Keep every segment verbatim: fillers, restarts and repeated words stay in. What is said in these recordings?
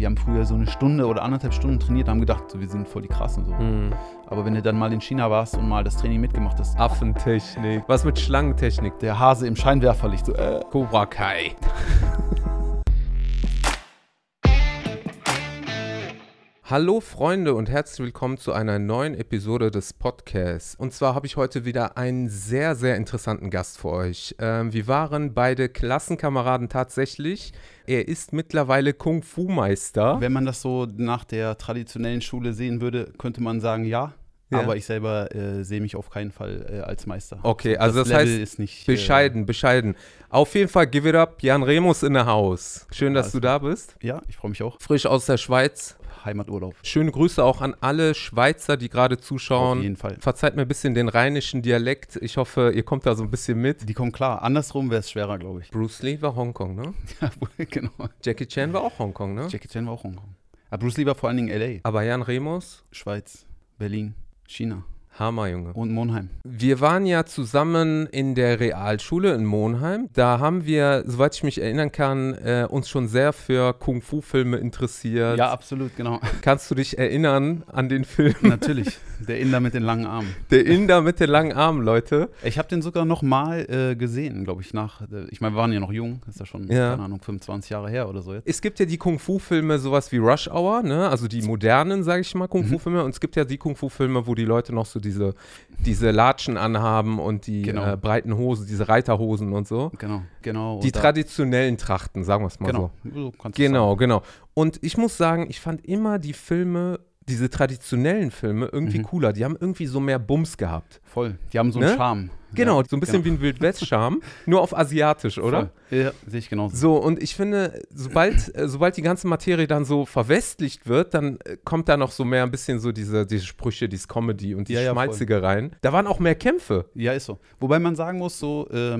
wir haben früher so eine Stunde oder anderthalb Stunden trainiert und haben gedacht, so, wir sind voll die Krassen. So. Mhm. Aber wenn du dann mal in China warst und mal das Training mitgemacht hast. Affentechnik. Was mit Schlangentechnik? Der Hase im Scheinwerferlicht. So, äh, Cobra Kai. Hallo Freunde und herzlich willkommen zu einer neuen Episode des Podcasts. Und zwar habe ich heute wieder einen sehr, sehr interessanten Gast für euch. Ähm, wir waren beide Klassenkameraden tatsächlich. Er ist mittlerweile Kung-Fu-Meister. Wenn man das so nach der traditionellen Schule sehen würde, könnte man sagen, ja. Ja. Aber ich selber äh, sehe mich auf keinen Fall äh, als Meister. Okay, also das, das heißt, ist nicht, bescheiden, äh, bescheiden. Auf jeden Fall, give it up, Jan Remus in the house. Schön, dass also, du da bist. Ja, ich freue mich auch. Frisch aus der Schweiz. Heimaturlaub. Schöne Grüße auch an alle Schweizer, die gerade zuschauen. Auf jeden Fall. Verzeiht mir ein bisschen den rheinischen Dialekt. Ich hoffe, ihr kommt da so ein bisschen mit. Die kommen klar. Andersrum wäre es schwerer, glaube ich. Bruce Lee war Hongkong, ne? Ja, genau. Jackie Chan war auch Hongkong, ne? Jackie Chan war auch Hongkong. Aber Bruce Lee war vor allen Dingen L A. Aber Jan Remus? Schweiz, Berlin. China. Hammer, Junge. Und Monheim. Wir waren ja zusammen in der Realschule in Monheim. Da haben wir, soweit ich mich erinnern kann, äh, uns schon sehr für Kung-Fu-Filme interessiert. Ja, absolut, genau. Kannst du dich erinnern an den Film? Natürlich. Der Inder mit den langen Armen. Der Inder mit den langen Armen, Leute. Ich habe den sogar noch mal äh, gesehen, glaube ich, nach. Äh, ich meine, wir waren ja noch jung. Ist ja schon, ja. keine Ahnung, fünfundzwanzig Jahre her oder so jetzt. Es gibt ja die Kung-Fu-Filme, sowas wie Rush Hour, ne? Also die modernen, sage ich mal, Kung-Fu-Filme. Mhm. Und es gibt ja die Kung-Fu-Filme, wo die Leute noch so die Diese, diese Latschen anhaben und die genau. äh, breiten Hosen, diese Reiterhosen und so. Genau, genau. Die traditionellen Trachten, sagen wir es mal genau. so. so kannst genau, genau. Und ich muss sagen, ich fand immer die Filme, diese traditionellen Filme irgendwie mhm. cooler. Die haben irgendwie so mehr Bums gehabt. Voll, die haben so einen ne? Charme. Genau, ja, so ein bisschen genau. wie ein Wildwest-Charme, nur auf asiatisch, oder? Voll. Ja, sehe ich genauso. So, und ich finde, sobald, äh, sobald die ganze Materie dann so verwestlicht wird, dann äh, kommt da noch so mehr ein bisschen so diese, diese Sprüche, dieses Comedy und die ja, Schmalzige ja, rein. Da waren auch mehr Kämpfe. Ja, ist so. Wobei man sagen muss, so, äh,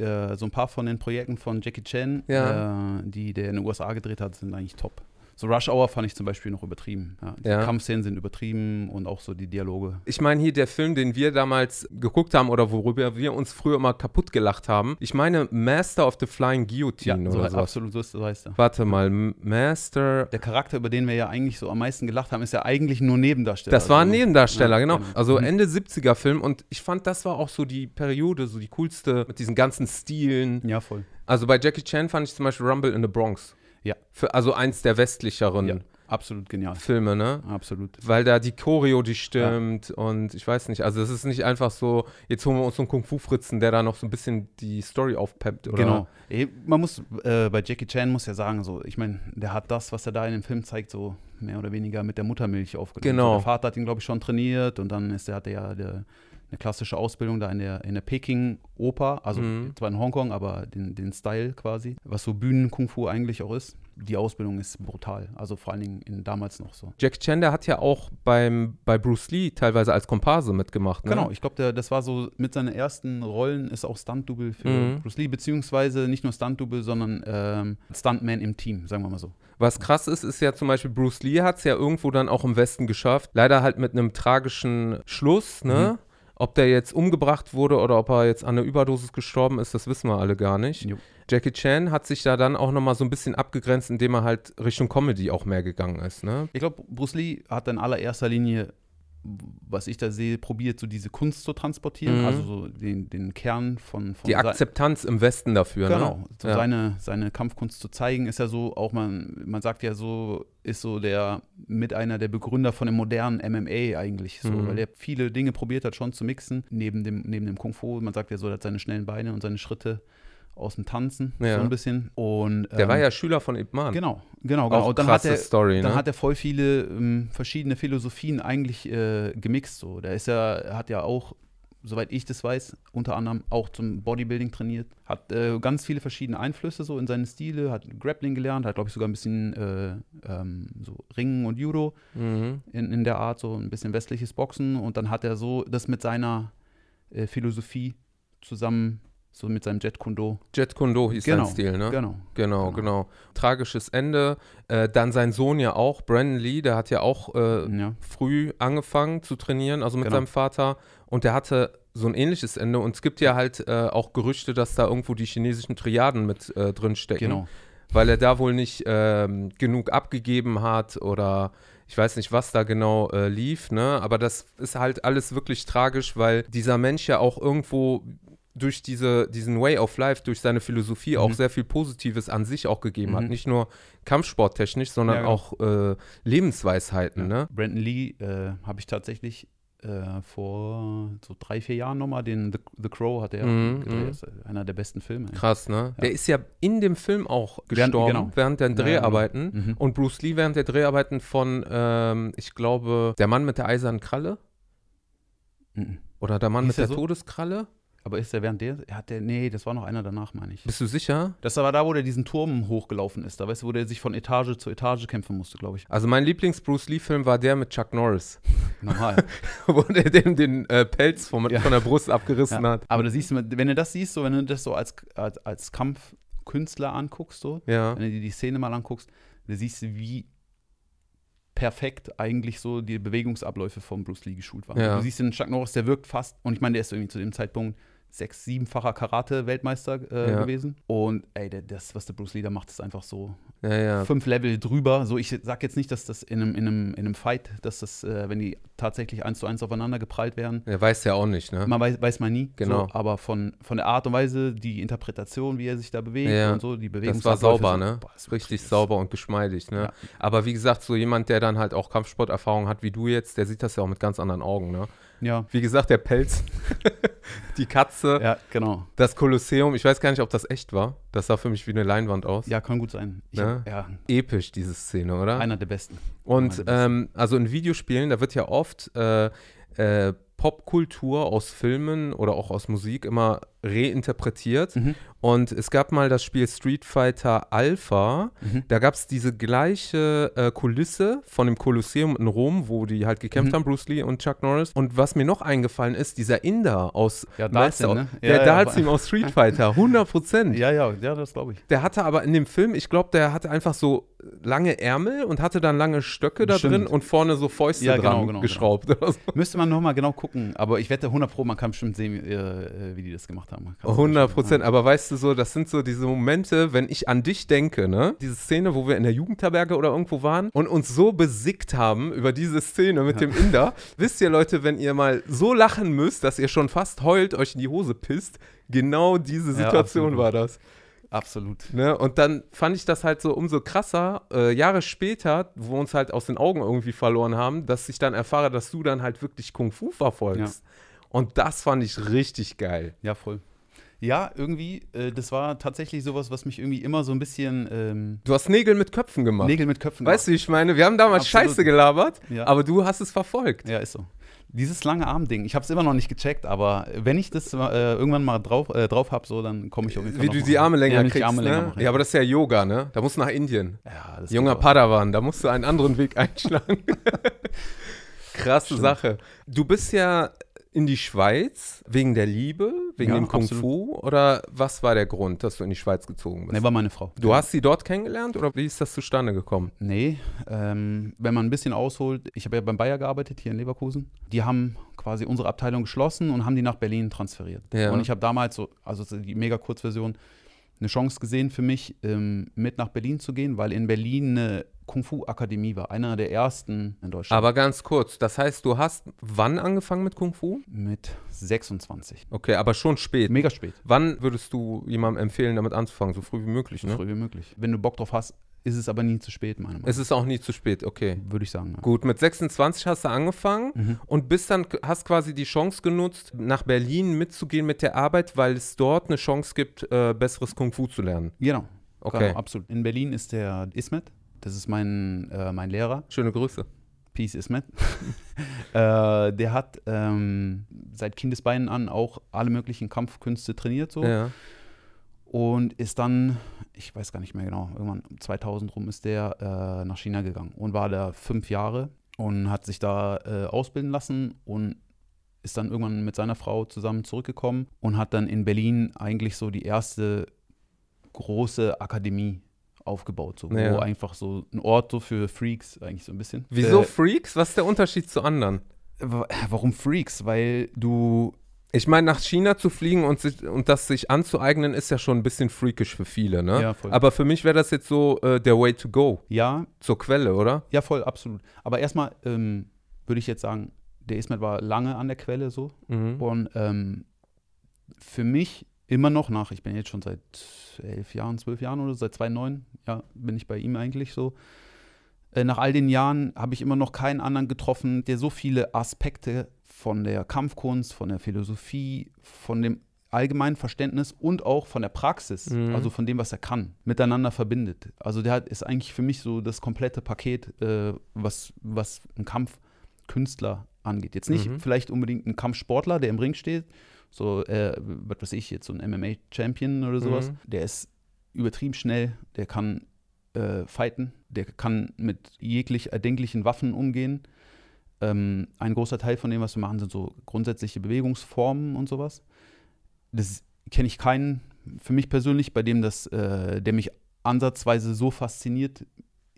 äh, so ein paar von den Projekten von Jackie Chan, ja. äh, die der in den U S A gedreht hat, sind eigentlich top. So Rush Hour fand ich zum Beispiel noch übertrieben. Ja, die ja. Kampfszenen sind übertrieben und auch so die Dialoge. Ich meine hier der Film, den wir damals geguckt haben oder worüber wir uns früher immer kaputt gelacht haben. Ich meine Master of the Flying Guillotine ja, so oder so. Absolut, so ist das heißt er. Warte mal, Master. Der Charakter, über den wir ja eigentlich so am meisten gelacht haben, ist ja eigentlich nur Nebendarsteller. Das war ein Nebendarsteller, ja, genau. genau. Also Ende siebziger Film und ich fand, das war auch so die Periode, so die coolste mit diesen ganzen Stilen. Ja, voll. Also bei Jackie Chan fand ich zum Beispiel Rumble in the Bronx. Ja. Für, also eins der westlicheren ja, absolut genial. Filme, ne? Absolut. Weil da die Choreo, die stimmt ja. und ich weiß nicht, also es ist nicht einfach so, jetzt holen wir uns so einen Kung-Fu-Fritzen, der da noch so ein bisschen die Story aufpeppt, oder? Genau. Ey, man muss, äh, bei Jackie Chan muss ja sagen, so, ich meine, der hat das, was er da in dem Film zeigt, so mehr oder weniger mit der Muttermilch aufgenommen. Genau. So, der Vater hat ihn, glaube ich, schon trainiert und dann ist der, hat er ja der, eine klassische Ausbildung da in der, in der Peking-Oper, also mhm. zwar in Hongkong, aber den, den Style quasi, was so Bühnen-Kung-Fu eigentlich auch ist. Die Ausbildung ist brutal, also vor allen Dingen in, damals noch so. Jackie Chan, der hat ja auch beim, bei Bruce Lee teilweise als Komparse mitgemacht, ne? Genau, ich glaube, das war so mit seinen ersten Rollen, ist auch Stunt-Double für mhm. Bruce Lee, beziehungsweise nicht nur Stunt-Double, sondern ähm, Stuntman im Team, sagen wir mal so. Was krass ist, ist ja zum Beispiel, Bruce Lee hat es ja irgendwo dann auch im Westen geschafft, leider halt mit einem tragischen Schluss, ne? Mhm. Ob der jetzt umgebracht wurde oder ob er jetzt an einer Überdosis gestorben ist, das wissen wir alle gar nicht. Jo. Jackie Chan hat sich da dann auch nochmal so ein bisschen abgegrenzt, indem er halt Richtung Comedy auch mehr gegangen ist, ne? Ich glaube, Bruce Lee hat in allererster Linie, was ich da sehe, probiert, so diese Kunst zu transportieren, mhm. also so den, den Kern von, von... Die Akzeptanz im Westen dafür, genau, ne? Genau, so ja. seine, seine Kampfkunst zu zeigen, ist ja so, auch man, man sagt ja so, ist so der, mit einer der Begründer von dem modernen M M A eigentlich, so, mhm. weil er viele Dinge probiert hat schon zu mixen, neben dem, neben dem Kung-Fu, man sagt ja so, er hat seine schnellen Beine und seine Schritte aus dem Tanzen, ja. so ein bisschen. Und, ähm, der war ja Schüler von Ip Man. Genau, genau. genau. Auch dann krasse hat er, Story, dann ne? hat er voll viele ähm, verschiedene Philosophien eigentlich äh, gemixt. So. Der ist ja, hat ja auch, soweit ich das weiß, unter anderem auch zum Bodybuilding trainiert. Hat äh, ganz viele verschiedene Einflüsse so in seine Stile, hat Grappling gelernt, hat, glaube ich, sogar ein bisschen äh, ähm, so Ringen und Judo mhm. in, in der Art, so ein bisschen westliches Boxen. Und dann hat er so das mit seiner äh, Philosophie zusammen so mit seinem Jet Kundo. Jet Kundo hieß genau, sein Stil, ne? Genau. Genau, genau. genau. Tragisches Ende. Äh, dann sein Sohn ja auch, Brandon Lee, der hat ja auch äh, ja. früh angefangen zu trainieren, also mit genau. seinem Vater. Und der hatte so ein ähnliches Ende. Und es gibt ja halt äh, auch Gerüchte, dass da irgendwo die chinesischen Triaden mit äh, drin stecken. Genau. weil er da wohl nicht ähm, genug abgegeben hat oder ich weiß nicht, was da genau äh, lief, ne? Aber das ist halt alles wirklich tragisch, weil dieser Mensch ja auch irgendwo durch diese, diesen Way of Life, durch seine Philosophie mhm. auch sehr viel Positives an sich auch gegeben mhm. hat. Nicht nur kampfsporttechnisch, sondern ja, ja. auch äh, Lebensweisheiten. Ja. Ne? Brandon Lee äh, habe ich tatsächlich äh, vor so drei, vier Jahren nochmal, den The, The Crow hat er mhm, gedreht. Das ist einer der besten Filme. Krass, ne? Ja. Der ist ja in dem Film auch gestorben, während, genau. während der Dreharbeiten. Ja, ja. Mhm. Und Bruce Lee während der Dreharbeiten von, ähm, ich glaube, Der Mann mit der eisernen Kralle? Mhm. Oder Der Mann Hieß mit der so? Todeskralle? Aber ist der während der, hat der, nee, das war noch einer danach, meine ich. Bist du sicher? Das war da, wo der diesen Turm hochgelaufen ist, da weißt du, wo der sich von Etage zu Etage kämpfen musste, glaube ich. Also mein Lieblings-Bruce-Lee-Film war der mit Chuck Norris. Normal. Wo der dem den äh, Pelz vom, ja. von der Brust abgerissen ja. hat. Aber da siehst du, wenn du das siehst, so, wenn du das so als, als, als Kampfkünstler anguckst, so, ja. wenn du dir die Szene mal anguckst, da siehst du, wie perfekt eigentlich so die Bewegungsabläufe von Bruce Lee geschult waren. Ja. Du siehst den Chuck Norris, der wirkt fast, und ich meine, der ist irgendwie zu dem Zeitpunkt sechs-, siebenfacher Karate-Weltmeister äh, ja. gewesen. Und ey, das, was der Bruce Lee da macht, ist einfach so ja, ja. fünf Level drüber. So, ich sag jetzt nicht, dass das in einem, in einem, in einem Fight, dass das, äh, wenn die tatsächlich eins zu eins aufeinander geprallt wären. Er weiß ja auch nicht, ne? Man weiß, weiß man nie. Genau. So, aber von, von der Art und Weise, die Interpretation, wie er sich da bewegt ja, ja. und so, die Bewegung. Das war sauber, so, ne? Boah, richtig ist. sauber und geschmeidig, ne? Ja. Aber wie gesagt, so jemand, der dann halt auch Kampfsporterfahrung hat, wie du jetzt, der sieht das ja auch mit ganz anderen Augen, ne? Ja. Wie gesagt, der Pelz, die Katze, ja, genau. das Kolosseum. Ich weiß gar nicht, ob das echt war. Das sah für mich wie eine Leinwand aus. Ja, kann gut sein. Ich, ne? ja. Episch, diese Szene, oder? Einer der besten. Und der besten. Ähm, also in Videospielen, da wird ja oft äh, äh, Popkultur aus Filmen oder auch aus Musik immer reinterpretiert. Mhm. Und es gab mal das Spiel Street Fighter Alpha. Mhm. Da gab es diese gleiche äh, Kulisse von dem Kolosseum in Rom, wo die halt gekämpft mhm. haben, Bruce Lee und Chuck Norris. Und was mir noch eingefallen ist, dieser Inder aus ja, Dalsim, Meister, ne? ja, der ja, Dalsim ja. aus Street Fighter, hundert Prozent. Ja, ja, ja, das glaube ich. Der hatte aber in dem Film, ich glaube, der hatte einfach so lange Ärmel und hatte dann lange Stöcke da bestimmt. drin und vorne so Fäuste ja, genau, dran genau, geschraubt. Genau. Oder so. Müsste man nochmal genau gucken. Aber ich wette, hundert Pro, man kann bestimmt sehen, äh, wie die das gemacht haben. hundert Prozent, aber weißt du so, das sind so diese Momente, wenn ich an dich denke, ne? Diese Szene, wo wir in der Jugendherberge oder irgendwo waren und uns so besickt haben über diese Szene mit ja. dem Inder. Wisst ihr, Leute, wenn ihr mal so lachen müsst, dass ihr schon fast heult, euch in die Hose pisst, genau diese Situation ja, war das. Absolut. Ne? Und dann fand ich das halt so umso krasser, äh, Jahre später, wo wir uns halt aus den Augen irgendwie verloren haben, dass ich dann erfahre, dass du dann halt wirklich Kung-Fu verfolgst. Ja. Und das fand ich richtig geil. Ja, voll. Ja, irgendwie, äh, das war tatsächlich sowas, was mich irgendwie immer so ein bisschen ähm Du hast Nägel mit Köpfen gemacht. Nägel mit Köpfen gemacht. Weißt du, ich meine, wir haben damals Absolut. Scheiße gelabert, ja. aber du hast es verfolgt. Ja, ist so. Dieses lange Arm-Ding, ich habe es immer noch nicht gecheckt, aber wenn ich das äh, irgendwann mal drauf, äh, drauf habe, so, dann komme ich auf jeden Fall Wie du die Arme länger ja, kriegst, die Arme ne? länger machen. Ja, aber das ist ja Yoga, ne? Da musst du nach Indien. Ja, das Junger Padawan, da musst du einen anderen Weg einschlagen. Krasse Stimmt. Sache. Du bist ja in die Schweiz wegen der Liebe, wegen ja, dem Kung absolut. Fu oder was war der Grund, dass du in die Schweiz gezogen bist? Nee, war meine Frau. Du ja. hast sie dort kennengelernt oder wie ist das zustande gekommen? Nee, ähm, wenn man ein bisschen ausholt, ich habe ja beim Bayer gearbeitet, hier in Leverkusen. Die haben quasi unsere Abteilung geschlossen und haben die nach Berlin transferiert. Ja. Und ich habe damals, so, also die mega Kurzversion, eine Chance gesehen für mich, ähm, mit nach Berlin zu gehen, weil in Berlin eine Kung-Fu-Akademie war, einer der ersten in Deutschland. Aber ganz kurz, das heißt, du hast wann angefangen mit Kung-Fu? Mit sechsundzwanzig. Okay, aber schon spät. Mega spät. Wann würdest du jemandem empfehlen, damit anzufangen? So früh wie möglich, ne? So früh wie möglich. Wenn du Bock drauf hast, ist es aber nie zu spät, meiner Meinung nach. Es ist auch nie zu spät, okay. Würde ich sagen, ja. Gut, mit sechsundzwanzig hast du angefangen mhm. und bist dann, hast quasi die Chance genutzt, nach Berlin mitzugehen mit der Arbeit, weil es dort eine Chance gibt, äh, besseres Kung-Fu zu lernen. Genau. Okay. Genau, absolut. In Berlin ist der Ismet. Das ist mein, äh, mein Lehrer. Schöne Grüße. Peace, Ismet. äh, der hat ähm, seit Kindesbeinen an auch alle möglichen Kampfkünste trainiert. So. Ja. Und ist dann, ich weiß gar nicht mehr genau, irgendwann um zweitausend rum ist der äh, nach China gegangen und war da fünf Jahre und hat sich da äh, ausbilden lassen und ist dann irgendwann mit seiner Frau zusammen zurückgekommen und hat dann in Berlin eigentlich so die erste große Akademie aufgebaut, so, ja. wo einfach so ein Ort so für Freaks eigentlich so ein bisschen. Wieso äh, Freaks? Was ist der Unterschied zu anderen? Warum Freaks? Weil du Ich meine, nach China zu fliegen und, sich, und das sich anzueignen, ist ja schon ein bisschen freakisch für viele, ne? Ja, voll. Aber für mich wäre das jetzt so äh, der Way to go. Ja. Zur Quelle, oder? Ja, voll, absolut. Aber erstmal ähm, würde ich jetzt sagen, der Ismet war lange an der Quelle so. Mhm. Und ähm, für mich immer noch nach, ich bin jetzt schon seit elf Jahren, zwölf Jahren oder seit zweitausendneun, ja, bin ich bei ihm eigentlich so. Äh, nach all den Jahren habe ich immer noch keinen anderen getroffen, der so viele Aspekte von der Kampfkunst, von der Philosophie, von dem allgemeinen Verständnis und auch von der Praxis, mhm. also von dem, was er kann, miteinander verbindet. Also der hat, ist eigentlich für mich so das komplette Paket, äh, was, was einen Kampfkünstler angeht. Jetzt nicht mhm. vielleicht unbedingt ein Kampfsportler, der im Ring steht, so, äh, was weiß ich, jetzt so ein M M A-Champion oder sowas. Mhm. Der ist übertrieben schnell, der kann äh, fighten, der kann mit jeglich erdenklichen Waffen umgehen. Ähm, ein großer Teil von dem, was wir machen, sind so grundsätzliche Bewegungsformen und sowas. Das kenne ich keinen, für mich persönlich, bei dem das, äh, der mich ansatzweise so fasziniert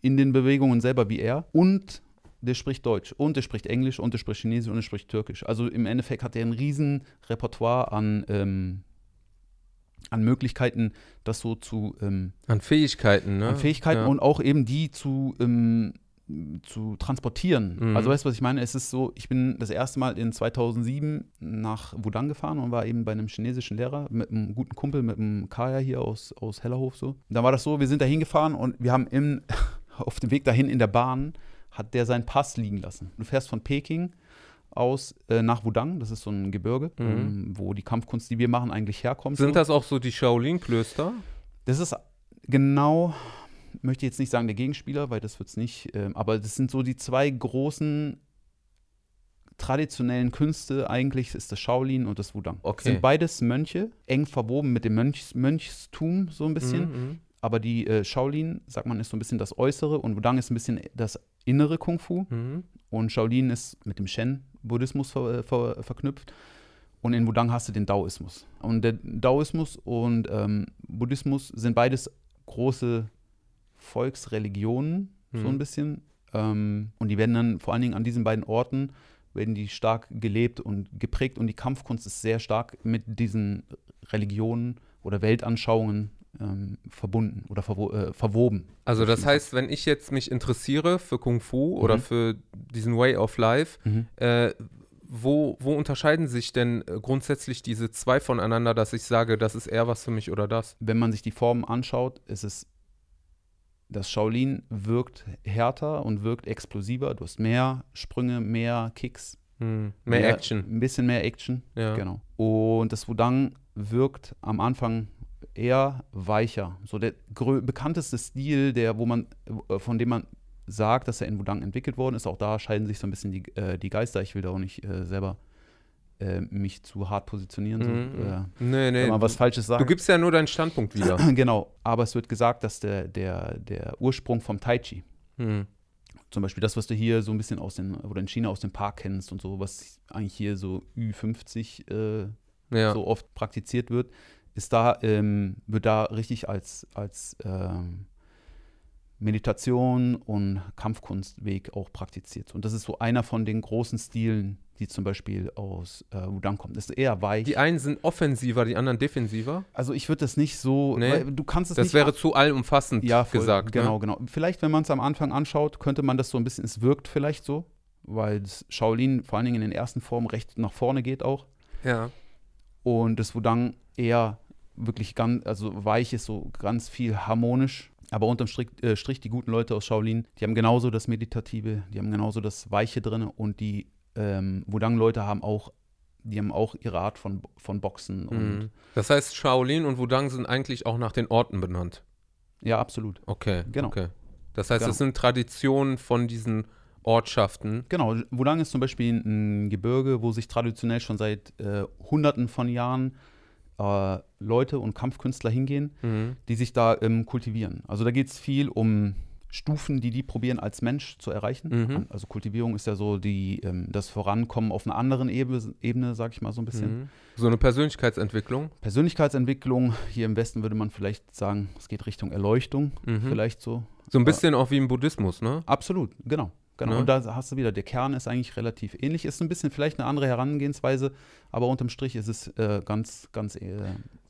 in den Bewegungen selber wie er. Und der spricht Deutsch und der spricht Englisch und der spricht Chinesisch und der spricht Türkisch. Also im Endeffekt hat er ein riesen Repertoire an, ähm, an Möglichkeiten, das so zu ähm, an Fähigkeiten, ne? An Fähigkeiten ja. Und auch eben die zu ähm, zu transportieren. Mhm. Also weißt du, was ich meine? Es ist so, ich bin das erste Mal in zweitausendsieben nach Wudang gefahren und war eben bei einem chinesischen Lehrer mit einem guten Kumpel, mit einem Kaya hier aus, aus Hellerhof so. Und dann war das so, wir sind da hingefahren und wir haben im, auf dem Weg dahin in der Bahn hat der seinen Pass liegen lassen. Du fährst von Peking aus äh, nach Wudang, das ist so ein Gebirge, mhm. ähm, wo die Kampfkunst, die wir machen, eigentlich herkommt. Sind so. Das auch so die Shaolin-Klöster? Das ist genau... möchte jetzt nicht sagen der Gegenspieler, weil das wird es nicht, äh, aber das sind so die zwei großen traditionellen Künste, eigentlich ist das Shaolin und das Wudang. Okay. Das sind beides Mönche, eng verwoben mit dem Mönch, Mönchstum so ein bisschen, mm-hmm. aber die äh, Shaolin, sagt man, ist so ein bisschen das Äußere und Wudang ist ein bisschen das innere Kung Fu mm-hmm. und Shaolin ist mit dem Zen-Buddhismus ver- ver- verknüpft. Und in Wudang hast du den Daoismus. Und der Daoismus und ähm, Buddhismus sind beides große Volksreligionen, mhm. so ein bisschen. Ähm, und die werden dann vor allen Dingen an diesen beiden Orten, werden die stark gelebt und geprägt. Und die Kampfkunst ist sehr stark mit diesen Religionen oder Weltanschauungen ähm, verbunden oder verwo- äh, verwoben. Also das heißt, wenn ich jetzt mich interessiere für Kung Fu oder mhm. für diesen Way of Life, mhm. äh, Wo, wo unterscheiden sich denn grundsätzlich diese zwei voneinander, dass ich sage, das ist eher was für mich oder das? Wenn man sich die Formen anschaut, ist es das Shaolin wirkt härter und wirkt explosiver. Du hast mehr Sprünge, mehr Kicks. Hm. Mehr, mehr Action. Ein bisschen mehr Action, ja. Genau. Und das Wudang wirkt am Anfang eher weicher. So der grö- bekannteste Stil, der, wo man, von dem man sagt, dass er in Wudang entwickelt worden ist, auch da scheiden sich so ein bisschen die, äh, die Geister. Ich will da auch nicht äh, selber äh, mich zu hart positionieren. Mhm. So, äh, nee, nee. Wenn man was Falsches sagt. Du gibst ja nur deinen Standpunkt wieder. Genau, aber es wird gesagt, dass der, der, der Ursprung vom Tai Chi, mhm. zum Beispiel das, was du hier so ein bisschen aus den, oder in China aus dem Park kennst und so, was eigentlich hier so Ü fünfzig äh, ja. so oft praktiziert wird, ist da, ähm, wird da richtig als, als ähm, Meditation und Kampfkunstweg auch praktiziert. Und das ist so einer von den großen Stilen, die zum Beispiel aus äh, Wudang kommen. Das ist eher weich. Die einen sind offensiver, die anderen defensiver? Also ich würde das nicht so, nee, weil du kannst es das nicht. Das wäre zu allumfassend ja, voll, gesagt. Genau, ne? Genau. Vielleicht, wenn man es am Anfang anschaut, könnte man das so ein bisschen, es wirkt vielleicht so, weil das Shaolin vor allen Dingen in den ersten Formen recht nach vorne geht auch. Ja. Und das Wudang eher wirklich ganz, also weich ist so ganz viel harmonisch. Aber unterm Strich, äh, Strich, die guten Leute aus Shaolin, die haben genauso das Meditative, die haben genauso das Weiche drin und die ähm, Wudang-Leute haben auch, die haben auch ihre Art von, von Boxen. Und mhm. Das heißt, Shaolin und Wudang sind eigentlich auch nach den Orten benannt? Ja, absolut. Okay, genau. Okay. Das heißt, genau. Das sind Traditionen von diesen Ortschaften? Genau, Wudang ist zum Beispiel ein Gebirge, wo sich traditionell schon seit äh, Hunderten von Jahren Leute und Kampfkünstler hingehen, mhm. die sich da ähm, kultivieren. Also da geht es viel um Stufen, die die probieren als Mensch zu erreichen. Mhm. Also Kultivierung ist ja so die, ähm, das Vorankommen auf einer anderen Ebene, Ebene, sag ich mal so ein bisschen. Mhm. So eine Persönlichkeitsentwicklung? Persönlichkeitsentwicklung, hier im Westen würde man vielleicht sagen, es geht Richtung Erleuchtung, mhm. vielleicht so. So ein bisschen ja. auch wie im Buddhismus, ne? Absolut, genau. Genau, ne? Und da hast du wieder, der Kern ist eigentlich relativ ähnlich, ist ein bisschen vielleicht eine andere Herangehensweise, aber unterm Strich ist es äh, ganz, ganz äh,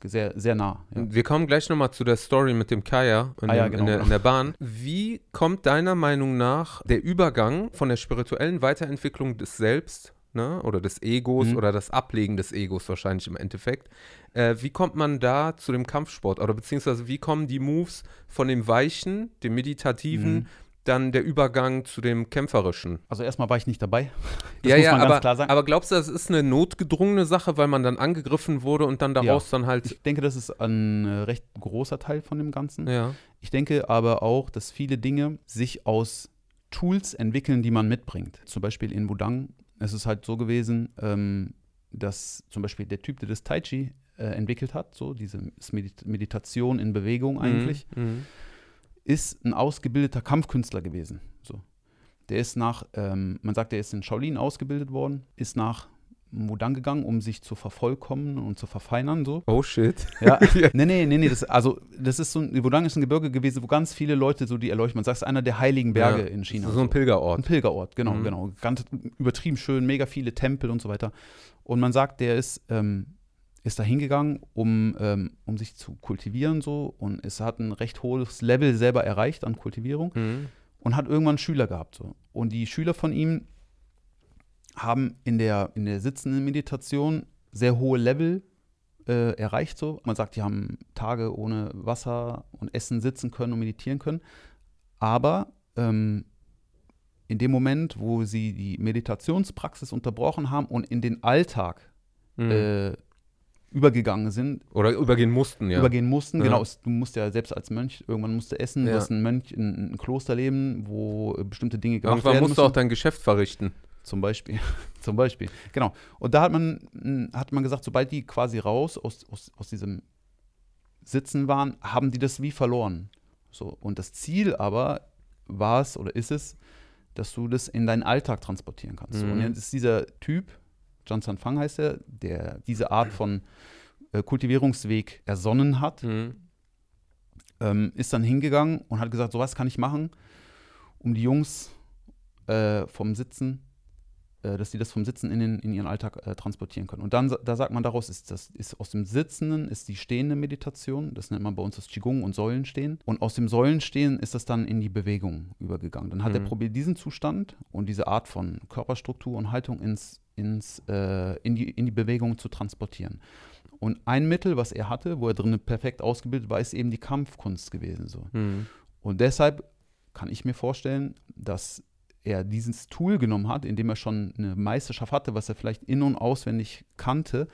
sehr, sehr nah. Ja. Wir kommen gleich nochmal zu der Story mit dem Kaya in, ah, ja, genau. in, der, in der Bahn. Wie kommt deiner Meinung nach der Übergang von der spirituellen Weiterentwicklung des Selbst, ne, oder des Egos, mhm. oder das Ablegen des Egos wahrscheinlich im Endeffekt, äh, wie kommt man da zu dem Kampfsport oder beziehungsweise wie kommen die Moves von dem Weichen, dem Meditativen, mhm. dann der Übergang zu dem Kämpferischen? Also erstmal war ich nicht dabei. Das ja, muss ja, man aber, ganz klar sagen. Aber glaubst du, das ist eine notgedrungene Sache, weil man dann angegriffen wurde und dann daraus ja. dann halt... Ich denke, das ist ein recht großer Teil von dem Ganzen. Ja. Ich denke aber auch, dass viele Dinge sich aus Tools entwickeln, die man mitbringt. Zum Beispiel in Wudang ist es halt so gewesen, ähm, dass zum Beispiel der Typ, der das Tai Chi äh, entwickelt hat, so diese Medit- Meditation in Bewegung eigentlich, mhm, mh. ist ein ausgebildeter Kampfkünstler gewesen. So. Der ist nach, ähm, man sagt, der ist in Shaolin ausgebildet worden, ist nach Wudang gegangen, um sich zu vervollkommnen und zu verfeinern. So. Oh shit. Ja. nee, nee, nee, nee. Das, also, das ist so ein, Wudang ist ein Gebirge gewesen, wo ganz viele Leute so die erleuchten. Man sagt, es ist einer der heiligen Berge ja, in China. So ein Pilgerort. Ein Pilgerort, genau, mhm. genau. Ganz übertrieben schön, mega viele Tempel und so weiter. Und man sagt, der ist, ähm, ist da hingegangen, um, ähm, um sich zu kultivieren so, und es hat ein recht hohes Level selber erreicht an Kultivierung mhm. und hat irgendwann Schüler gehabt. So. Und die Schüler von ihm haben in der, in der sitzenden Meditation sehr hohe Level äh, erreicht. So. Man sagt, die haben Tage ohne Wasser und Essen sitzen können und meditieren können. Aber ähm, in dem Moment, wo sie die Meditationspraxis unterbrochen haben und in den Alltag mhm. äh, übergegangen sind. Oder übergehen mussten, ja. Übergehen mussten, ja. genau. Du musst ja selbst als Mönch, irgendwann musst du essen, ja. du hast ein Mönch in einem Kloster leben, wo bestimmte Dinge gemacht irgendwann werden musst müssen. Du auch dein Geschäft verrichten. Zum Beispiel, zum Beispiel, genau. Und da hat man, hat man gesagt, sobald die quasi raus aus, aus, aus diesem Sitzen waren, haben die das wie verloren. So. Und das Ziel aber war es oder ist es, dass du das in deinen Alltag transportieren kannst. Mhm. Und jetzt ist dieser Typ, Johnson Fang heißt er, der diese Art von äh, Kultivierungsweg ersonnen hat, mhm. ähm, ist dann hingegangen und hat gesagt, sowas kann ich machen, um die Jungs äh, vom Sitzen, äh, dass die das vom Sitzen in, den, in ihren Alltag äh, transportieren können. Und dann, da sagt man daraus, ist das ist aus dem Sitzenden ist die stehende Meditation, das nennt man bei uns das Qigong und Säulenstehen. Und aus dem Säulenstehen ist das dann in die Bewegung übergegangen. Dann hat mhm. er probiert, diesen Zustand und diese Art von Körperstruktur und Haltung ins Ins, äh, in, die, in die Bewegung zu transportieren. Und ein Mittel, was er hatte, wo er drin perfekt ausgebildet war, ist eben die Kampfkunst gewesen. So. Mhm. Und deshalb kann ich mir vorstellen, dass er dieses Tool genommen hat, indem er schon eine Meisterschaft hatte, was er vielleicht in- und auswendig kannte,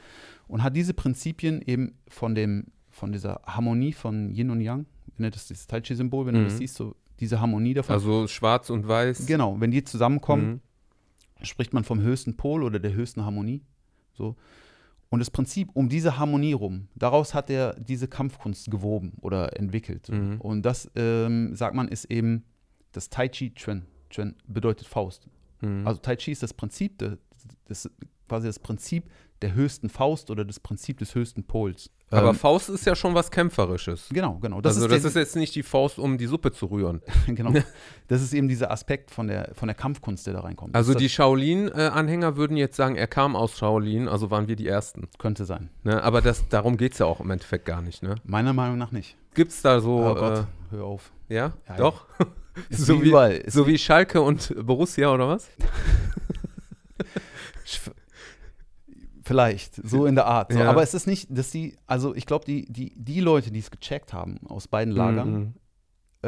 und hat diese Prinzipien eben von, dem, von dieser Harmonie von Yin und Yang, wenn du das, das Tai Chi-Symbol, wenn mhm. du das siehst, so diese Harmonie davon. Also schwarz und weiß. Genau, wenn die zusammenkommen, mhm. spricht man vom höchsten Pol oder der höchsten Harmonie. So. Und das Prinzip um diese Harmonie rum, daraus hat er diese Kampfkunst gewoben oder entwickelt. So. Mhm. Und das, ähm, sagt man, ist eben das Tai Chi Chuan. Chuan bedeutet Faust. Mhm. Also Tai Chi ist das Prinzip, das, das, quasi das Prinzip der höchsten Faust oder das Prinzip des höchsten Pols. Aber ähm, Faust ist ja schon was Kämpferisches. Genau, genau. Das also ist das der, ist jetzt nicht die Faust, um die Suppe zu rühren. Genau. Das ist eben dieser Aspekt von der, von der Kampfkunst, der da reinkommt. Also das die Shaolin-Anhänger würden jetzt sagen, er kam aus Shaolin, also waren wir die Ersten. Könnte sein. Ne? Aber das, darum geht es ja auch im Endeffekt gar nicht, ne? Meiner Meinung nach nicht. Gibt's da so... Oh Gott, äh, hör auf. Ja? ja Doch? Ja. so wie, wie, so wie Schalke und Borussia oder was? Vielleicht, so in der Art. So. Ja. Aber es ist nicht, dass die, also ich glaube, die, die, die Leute, die es gecheckt haben aus beiden Lagern, mhm.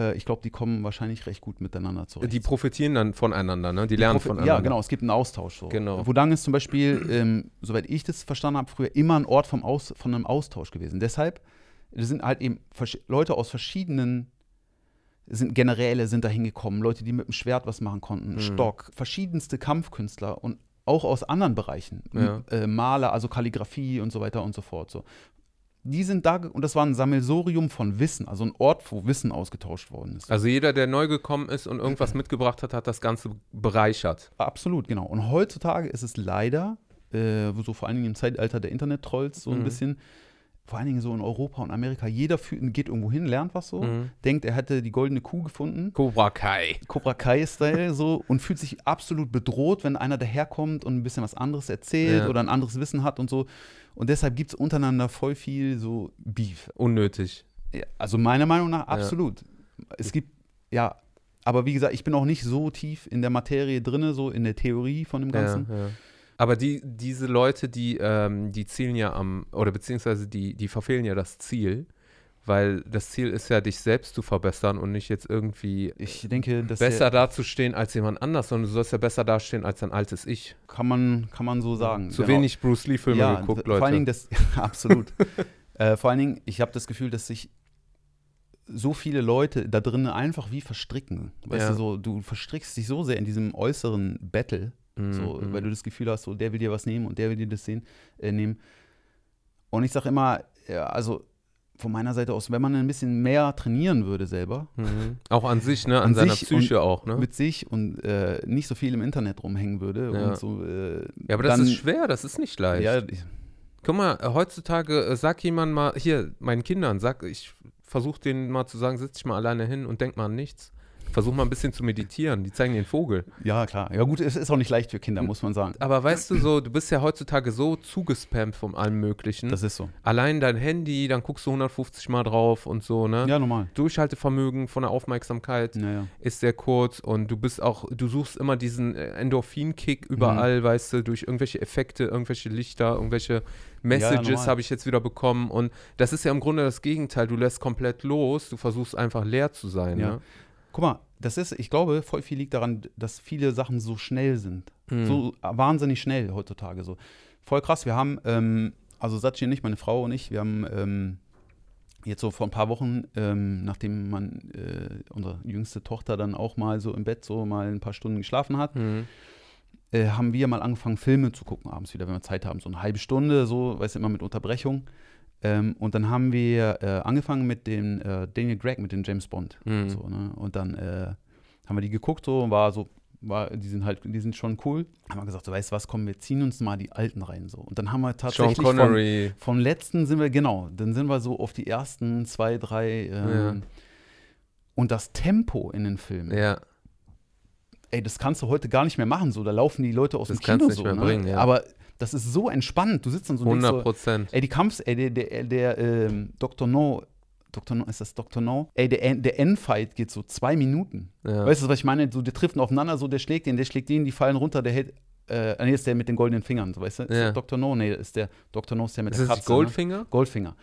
äh, ich glaube, die kommen wahrscheinlich recht gut miteinander zurecht. Die profitieren dann voneinander, ne? Die, die lernen profi- voneinander. Ja, genau, es gibt einen Austausch. So. Genau. Wudang ist zum Beispiel, ähm, soweit ich das verstanden habe, früher immer ein Ort vom Aus, von einem Austausch gewesen. Deshalb sind halt eben Versch- Leute aus verschiedenen, sind Generäle sind da hingekommen, Leute, die mit dem Schwert was machen konnten, mhm. Stock, verschiedenste Kampfkünstler und auch aus anderen Bereichen, ja. äh, Maler, also Kalligrafie und so weiter und so fort. So. Die sind da, und das war ein Sammelsurium von Wissen, also ein Ort, wo Wissen ausgetauscht worden ist. Also jeder, der neu gekommen ist und irgendwas mitgebracht hat, hat das Ganze bereichert. Absolut, genau. Und heutzutage ist es leider, äh, so vor allen Dingen im Zeitalter der Internet-Trolls so mhm. ein bisschen, vor allen Dingen so in Europa und Amerika, jeder fühlt, geht irgendwo hin, lernt was so, mhm. denkt, er hätte die goldene Kuh gefunden. Cobra Kai. Cobra Kai-Style so und fühlt sich absolut bedroht, wenn einer daherkommt und ein bisschen was anderes erzählt ja. oder ein anderes Wissen hat und so. Und deshalb gibt es untereinander voll viel so Beef. Unnötig. Ja, also meiner Meinung nach absolut. Ja. Es gibt, ja, aber wie gesagt, ich bin auch nicht so tief in der Materie drin, so in der Theorie von dem Ganzen. Ja, ja. Aber die, diese Leute, die, ähm, die zielen ja am, oder beziehungsweise die, die verfehlen ja das Ziel, weil das Ziel ist ja, dich selbst zu verbessern und nicht jetzt irgendwie ich denke, dass besser dazustehen als jemand anders, sondern du sollst ja besser dastehen als dein altes Ich. Kann man, kann man so sagen. Zu genau. wenig Bruce Lee-Filme ja, geguckt, Leute. Vor allen Dingen das, absolut. äh, vor allen Dingen, ich habe das Gefühl, dass sich so viele Leute da drinnen einfach wie verstricken. Weißt ja. du, so, du verstrickst dich so sehr in diesem äußeren Battle, so, mm-hmm. weil du das Gefühl hast, so der will dir was nehmen und der will dir das sehen, äh, nehmen. Und ich sage immer, ja, also von meiner Seite aus, wenn man ein bisschen mehr trainieren würde selber. Mm-hmm. Auch an sich, ne? An, an seiner Psyche auch, ne? Mit sich und äh, nicht so viel im Internet rumhängen würde. Ja, und so, äh, ja aber das dann, ist schwer, das ist nicht leicht. Ja, ich, guck mal, heutzutage äh, sag jemand mal, hier, meinen Kindern, sag, ich versuche denen mal zu sagen, sitz dich mal alleine hin und denk mal an nichts. Versuch mal ein bisschen zu meditieren, die zeigen den Vogel. Ja, klar. Ja gut, es ist auch nicht leicht für Kinder, muss man sagen. Aber weißt du so, du bist ja heutzutage so zugespammt von allem Möglichen. Das ist so. Allein dein Handy, dann guckst du hundertfünfzig Mal drauf und so, ne? Ja, normal. Durchhaltevermögen von der Aufmerksamkeit ja, ja. ist sehr kurz und du bist auch, du suchst immer diesen Endorphin-Kick überall, mhm. weißt du, durch irgendwelche Effekte, irgendwelche Lichter, irgendwelche Messages ja, habe ich jetzt wieder bekommen und das ist ja im Grunde das Gegenteil. Du lässt komplett los, du versuchst einfach leer zu sein, ja. ne? Guck mal, das ist, ich glaube, voll viel liegt daran, dass viele Sachen so schnell sind. Mhm. So wahnsinnig schnell heutzutage. So. Voll krass, wir haben, ähm, also Sachi und ich, meine Frau und ich, wir haben ähm, jetzt so vor ein paar Wochen, ähm, nachdem man, äh, unsere jüngste Tochter dann auch mal so im Bett so mal ein paar Stunden geschlafen hat, mhm. äh, haben wir mal angefangen, Filme zu gucken abends wieder, wenn wir Zeit haben. So eine halbe Stunde, so, weißt du, immer mit Unterbrechung. Ähm, und dann haben wir äh, angefangen mit dem äh, Daniel Craig, mit dem James Bond. Mhm. So, ne? Und dann äh, haben wir die geguckt so und war so, war, die sind halt, die sind schon cool. Haben wir gesagt, so weißt du was, komm, wir ziehen uns mal die alten rein so. Und dann haben wir tatsächlich Sean Connery. Vom letzten sind wir, genau, dann sind wir so auf die ersten zwei, drei. Ähm, ja. Und das Tempo in den Filmen. Ja. Ey, das kannst du heute gar nicht mehr machen so. Da laufen die Leute aus das dem Kino so. Mehr ne? bringen, ja. Aber das ist so entspannt. Du sitzt dann so hundert Prozent. Und denkst so, ey, die Kampfs, ey, der, der, der ähm, Doktor No, Doktor No, ist das Doktor No? Ey, der, der Endfight geht so zwei Minuten. Ja. Weißt du, was ich meine? So, der trifft aufeinander, so, der schlägt den, der schlägt den, die fallen runter, der hält, äh, nee, ist der mit den goldenen Fingern, so, weißt du? Ja. Ist der Doktor No? Nee, ist der, Doktor No ist der mit ist der Katze. Ist das Goldfinger? Ne? Goldfinger.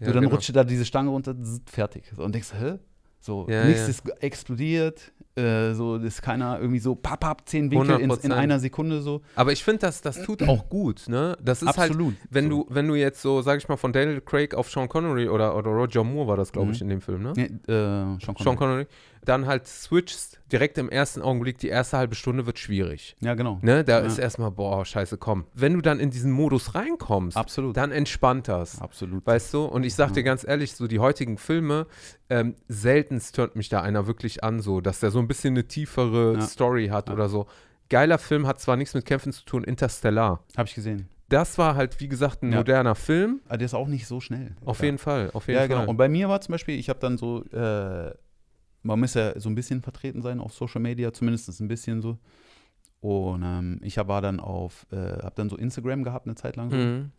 Ja, du, dann genau. rutscht da diese Stange runter, fertig. So, und denkst, hä? So, ja, nichts ja. ist explodiert, äh, so ist keiner irgendwie so papp, papp, zehn Winkel in, in einer Sekunde so. Aber ich finde, das, das tut auch gut, ne? Das ist absolut. Halt, wenn so. du, wenn du jetzt so, sag ich mal, von Daniel Craig auf Sean Connery oder, oder Roger Moore war das, glaube mhm. ich, in dem Film, ne? Nee, äh, Sean Connery. Sean Connery. Dann halt switchst, direkt im ersten Augenblick, die erste halbe Stunde wird schwierig. Ja, genau. Ne? Da ja. ist erstmal, boah, scheiße, komm. Wenn du dann in diesen Modus reinkommst, absolut. Dann entspannt das. Absolut. Weißt du? Und ich sag ja. dir ganz ehrlich, so die heutigen Filme, ähm, seltenst turnt mich da einer wirklich an, so, dass der so ein bisschen eine tiefere ja. Story hat ja. oder so. Geiler Film, hat zwar nichts mit Kämpfen zu tun, Interstellar. Hab ich gesehen. Das war halt, wie gesagt, ein ja. moderner Film. Aber der ist auch nicht so schnell. Auf ja. jeden Fall, auf jeden ja, Fall. Ja, genau. Und bei mir war zum Beispiel, ich habe dann so, äh, man muss ja so ein bisschen vertreten sein auf Social Media, zumindest ein bisschen so. Und ähm, ich war dann auf, äh, habe dann so Instagram gehabt eine Zeit lang. So. Mhm.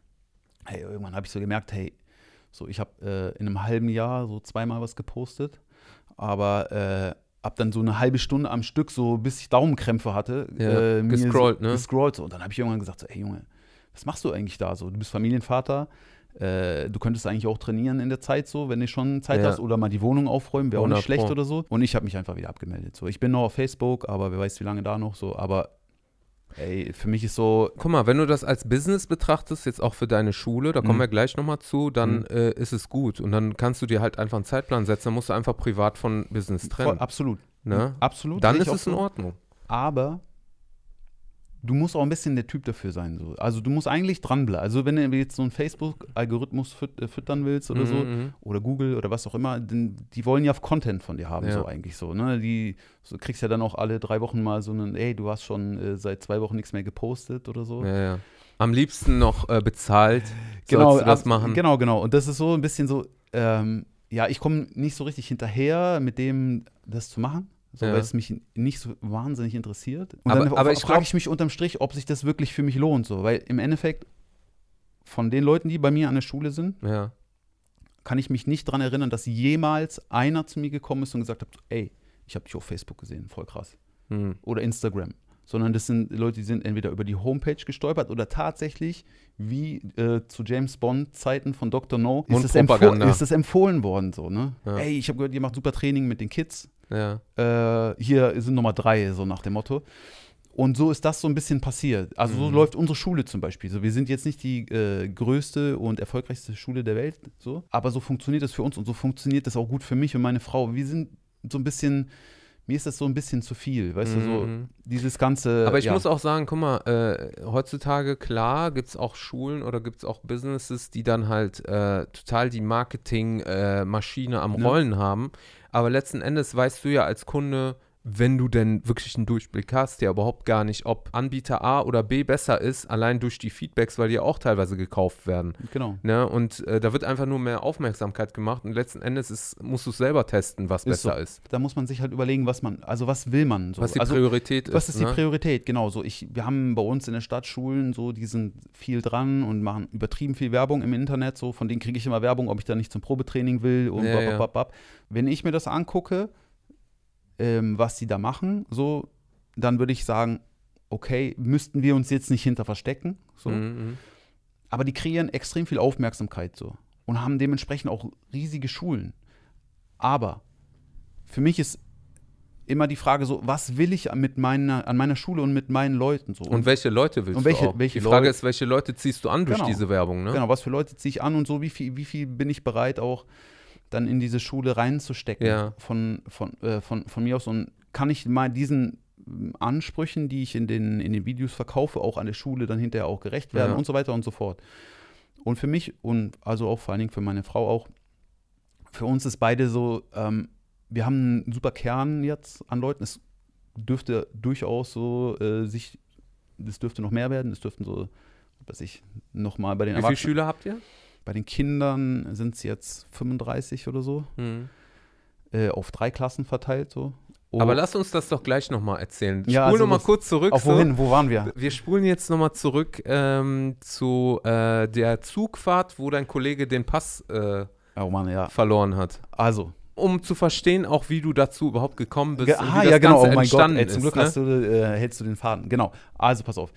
Hey, irgendwann habe ich so gemerkt, hey, so ich habe äh, in einem halben Jahr so zweimal was gepostet, aber äh, habe dann so eine halbe Stunde am Stück so, bis ich Daumenkrämpfe hatte. Ja, äh, gescrollt, so, ne? Gescrollt so. Und dann habe ich irgendwann gesagt, so, hey Junge, was machst du eigentlich da so? Du bist Familienvater. Äh, du könntest eigentlich auch trainieren in der Zeit so, wenn du schon Zeit ja. hast oder mal die Wohnung aufräumen, wäre auch nicht schlecht oder so. Und ich habe mich einfach wieder abgemeldet. So, ich bin noch auf Facebook, aber wer weiß, wie lange da noch so. Aber ey, für mich ist so. Guck mal, wenn du das als Business betrachtest, jetzt auch für deine Schule, da mhm. kommen wir gleich nochmal zu, dann mhm. äh, ist es gut. Und dann kannst du dir halt einfach einen Zeitplan setzen, dann musst du einfach privat von Business trennen. Voll, absolut. Ne? Absolut. Dann ist es in Ordnung. Aber du musst auch ein bisschen der Typ dafür sein. So. Also du musst eigentlich dranbleiben. Also wenn du jetzt so einen Facebook-Algorithmus füt- füttern willst oder mm-hmm. so, oder Google oder was auch immer, die wollen ja Content von dir haben, ja. so eigentlich so. Ne? Die so kriegst ja dann auch alle drei Wochen mal so einen, ey, du hast schon äh, seit zwei Wochen nichts mehr gepostet oder so. Ja, ja. Am liebsten noch äh, bezahlt, genau, sollst du das ab, machen. Genau, genau. Und das ist so ein bisschen so, ähm, ja, ich komme nicht so richtig hinterher, mit dem das zu machen, so, ja. weil es mich nicht so wahnsinnig interessiert. Und aber, dann aber ich frage ich mich unterm Strich, ob sich das wirklich für mich lohnt. So. Weil im Endeffekt von den Leuten, die bei mir an der Schule sind, ja. kann ich mich nicht daran erinnern, dass jemals einer zu mir gekommen ist und gesagt hat, ey, ich habe dich auf Facebook gesehen, voll krass. Hm. Oder Instagram. Sondern das sind Leute, die sind entweder über die Homepage gestolpert oder tatsächlich, wie äh, zu James Bond-Zeiten von Doktor No, ist das, empfoh- ist das empfohlen worden. So, ne? Ja. Ey, ich habe gehört, ihr macht super Training mit den Kids. Ja. Äh, hier sind Nummer drei, so nach dem Motto. Und so ist das so ein bisschen passiert. Also mhm. so läuft unsere Schule zum Beispiel. So, wir sind jetzt nicht die äh, größte und erfolgreichste Schule der Welt, so, aber so funktioniert das für uns und so funktioniert das auch gut für mich und meine Frau. Wir sind so ein bisschen... Mir ist das so ein bisschen zu viel, weißt mhm. du, so dieses ganze. Aber ich ja. muss auch sagen, guck mal, äh, heutzutage, klar, gibt es auch Schulen oder gibt es auch Businesses, die dann halt äh, total die Marketingmaschine äh, am Rollen ja. haben. Aber letzten Endes weißt du ja als Kunde, wenn du denn wirklich einen Durchblick hast, ja überhaupt gar nicht, ob Anbieter A oder B besser ist, allein durch die Feedbacks, weil die auch teilweise gekauft werden. Genau. Ne? Und äh, da wird einfach nur mehr Aufmerksamkeit gemacht und letzten Endes ist, musst du es selber testen, was ist besser so. Ist. Da muss man sich halt überlegen, was man, also was will man. So. Was die also, Priorität ist. Was ist die ne? Priorität, genau. So ich, wir haben bei uns in der Stadt Schulen, so, die sind viel dran und machen übertrieben viel Werbung im Internet, so, von denen kriege ich immer Werbung, ob ich da nicht zum Probetraining will und ja, bab, bab, bab, bab. Wenn ich mir das angucke, Ähm, was die da machen, so, dann würde ich sagen, okay, müssten wir uns jetzt nicht hinter verstecken. So. Mm-hmm. Aber die kreieren extrem viel Aufmerksamkeit so und haben dementsprechend auch riesige Schulen. Aber für mich ist immer die Frage so, was will ich mit meiner, an meiner Schule und mit meinen Leuten so? Und, und welche Leute willst und welche, du auch? Welche die Frage Leute, ist, welche Leute ziehst du an durch genau, diese Werbung? Ne? Genau, was für Leute ziehe ich an und so, wie viel, wie viel bin ich bereit auch dann in diese Schule reinzustecken ja. von, von, äh, von, von mir aus. Und kann ich mal diesen Ansprüchen, die ich in den, in den Videos verkaufe, auch an der Schule dann hinterher auch gerecht werden ja. und so weiter und so fort. Und für mich und also auch vor allen Dingen für meine Frau auch, für uns ist beide so, ähm, wir haben einen super Kern jetzt an Leuten. Es dürfte durchaus so äh, sich, es dürfte noch mehr werden, es dürften so, was weiß ich, nochmal bei den Erwachsenen. Wie viele Schüler habt ihr? Bei den Kindern sind es jetzt fünfunddreißig oder so, mhm. äh, auf drei Klassen verteilt. So. Oh. Aber lass uns das doch gleich nochmal erzählen. Spulen ja, also nochmal kurz zurück. Auf wohin, so. Wo waren wir? Wir spulen jetzt nochmal zurück ähm, zu äh, der Zugfahrt, wo dein Kollege den Pass äh, oh Mann, ja. verloren hat. Also. Um zu verstehen, auch wie du dazu überhaupt gekommen bist. Ge- und ah, wie das ja, genau. Ganze oh mein Gott, ey, zum Glück hast du, äh, hältst du den Faden. Genau. Also, pass auf.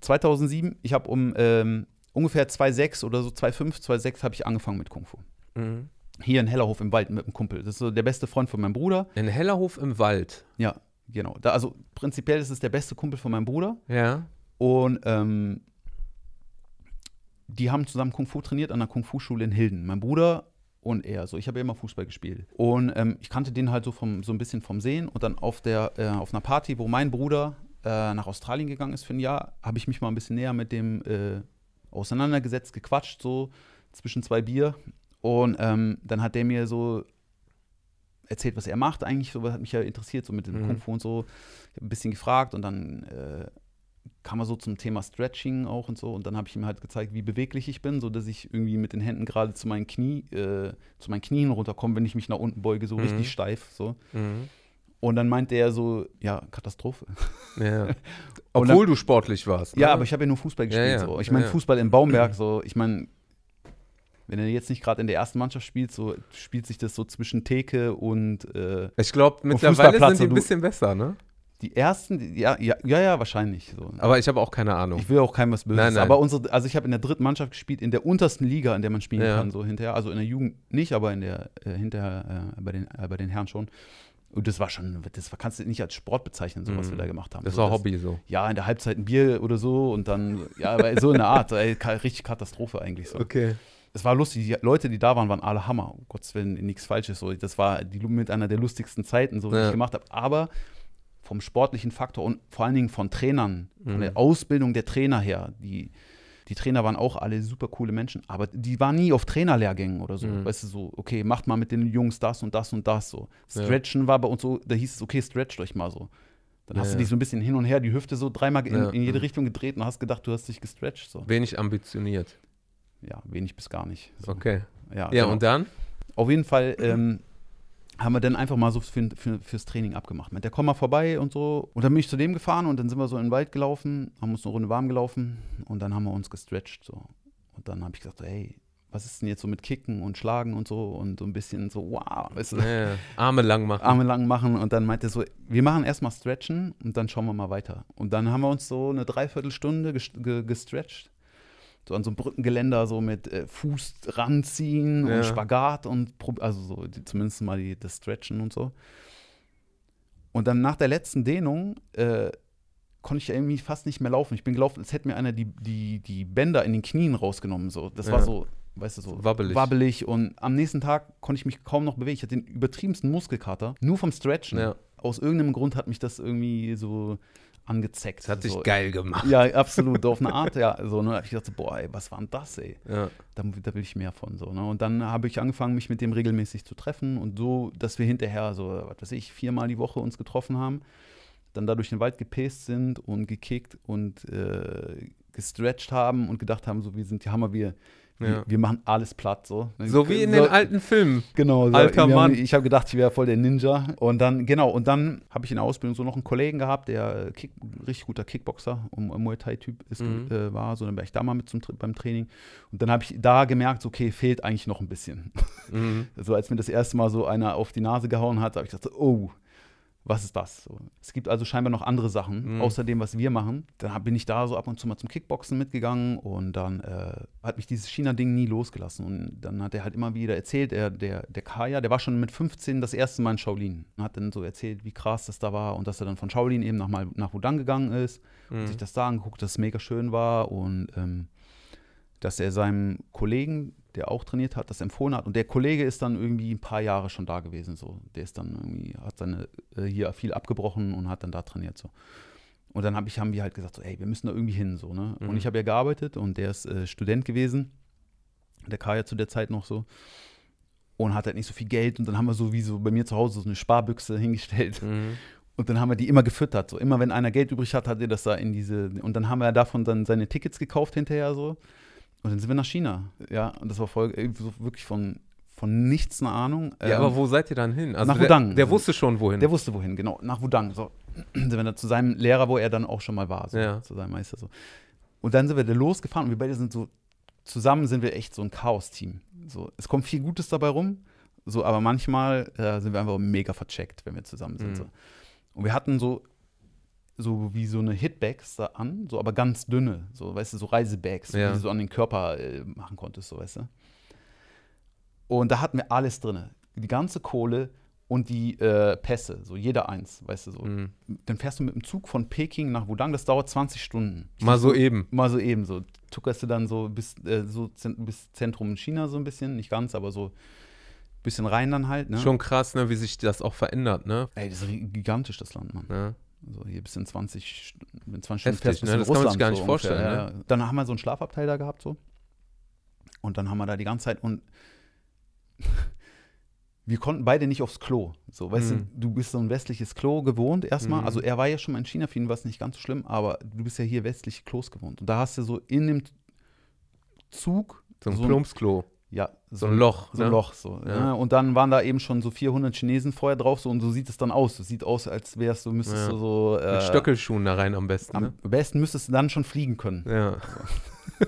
zweitausendsieben, ich habe um. Ähm, Ungefähr zwei Komma sechs oder so, zwei Komma fünf, zwei Komma sechs habe ich angefangen mit Kung Fu. Mhm. Hier in Hellerhof im Wald mit einem Kumpel. Das ist so der beste Freund von meinem Bruder. In Hellerhof im Wald? Ja, genau. Da, also prinzipiell ist es der beste Kumpel von meinem Bruder. Ja. Und ähm, die haben zusammen Kung Fu trainiert an der Kung Fu Schule in Hilden. Mein Bruder und er. So, ich habe ja immer Fußball gespielt. Und ähm, ich kannte den halt so, vom, so ein bisschen vom Sehen. Und dann auf, der, äh, auf einer Party, wo mein Bruder äh, nach Australien gegangen ist für ein Jahr, habe ich mich mal ein bisschen näher mit dem äh, auseinandergesetzt, gequatscht, so zwischen zwei Bier. Und ähm, dann hat der mir so erzählt, was er macht eigentlich, so, hat mich ja interessiert, so mit dem mhm. Kung Fu und so. Ich habe ein bisschen gefragt und dann äh, kam er so zum Thema Stretching auch und so. Und dann habe ich ihm halt gezeigt, wie beweglich ich bin, so dass ich irgendwie mit den Händen gerade zu meinen Knie, äh, zu meinen Knien runterkomme, wenn ich mich nach unten beuge, so mhm. richtig steif, so. Mhm. Und dann meinte er so, ja, Katastrophe. Ja. Obwohl dann, du sportlich warst. Ne? Ja, aber ich habe ja nur Fußball gespielt. Ja, ja. So. Ich meine, ja, ja. Fußball in Baumberg, so, ich meine, wenn du jetzt nicht gerade in der ersten Mannschaft spielst, so spielt sich das so zwischen Theke und äh, ich glaube, mittlerweile sind die ein bisschen besser, ne? Die ersten, ja, ja, ja, ja wahrscheinlich. So. Aber ich habe auch keine Ahnung. Ich will auch keinem was Böses. Nein, nein. Aber unsere, also ich habe in der dritten Mannschaft gespielt, in der untersten Liga, in der man spielen ja. kann, so hinterher. Also in der Jugend nicht, aber in der äh, hinterher äh, bei den, äh, bei den Herren schon. Und das war schon, das kannst du nicht als Sport bezeichnen, so was wir da gemacht haben. Das so, war das, Hobby so. Ja, in der Halbzeit ein Bier oder so und dann, ja, aber so in der Art, ey, richtig Katastrophe eigentlich so. Okay. Es war lustig, die Leute, die da waren, waren alle Hammer. Um Gottes Willen, nichts Falsches. So. Das war die, mit einer der lustigsten Zeiten, so was ja. ich gemacht habe. Aber vom sportlichen Faktor und vor allen Dingen von Trainern, von mhm. der Ausbildung der Trainer her, die, die Trainer waren auch alle super coole Menschen, aber die waren nie auf Trainerlehrgängen oder so. Mhm. Weißt du, so, okay, macht mal mit den Jungs das und das und das so. Stretchen ja. war bei uns so, da hieß es, okay, stretcht euch mal so. Dann hast ja, du dich so ein bisschen hin und her, die Hüfte so dreimal in, ja, in jede Richtung gedreht und hast gedacht, du hast dich gestretcht. So. Wenig ambitioniert. Ja, wenig bis gar nicht. So. Okay. Ja, ja genau. Und dann? Auf jeden Fall ähm, haben wir dann einfach mal so für, für, fürs Training abgemacht. Mit der komm mal vorbei und so. Und dann bin ich zu dem gefahren und dann sind wir so in den Wald gelaufen, haben uns eine Runde warm gelaufen und dann haben wir uns gestretcht. So. Und dann habe ich gesagt, hey, was ist denn jetzt so mit Kicken und Schlagen und so und so ein bisschen so, wow, weißt du? Ja, ja. Arme lang machen. Arme lang machen und dann meinte er so, wir machen erstmal Stretchen und dann schauen wir mal weiter. Und dann haben wir uns so eine Dreiviertelstunde gestretcht, so an so einem Brückengeländer, so mit äh, Fuß ranziehen ja, und Spagat und, also so die, zumindest mal die, das Stretchen und so. Und dann nach der letzten Dehnung, äh, konnte ich irgendwie fast nicht mehr laufen. Ich bin gelaufen, als hätte mir einer die, die, die Bänder in den Knien rausgenommen. So. Das ja, war so, weißt du, so wabbelig. wabbelig. Und am nächsten Tag konnte ich mich kaum noch bewegen. Ich hatte den übertriebensten Muskelkater. Nur vom Stretchen. Ja. Aus irgendeinem Grund hat mich das irgendwie so angezeckt. Das hat so, dich geil gemacht. Ja, absolut. Auf eine Art, ja. So, ne? Da habe ich gedacht, so, boah, ey, was war denn das, ey? Ja. Da, da will ich mehr von. So, ne? Und dann habe ich angefangen, mich mit dem regelmäßig zu treffen. Und so, dass wir hinterher so, was weiß ich, viermal die Woche uns getroffen haben. Dann da durch den Wald gepest sind und gekickt und äh, gestretcht haben und gedacht haben, so wir sind die Hammer, wir, wir, ja. wir machen alles platt. So, so wie in so, den alten Filmen. Genau. So, Alter Mann. Ich habe gedacht, ich wäre voll der Ninja. Und dann, genau, und dann habe ich in der Ausbildung so noch einen Kollegen gehabt, der Kick, richtig guter Kickboxer, um, um Muay Thai-Typ ist, mhm. äh, war. So, dann war ich da mal mit zum, beim Training. Und dann habe ich da gemerkt, so, okay, fehlt eigentlich noch ein bisschen. Mhm. So, als mir das erste Mal so einer auf die Nase gehauen hat, habe ich gedacht, oh, was ist das? So. Es gibt also scheinbar noch andere Sachen, mhm. außer dem, was wir machen. Dann bin ich da so ab und zu mal zum Kickboxen mitgegangen und dann äh, hat mich dieses China-Ding nie losgelassen. Und dann hat er halt immer wieder erzählt, der, der, der Kaya, der war schon mit fünfzehn das erste Mal in Shaolin. Und hat dann so erzählt, wie krass das da war und dass er dann von Shaolin eben nochmal nach Wudang gegangen ist mhm. und sich das da angeguckt, dass es mega schön war und ähm, dass er seinem Kollegen, der auch trainiert hat, das empfohlen hat. Und der Kollege ist dann irgendwie ein paar Jahre schon da gewesen. So. Der ist dann irgendwie, hat seine äh, hier viel abgebrochen und hat dann da trainiert. So. Und dann hab ich, haben wir halt gesagt, so, ey, wir müssen da irgendwie hin. So, ne? Mhm. Und ich habe ja gearbeitet und der ist äh, Student gewesen. Der kam ja zu der Zeit noch so. Und hat halt nicht so viel Geld. Und dann haben wir so wie so bei mir zu Hause so eine Sparbüchse hingestellt. Mhm. Und dann haben wir die immer gefüttert. So. Immer wenn einer Geld übrig hat, hat er das da in diese. Und dann haben wir davon dann seine Tickets gekauft hinterher so. Und dann sind wir nach China, ja, und das war voll, so wirklich von, von nichts eine Ahnung. Ja, ähm, aber wo seid ihr dann hin? Also nach der, Wudang. Der wusste schon, wohin. Der wusste, wohin, genau, nach Wudang. So. Sind wir dann zu seinem Lehrer, wo er dann auch schon mal war, so, ja. zu seinem Meister. So. Und dann sind wir da losgefahren und wir beide sind so, zusammen sind wir echt so ein Chaos-Team. So. Es kommt viel Gutes dabei rum, so, aber manchmal äh, sind wir einfach mega vercheckt, wenn wir zusammen sind. Mhm. So. Und wir hatten so so wie so eine Hitbags da an, so aber ganz dünne, so, weißt du, so Reisebags, ja. die du so an den Körper äh, machen konntest, so, weißt du. Und da hatten wir alles drin, die ganze Kohle und die äh, Pässe, so jeder eins, weißt du, so. Mhm. Dann fährst du mit dem Zug von Peking nach Wudang, das dauert zwanzig Stunden. Mal so eben. Mal so eben, so tuckerst du dann so bis, äh, so bis Zentrum in China so ein bisschen, nicht ganz, aber so ein bisschen rein dann halt, ne. Schon krass, ne, wie sich das auch verändert, ne. Ey, das ist gigantisch, das Land, Mann. Ja. So hier bis in zwanzig Stunden fährst, ne? Das Russland, kann man sich gar nicht so vorstellen. Ja, ne? Dann haben wir so einen Schlafabteil da gehabt so. Und dann haben wir da die ganze Zeit und wir konnten beide nicht aufs Klo. So, weißt mhm. du, du bist so ein westliches Klo gewohnt erstmal. Mhm. Also er war ja schon mal in China, für ihn war es nicht ganz so schlimm, aber du bist ja hier westliche Klos gewohnt. Und da hast du so in dem Zug so ein so Plumpsklo. Ja, so, so ein Loch. So ein ne? Loch, so. Ja. Ja. Und dann waren da eben schon so vierhundert Chinesen vorher drauf, so, und so sieht es dann aus. Es sieht aus, als wärst du, müsstest ja. du so. Äh, Mit Stöckelschuhen da rein am besten. Am ne? besten müsstest du dann schon fliegen können. Ja. So.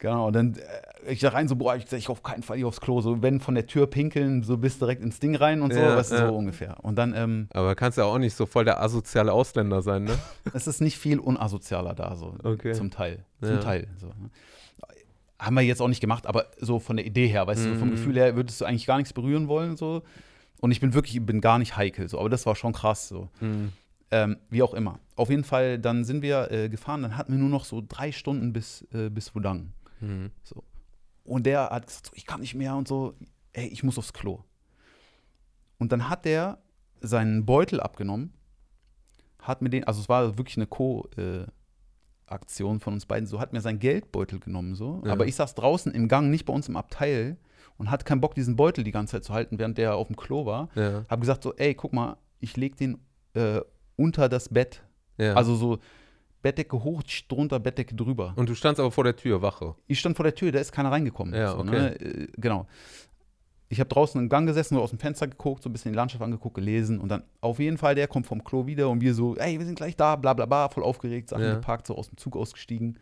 Genau, und dann, äh, ich da rein so, boah, ich sag, ich auf keinen Fall hier aufs Klo. So, wenn von der Tür pinkeln, so bist direkt ins Ding rein und so, ja, was ja. so ungefähr. Und dann, ähm, aber kannst ja auch nicht so voll der asoziale Ausländer sein, ne? Es ist nicht viel unasozialer da, so. Okay. Zum Teil. Zum ja. Teil, so. Ne? Haben wir jetzt auch nicht gemacht, aber so von der Idee her, weißt mhm. du, vom Gefühl her würdest du eigentlich gar nichts berühren wollen, so. Und ich bin wirklich, bin gar nicht heikel, so. Aber das war schon krass, so. Mhm. Ähm, wie auch immer. Auf jeden Fall, dann sind wir äh, gefahren, dann hatten wir nur noch so drei Stunden bis, äh, bis Wudang. Mhm. So. Und der hat gesagt, so, ich kann nicht mehr und so, ey, ich muss aufs Klo. Und dann hat der seinen Beutel abgenommen, hat mir den, also es war wirklich eine Co- äh, Aktion von uns beiden, so, hat mir seinen Geldbeutel genommen, so, ja. aber ich saß draußen im Gang, nicht bei uns im Abteil und hatte keinen Bock, diesen Beutel die ganze Zeit zu halten, während der auf dem Klo war, ja. hab gesagt so, ey, guck mal, ich leg den äh, unter das Bett. Ja. Also so Bettdecke hoch, drunter, Bettdecke drüber. Und du standst aber vor der Tür, Wache. Ich stand vor der Tür, da ist keiner reingekommen. Ja, so, okay. Ne? Genau. Ich habe draußen im Gang gesessen, so aus dem Fenster geguckt, so ein bisschen die Landschaft angeguckt, gelesen und dann auf jeden Fall, der kommt vom Klo wieder und wir so, ey, wir sind gleich da, bla bla bla, voll aufgeregt, Sachen ja. gepackt, so aus dem Zug ausgestiegen,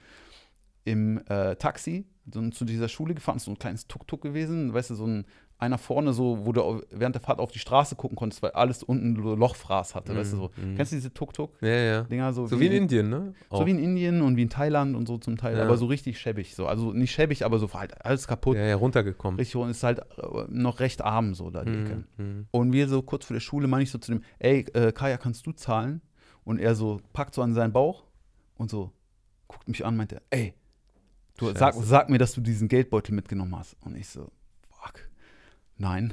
im äh, Taxi, so zu dieser Schule gefahren, so ein kleines Tuk-Tuk gewesen, weißt du, so ein, einer vorne so, wo du während der Fahrt auf die Straße gucken konntest, weil alles unten Lochfraß hatte, mm, weißt du, so. Mm. Kennst du diese Tuk-Tuk-Dinger? Ja, ja. So, so wie in, in Indien, ne? So auch. Wie in Indien und wie in Thailand und so zum Teil, ja. aber so richtig schäbig, so. Also nicht schäbig, aber so halt alles kaputt. Ja, ja, runtergekommen. Richtig, und ist halt noch recht arm, so da die mm, Ecke. Mm. Und wir so kurz vor der Schule, meine ich so zu dem, ey, äh, Kaya, kannst du zahlen? Und er so, packt so an seinen Bauch und so, guckt mich an, meinte, ey, du sag, sag mir, dass du diesen Geldbeutel mitgenommen hast. Und ich so, fuck, nein.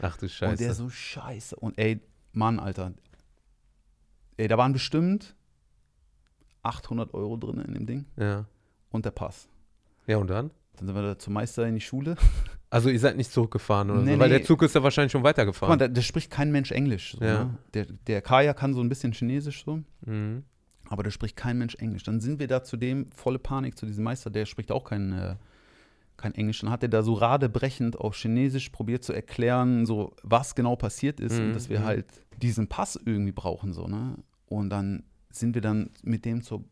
Ach du Scheiße. Und der so, Scheiße. Und ey, Mann, Alter, ey, da waren bestimmt achthundert Euro drin in dem Ding. Ja. Und der Pass. Ja, und dann? Dann sind wir da zum Meister in die Schule. Also ihr seid nicht zurückgefahren oder nee, so, weil nee. Der Zug ist ja wahrscheinlich schon weitergefahren. Guck mal, da, da spricht kein Mensch Englisch. So, ja. Ne? Der, der Kaya kann so ein bisschen Chinesisch so. Mhm. Aber da spricht kein Mensch Englisch. Dann sind wir da zu dem, volle Panik, zu diesem Meister, der spricht auch kein, äh, kein Englisch. Dann hat er da so radebrechend auf Chinesisch probiert zu erklären, so was genau passiert ist mhm. und dass wir halt diesen Pass irgendwie brauchen. So, ne? Und dann sind wir dann mit dem zur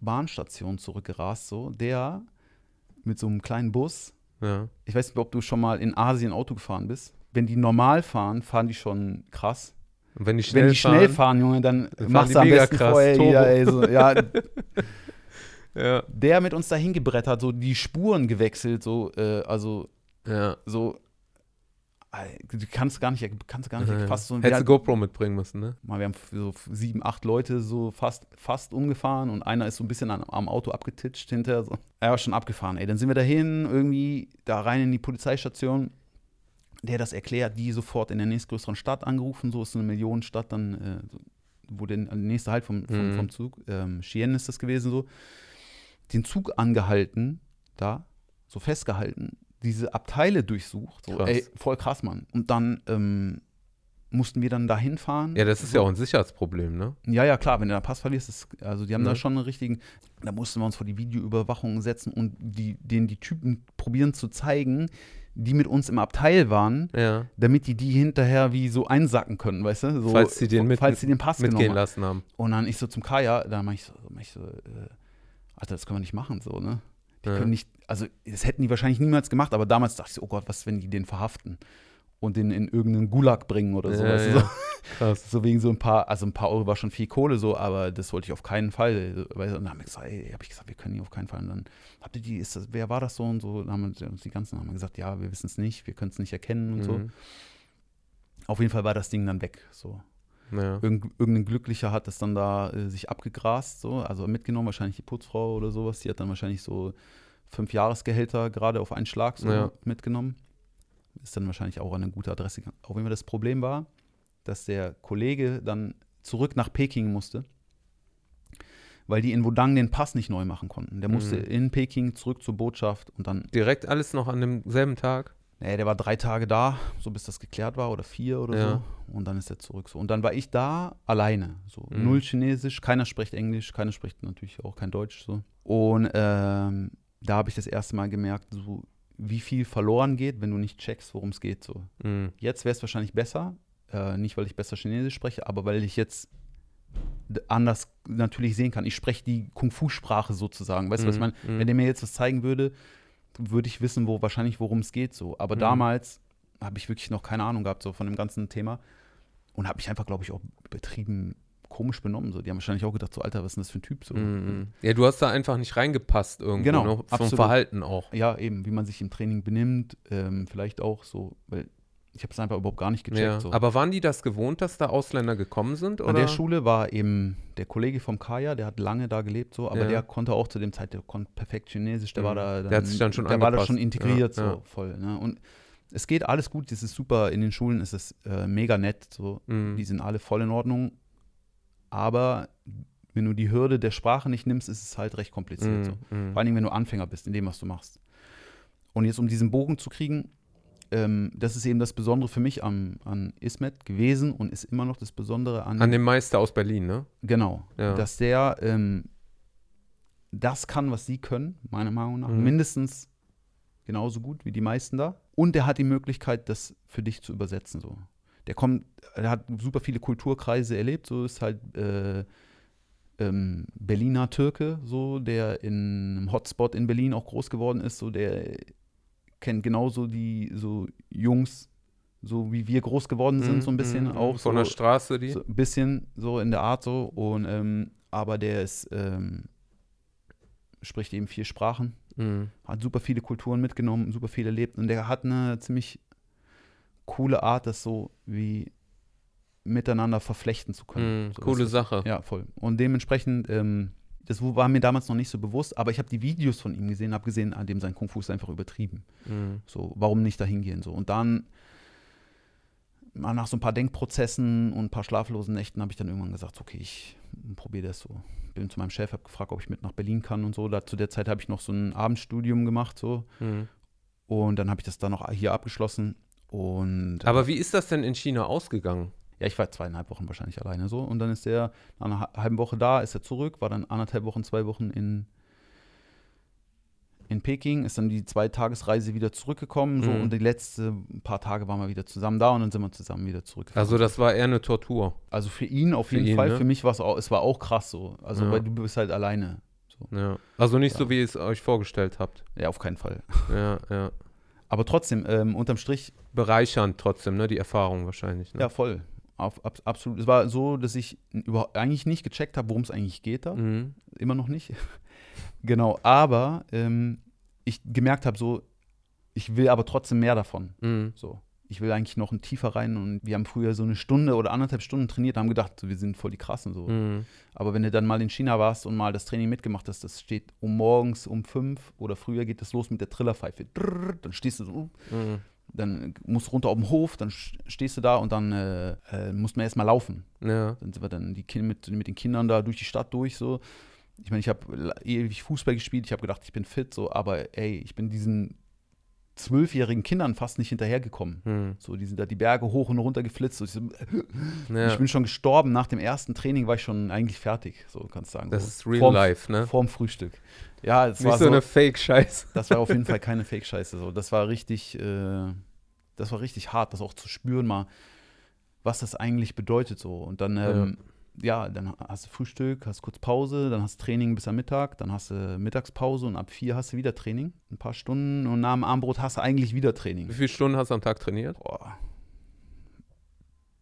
Bahnstation zurückgerast, so, der mit so einem kleinen Bus, ja. ich weiß nicht, ob du schon mal in Asien Auto gefahren bist. Wenn die normal fahren, fahren die schon krass. Und wenn die schnell, wenn die fahren, schnell fahren, Junge, dann, dann machst du am besten krass, vorher ja, ey, so, ja. ja. Der mit uns dahin gebrettert, so die Spuren gewechselt, so, äh, also ja. so, du kannst gar nicht, kannst gar nicht ja, fast so. Hättest du GoPro mitbringen müssen, ne? Mal, wir haben so sieben, acht Leute so fast, fast umgefahren und einer ist so ein bisschen am, am Auto abgetitscht hinterher. So. Er war schon abgefahren, ey. Dann sind wir dahin, irgendwie da rein in die Polizeistation. Der das erklärt, die sofort in der nächstgrößeren Stadt angerufen, so ist so eine Millionenstadt, dann äh, wo der nächste Halt vom, vom, mhm. vom Zug, ähm, Chien ist das gewesen, so, den Zug angehalten, da, so festgehalten, diese Abteile durchsucht, so, ey, voll krass, Mann. Und dann ähm, mussten wir dann da hinfahren. Ja, das ist so. Ja auch ein Sicherheitsproblem, ne? Ja, ja, klar, wenn du da Pass verlierst, ist, also die haben mhm. da schon einen richtigen, da mussten wir uns vor die Videoüberwachung setzen und die, denen die Typen probieren zu zeigen, die mit uns im Abteil waren, ja. damit die die hinterher wie so einsacken können, weißt du? So, falls sie den, mit, falls die den Pass mitgehen lassen haben. Und dann ich so zum Kaya, da mach ich so, mach ich so äh, Alter, das können wir nicht machen, so, ne? Die ja. können nicht, also das hätten die wahrscheinlich niemals gemacht, aber damals dachte ich so, oh Gott, was, wenn die den verhaften und den in irgendeinen Gulag bringen oder so, ja, weißt du? Ja. So, so wegen so ein paar, also ein paar Euro war schon viel Kohle so, aber das wollte ich auf keinen Fall. Weißt du? Und dann habe ich gesagt, ey, hab ich gesagt, wir können die auf keinen Fall. Und dann habt ihr die, ist das, wer war das so und so? Und dann haben wir, die ganzen haben gesagt, ja, wir wissen es nicht, wir können es nicht erkennen und mhm. so. Auf jeden Fall war das Ding dann weg. So. Ja. Irg- irgendein Glücklicher hat das dann da äh, sich abgegrast, so, also mitgenommen, wahrscheinlich die Putzfrau oder sowas, die hat dann wahrscheinlich so fünf Jahresgehälter gerade auf einen Schlag so ja. mitgenommen. Ist dann wahrscheinlich auch an eine gute Adresse gegangen. Auch wenn das Problem war, dass der Kollege dann zurück nach Peking musste, weil die in Wudang den Pass nicht neu machen konnten. Der musste mhm. in Peking zurück zur Botschaft und dann. Direkt alles noch an demselben Tag? Nee, der war drei Tage da, so bis das geklärt war oder vier oder ja. so. Und dann ist er zurück. So. Und dann war ich da alleine. So. Mhm. Null Chinesisch, keiner spricht Englisch, keiner spricht natürlich auch kein Deutsch. So. Und ähm, da habe ich das erste Mal gemerkt, so wie viel verloren geht, wenn du nicht checkst, worum es geht. So. Mhm. Jetzt wäre es wahrscheinlich besser. Äh, nicht, weil ich besser Chinesisch spreche, aber weil ich jetzt anders natürlich sehen kann. Ich spreche die Kung-Fu-Sprache sozusagen. Weißt du, mm, was ich meine? Mm. Wenn der mir jetzt was zeigen würde, würde ich wissen, wo wahrscheinlich worum es geht. So. Aber mm. damals habe ich wirklich noch keine Ahnung gehabt so, von dem ganzen Thema und habe mich einfach, glaube ich, auch betrieben komisch benommen. So. Die haben wahrscheinlich auch gedacht, so Alter, was ist denn das für ein Typ? So. Mm, mm. Ja, du hast da einfach nicht reingepasst irgendwo. Genau, ne? Vom absolut. Verhalten auch. Ja, eben, wie man sich im Training benimmt, ähm, vielleicht auch so, weil ich habe es einfach überhaupt gar nicht gecheckt. Ja. So. Aber waren die das gewohnt, dass da Ausländer gekommen sind? Oder? An der Schule war eben der Kollege vom Kaya, der hat lange da gelebt, so, aber ja. der konnte auch zu dem Zeit, der konnte perfekt Chinesisch, der mhm. war da dann, der hat sich dann schon der war da schon integriert, ja, so ja. voll. Ne? Und es geht alles gut, das ist super, in den Schulen ist es äh, mega nett, so. Mhm. Die sind alle voll in Ordnung, aber wenn du die Hürde der Sprache nicht nimmst, ist es halt recht kompliziert. Mhm. So. Vor allen Dingen, wenn du Anfänger bist in dem, was du machst. Und jetzt, um diesen Bogen zu kriegen, ähm, das ist eben das Besondere für mich am, an Ismet gewesen und ist immer noch das Besondere an... An dem Meister aus Berlin, ne? Genau, ja. Dass der ähm, das kann, was sie können, meiner Meinung nach, mhm. mindestens genauso gut wie die meisten da. Und der hat die Möglichkeit, das für dich zu übersetzen, so. Der kommt, der hat super viele Kulturkreise erlebt, so ist halt äh, ähm, Berliner Türke, so, der in einem Hotspot in Berlin auch groß geworden ist, so, der kennt genauso die so Jungs, so wie wir groß geworden sind, mm, so ein bisschen mm, auch. Von so, der Straße, die? So ein bisschen so in der Art so. Und, ähm, aber der ist, ähm, spricht eben vier Sprachen, mm. hat super viele Kulturen mitgenommen, super viel erlebt und der hat eine ziemlich coole Art, das so wie miteinander verflechten zu können. Mm, so coole Sache. Ja, voll. Und dementsprechend, ähm, das war mir damals noch nicht so bewusst, aber ich habe die Videos von ihm gesehen, habe gesehen, an dem sein Kung-Fu ist einfach übertrieben. Mm. So, warum nicht da hingehen? So. Und dann, nach so ein paar Denkprozessen und ein paar schlaflosen Nächten, habe ich dann irgendwann gesagt, okay, ich probiere das so. Bin zu meinem Chef, habe gefragt, ob ich mit nach Berlin kann und so. Da, zu der Zeit habe ich noch so ein Abendstudium gemacht. So. Mm. Und dann habe ich das dann noch hier abgeschlossen. Und, aber wie ist das denn in China ausgegangen? Ja, ich war zweieinhalb Wochen wahrscheinlich alleine so. Und dann ist der nach einer halben Woche da, ist er zurück, war dann anderthalb Wochen, zwei Wochen in, in Peking, ist dann die Zweitagesreise wieder zurückgekommen. So, mhm. Und die letzten paar Tage waren wir wieder zusammen da und dann sind wir zusammen wieder zurück. Also das war eher eine Tortur. Also für ihn auf für jeden ihn, Fall. Ne? Für mich war es auch, es war auch krass so. Also ja. Weil du bist halt alleine. So. Ja. Also nicht ja. so, wie ihr es euch vorgestellt habt. Ja, auf keinen Fall. Ja, ja. Aber trotzdem, ähm, unterm Strich. Bereichernd trotzdem, ne? Die Erfahrung wahrscheinlich. Ne? Ja, voll. Auf, ab, absolut. Es war so, dass ich überhaupt eigentlich nicht gecheckt habe, worum es eigentlich geht da. Mhm. Immer noch nicht. Genau. Aber ähm, ich gemerkt habe, so, ich will aber trotzdem mehr davon. Mhm. So. Ich will eigentlich noch ein tiefer rein. Und wir haben früher so eine Stunde oder anderthalb Stunden trainiert, haben gedacht, so, wir sind voll die Krassen. So. Mhm. Aber wenn du dann mal in China warst und mal das Training mitgemacht hast, das steht um morgens um fünf oder früher geht das los mit der Trillerpfeife. Drrr, dann stehst du so, uh, mhm. dann musst du runter auf den Hof, dann stehst du da und dann äh, äh, musst man erstmal laufen. Ja. Dann sind wir dann die Kinder mit, mit den Kindern da durch die Stadt durch. So. Ich meine, ich habe ewig Fußball gespielt, ich habe gedacht, ich bin fit, so, aber ey, ich bin diesen zwölfjährigen Kindern fast nicht hinterhergekommen. Hm. So, die sind da die Berge hoch und runter geflitzt. So, ich, so, ja. ich bin schon gestorben. Nach dem ersten Training war ich schon eigentlich fertig, so kannst du sagen. Das so. ist real vorm, life, ne? Vorm Frühstück. Ja, das nicht war so eine Fake-Scheiße. Das war auf jeden Fall keine Fake-Scheiße. So. Das war richtig, äh, das war richtig hart, das auch zu spüren mal, was das eigentlich bedeutet. So. Und dann, ähm, ja. ja, dann hast du Frühstück, hast kurz Pause, dann hast du Training bis am Mittag, dann hast du Mittagspause und ab vier hast du wieder Training. Ein paar Stunden und nach dem Abendbrot hast du eigentlich wieder Training. Wie viele Stunden hast du am Tag trainiert? Boah.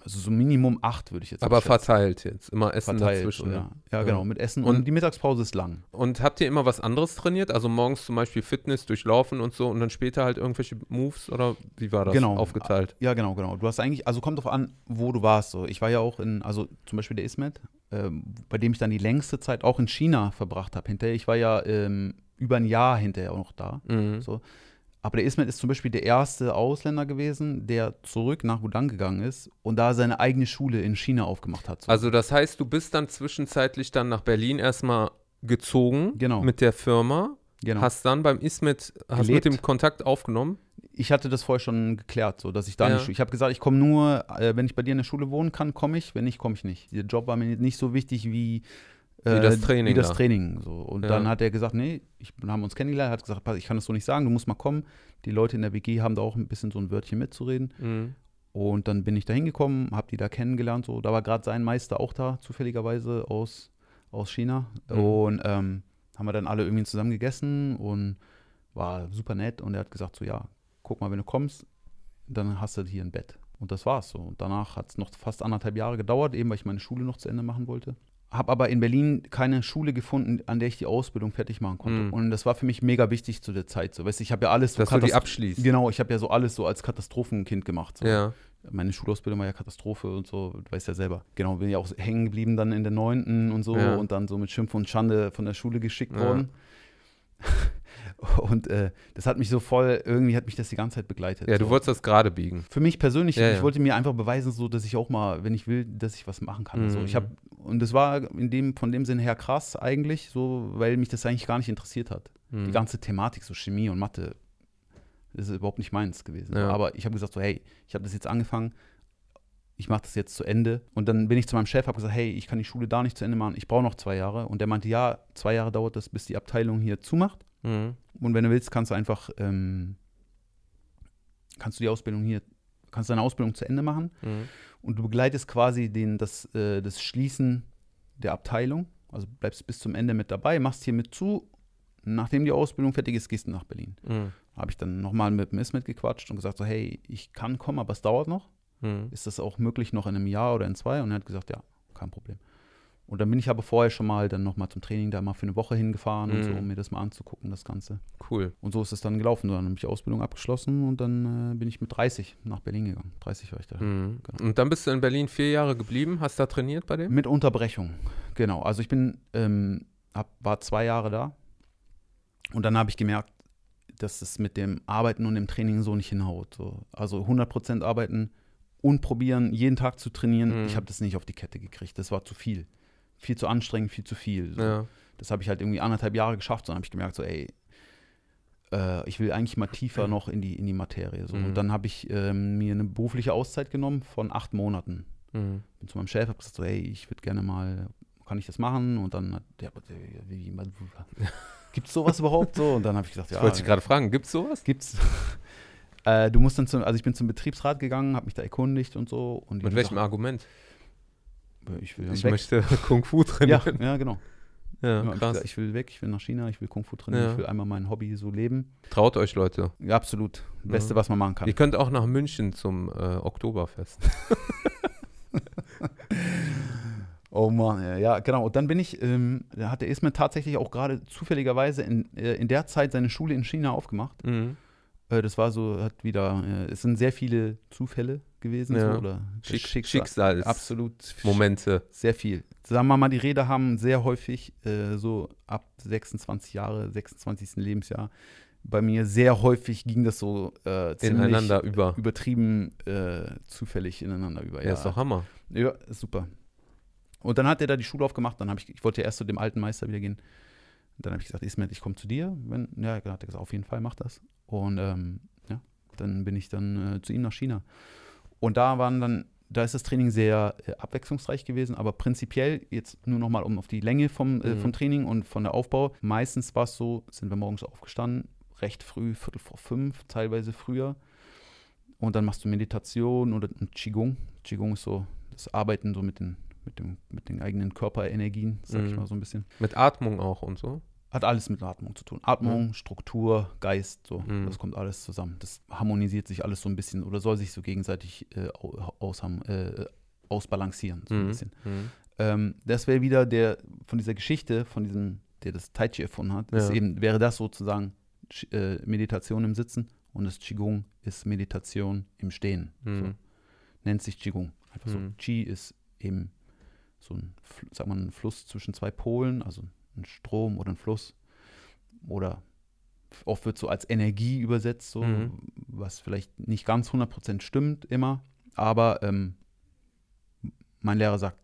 Also so Minimum acht würde ich jetzt sagen. Aber verteilt jetzt, immer Essen verteilt, dazwischen. Ja. Ja, ja, genau, mit Essen und, und die Mittagspause ist lang. Und habt ihr immer was anderes trainiert? Also morgens zum Beispiel Fitness, durchlaufen und so und dann später halt irgendwelche Moves oder wie war das genau. aufgeteilt? Ja, genau, genau. Du hast eigentlich, also kommt drauf an, wo du warst. So. Ich war ja auch in, also zum Beispiel der Ismet, ähm, bei dem ich dann die längste Zeit auch in China verbracht habe. Hinterher, ich war ja ähm, über ein Jahr hinterher auch noch da, mhm. so. Aber der Ismet ist zum Beispiel der erste Ausländer gewesen, der zurück nach Wudang gegangen ist und da seine eigene Schule in China aufgemacht hat. So. Also das heißt, du bist dann zwischenzeitlich dann nach Berlin erstmal gezogen genau. mit der Firma, genau. hast dann beim Ismet, hast Gelebt. mit dem Kontakt aufgenommen? Ich hatte das vorher schon geklärt, so dass ich da ja. nicht, ich habe gesagt, ich komme nur, äh, wenn ich bei dir in der Schule wohnen kann, komme ich, wenn nicht, komme ich nicht. Der Job war mir nicht so wichtig wie Wie das Training. Wie das Training. Da. So. Und ja. dann hat er gesagt, nee, ich, dann haben wir uns kennengelernt, hat gesagt, pass, ich kann das so nicht sagen, du musst mal kommen. Die Leute in der W G haben da auch ein bisschen so ein Wörtchen mitzureden. Mhm. Und dann bin ich da hingekommen, habe die da kennengelernt. So. Da war gerade sein Meister auch da, zufälligerweise aus, aus China. Mhm. Und ähm, haben wir dann alle irgendwie zusammen gegessen und war super nett. Und er hat gesagt so, ja, guck mal, wenn du kommst, dann hast du hier ein Bett. Und das war's so. Und danach hat es noch fast anderthalb Jahre gedauert, eben weil ich meine Schule noch zu Ende machen wollte. Habe aber in Berlin keine Schule gefunden, an der ich die Ausbildung fertig machen konnte. Mm. Und das war für mich mega wichtig zu der Zeit. So, weißt du, ich habe ja alles so. Dass Katast- du die abschließt. Genau, ich habe ja so alles so als Katastrophenkind gemacht. So. Ja. Meine Schulausbildung war ja Katastrophe und so, du weißt ja selber. Genau, bin ja auch hängen geblieben dann in der neunten und so ja. und dann so mit Schimpf und Schande von der Schule geschickt ja. worden. Und äh, das hat mich so voll, irgendwie hat mich das die ganze Zeit begleitet. Ja, du so. wolltest das gerade biegen. Für mich persönlich, ja, ich ja. wollte mir einfach beweisen, so, dass ich auch mal, wenn ich will, dass ich was machen kann. Mhm. So, ich hab, und das war in dem, von dem Sinne her krass eigentlich, so, weil mich das eigentlich gar nicht interessiert hat. Mhm. Die ganze Thematik, so Chemie und Mathe, Das ist überhaupt nicht meins gewesen. Ja. Aber ich habe gesagt so, hey, ich habe das jetzt angefangen, ich mache das jetzt zu Ende. Und dann bin ich zu meinem Chef, habe gesagt, hey, ich kann die Schule da nicht zu Ende machen, ich brauche noch zwei Jahre. Und der meinte, ja, zwei Jahre dauert das, bis die Abteilung hier zumacht. Mhm. Und wenn du willst, kannst du einfach, ähm, kannst du die Ausbildung hier, kannst deine Ausbildung zu Ende machen. Mhm. Und du begleitest quasi den, das, äh, das Schließen der Abteilung. Also bleibst bis zum Ende mit dabei, machst hier mit zu. Nachdem die Ausbildung fertig ist, gehst du nach Berlin. Mhm. Habe ich dann nochmal mit dem Ismet gequatscht und gesagt so, hey, ich kann kommen, aber es dauert noch. Mhm. Ist das auch möglich noch in einem Jahr oder in zwei? Und er hat gesagt, ja, kein Problem. Und dann bin ich aber vorher schon mal dann nochmal zum Training da mal für eine Woche hingefahren mhm. und so, um mir das mal anzugucken, das Ganze. Cool. Und so ist es dann gelaufen. Dann habe ich die Ausbildung abgeschlossen und dann äh, bin ich mit dreißig nach Berlin gegangen. dreißig war ich da. Mhm. Genau. Und dann bist du in Berlin vier Jahre geblieben, hast da trainiert bei dem? Mit Unterbrechung, genau. Also ich bin, ähm, hab, war zwei Jahre da und dann habe ich gemerkt, dass es mit dem Arbeiten und dem Training so nicht hinhaut. So. Also hundert Prozent arbeiten und probieren, jeden Tag zu trainieren. Mhm. Ich habe das nicht auf die Kette gekriegt. Das war zu viel. Viel zu anstrengend, viel zu viel. So. Ja. Das habe ich halt irgendwie anderthalb Jahre geschafft. Dann habe ich gemerkt, so ey, äh, ich will eigentlich mal tiefer noch in die, in die Materie. So. Mhm. Und dann habe ich ähm, mir eine berufliche Auszeit genommen von acht Monaten. Mhm. Bin zu meinem Chef, habe gesagt, so ey, ich würde gerne mal, kann ich das machen? Und dann hat der, wie man gibt es sowas überhaupt so? Und dann habe ich gesagt, ja. Ich wollte dich gerade fragen, gibt es sowas? Gibt's. äh, du musst dann zum, also ich bin zum Betriebsrat gegangen, habe mich da erkundigt und so. Und mit welchem gesagt, Argument? Ich will Ich weg. möchte Kung Fu trainieren. Ja, ja genau. Ja, ja, krass. Ich, ich will weg, ich will nach China, ich will Kung Fu trainieren, ja. Ich will einmal mein Hobby so leben. Traut euch, Leute. Ja, absolut. Beste, ja. was man machen kann. Ihr könnt auch nach München zum äh, Oktoberfest. Oh Mann, ja, ja, genau. Und dann bin ich, ähm, da hat der Ismet tatsächlich auch gerade zufälligerweise in, äh, in der Zeit seine Schule in China aufgemacht. Mhm. Äh, das war so, hat wieder, äh, es sind sehr viele Zufälle gewesen. Ja. So, oder Schick, Schicksal, Schicksals. Absolut. Momente. Sehr viel. Sagen wir mal, die Räder haben sehr häufig, äh, so ab sechsundzwanzig Jahre, sechsundzwanzigsten Lebensjahr, bei mir sehr häufig ging das so äh, ziemlich ineinander über. übertrieben äh, zufällig ineinander über. Ja, ja, ist doch Hammer. Ja, ist super. Und dann hat er da die Schule aufgemacht, dann habe ich, ich wollte ja erst zu dem alten Meister wieder gehen. Dann habe ich gesagt, Ismet, ich komme zu dir. Wenn, ja, dann hat er gesagt, auf jeden Fall, mach das. Und ähm, ja, dann bin ich dann äh, zu ihm nach China. Und da waren dann, da ist das Training sehr äh, abwechslungsreich gewesen, aber prinzipiell, jetzt nur nochmal um auf die Länge vom, äh, mhm. vom Training und von der Aufbau, meistens war es so, sind wir morgens aufgestanden, recht früh, Viertel vor fünf, teilweise früher. Und dann machst du Meditation oder Qigong. Qigong ist so das Arbeiten so mit den Mit, dem, mit den eigenen Körperenergien, sag ich mhm. mal so ein bisschen. Mit Atmung auch und so? Hat alles mit Atmung zu tun. Atmung, mhm. Struktur, Geist, so. Mhm. Das kommt alles zusammen. Das harmonisiert sich alles so ein bisschen oder soll sich so gegenseitig äh, aus, äh, ausbalancieren, so mhm. ein bisschen. Mhm. Ähm, das wäre wieder der, von dieser Geschichte, von diesem, der das Tai Chi erfunden hat, ja. ist eben, wäre das sozusagen äh, Meditation im Sitzen und das Qigong ist Meditation im Stehen. Mhm. So. Nennt sich Qigong. Einfach mhm. so. Qi ist eben so ein, sag mal, ein Fluss zwischen zwei Polen, also ein Strom oder ein Fluss. Oder oft wird so als Energie übersetzt, so, mhm. was vielleicht nicht ganz hundert Prozent stimmt immer. Aber ähm, mein Lehrer sagt,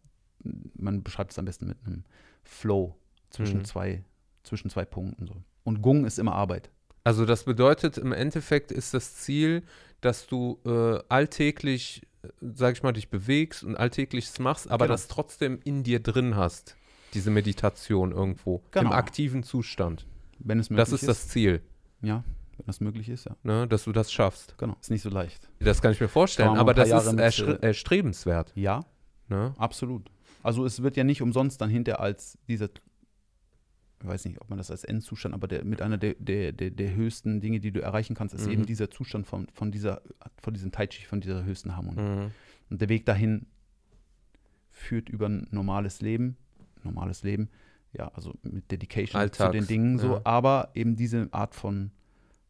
man beschreibt es am besten mit einem Flow zwischen, mhm. zwei, zwischen zwei Punkten. So. Und Gung ist immer Arbeit. Also das bedeutet, im Endeffekt ist das Ziel, dass du äh, alltäglich sag ich mal, dich bewegst und Alltägliches machst, aber genau. das trotzdem in dir drin hast, diese Meditation irgendwo, genau. im aktiven Zustand. Wenn es möglich ist. Das ist, ist das Ziel. Ja, wenn das möglich ist, ja. Ne, dass du das schaffst. Genau, ist nicht so leicht. Das kann ich mir vorstellen, aber das Jahre ist erschre- erstrebenswert. Ja, ne? Absolut. Also es wird ja nicht umsonst dann hinter als dieser, ich weiß nicht, ob man das als Endzustand, aber der, mit einer der, der, der, der höchsten Dinge, die du erreichen kannst, ist mhm. eben dieser Zustand von, von, dieser, von diesem Tai Chi, von dieser höchsten Harmonie. Mhm. Und der Weg dahin führt über ein normales Leben, normales Leben, ja, also mit Dedication Alltags, zu den Dingen so, ja. aber eben diese Art von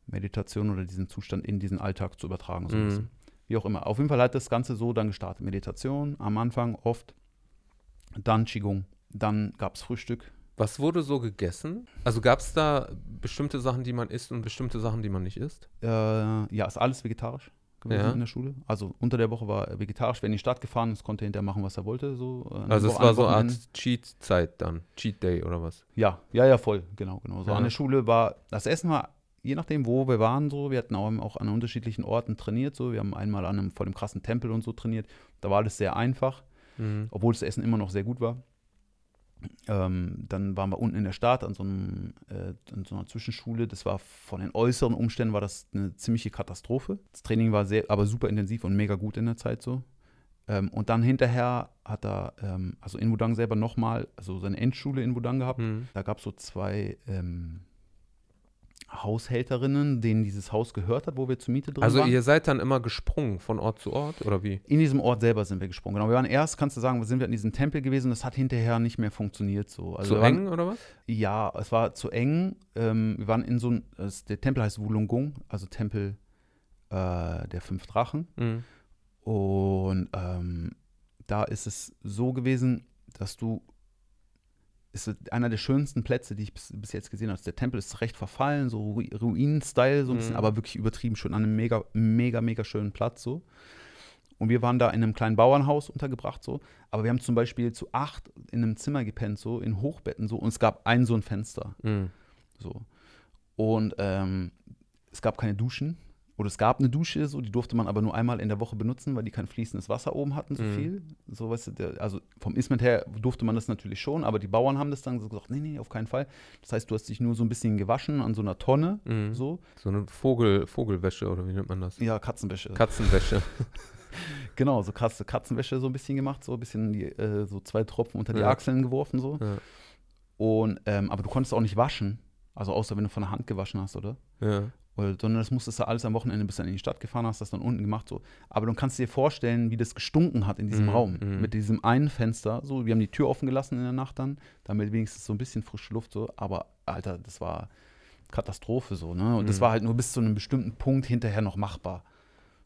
Meditation oder diesen Zustand in diesen Alltag zu übertragen. So mhm. Wie auch immer. Auf jeden Fall hat das Ganze so dann gestartet. Meditation am Anfang oft, dann Qigong, dann gab es Frühstück. Was wurde so gegessen? Also gab es da bestimmte Sachen, die man isst und bestimmte Sachen, die man nicht isst? Äh, ja, ist alles vegetarisch gewesen ja. in der Schule. Also unter der Woche war vegetarisch. Wer in die Stadt gefahren ist, konnte hinterher machen, was er wollte. So also es war so eine Art Cheat-Zeit dann, Cheat-Day oder was? Ja, ja, ja, voll, genau, genau. So ja. An der Schule war, das Essen war je nachdem, wo wir waren, so, wir hatten auch, auch an unterschiedlichen Orten trainiert, so, wir haben einmal an einem, vor einem krassen Tempel und so trainiert, da war alles sehr einfach, mhm. obwohl das Essen immer noch sehr gut war. Ähm, dann waren wir unten in der Stadt an so, einem, äh, an so einer Zwischenschule, das war von den äußeren Umständen war das eine ziemliche Katastrophe. Das Training war sehr, aber super intensiv und mega gut in der Zeit so. Ähm, und dann hinterher hat er, ähm, also in Wudang selber nochmal, also seine Endschule in Wudang gehabt. Mhm. Da gab es so zwei ähm, Haushälterinnen, denen dieses Haus gehört hat, wo wir zur Miete drin also waren. Also ihr seid dann immer gesprungen von Ort zu Ort, oder wie? In diesem Ort selber sind wir gesprungen, genau. Wir waren erst, kannst du sagen, sind wir in diesem Tempel gewesen, das hat hinterher nicht mehr funktioniert so. Also zu eng, waren, oder was? Ja, es war zu eng. Ähm, wir waren in so einem, der Tempel heißt Wulungong, also Tempel äh, der fünf Drachen. Mhm. Und ähm, da ist es so gewesen, dass du, ist einer der schönsten Plätze, die ich bis, bis jetzt gesehen habe. Der Tempel ist recht verfallen, so Ruinen-Style, so ein mhm. bisschen, aber wirklich übertrieben schön, an einem mega, mega, mega schönen Platz so. Und wir waren da in einem kleinen Bauernhaus untergebracht so, aber wir haben zum Beispiel zu acht in einem Zimmer gepennt so, in Hochbetten so, und es gab ein so ein Fenster. Mhm. So. Und ähm, es gab keine Duschen. Oder es gab eine Dusche, so, die durfte man aber nur einmal in der Woche benutzen, weil die kein fließendes Wasser oben hatten, so mhm. viel. So, weißt du, der, also vom Ismet her durfte man das natürlich schon, aber die Bauern haben das dann so gesagt, nee, nee, auf keinen Fall. Das heißt, du hast dich nur so ein bisschen gewaschen an so einer Tonne. Mhm. So, so eine Vogel, Vogelwäsche oder wie nennt man das? Ja, Katzenwäsche. Katzenwäsche. Genau, so krasse Katzenwäsche so ein bisschen gemacht, so ein bisschen die, äh, so zwei Tropfen unter die ja. Achseln geworfen. So. Ja. Und, ähm, aber du konntest auch nicht waschen, also außer wenn du von der Hand gewaschen hast, oder? Ja. Weil, sondern das musstest du alles am Wochenende, bis du dann in die Stadt gefahren hast, das dann unten gemacht so. Aber du kannst dir vorstellen, wie das gestunken hat in diesem mm, Raum. Mm. Mit diesem einen Fenster. So, wir haben die Tür offen gelassen in der Nacht dann, damit wenigstens so ein bisschen frische Luft so. Aber Alter, das war Katastrophe so, ne? Und mm. das war halt nur bis zu einem bestimmten Punkt hinterher noch machbar.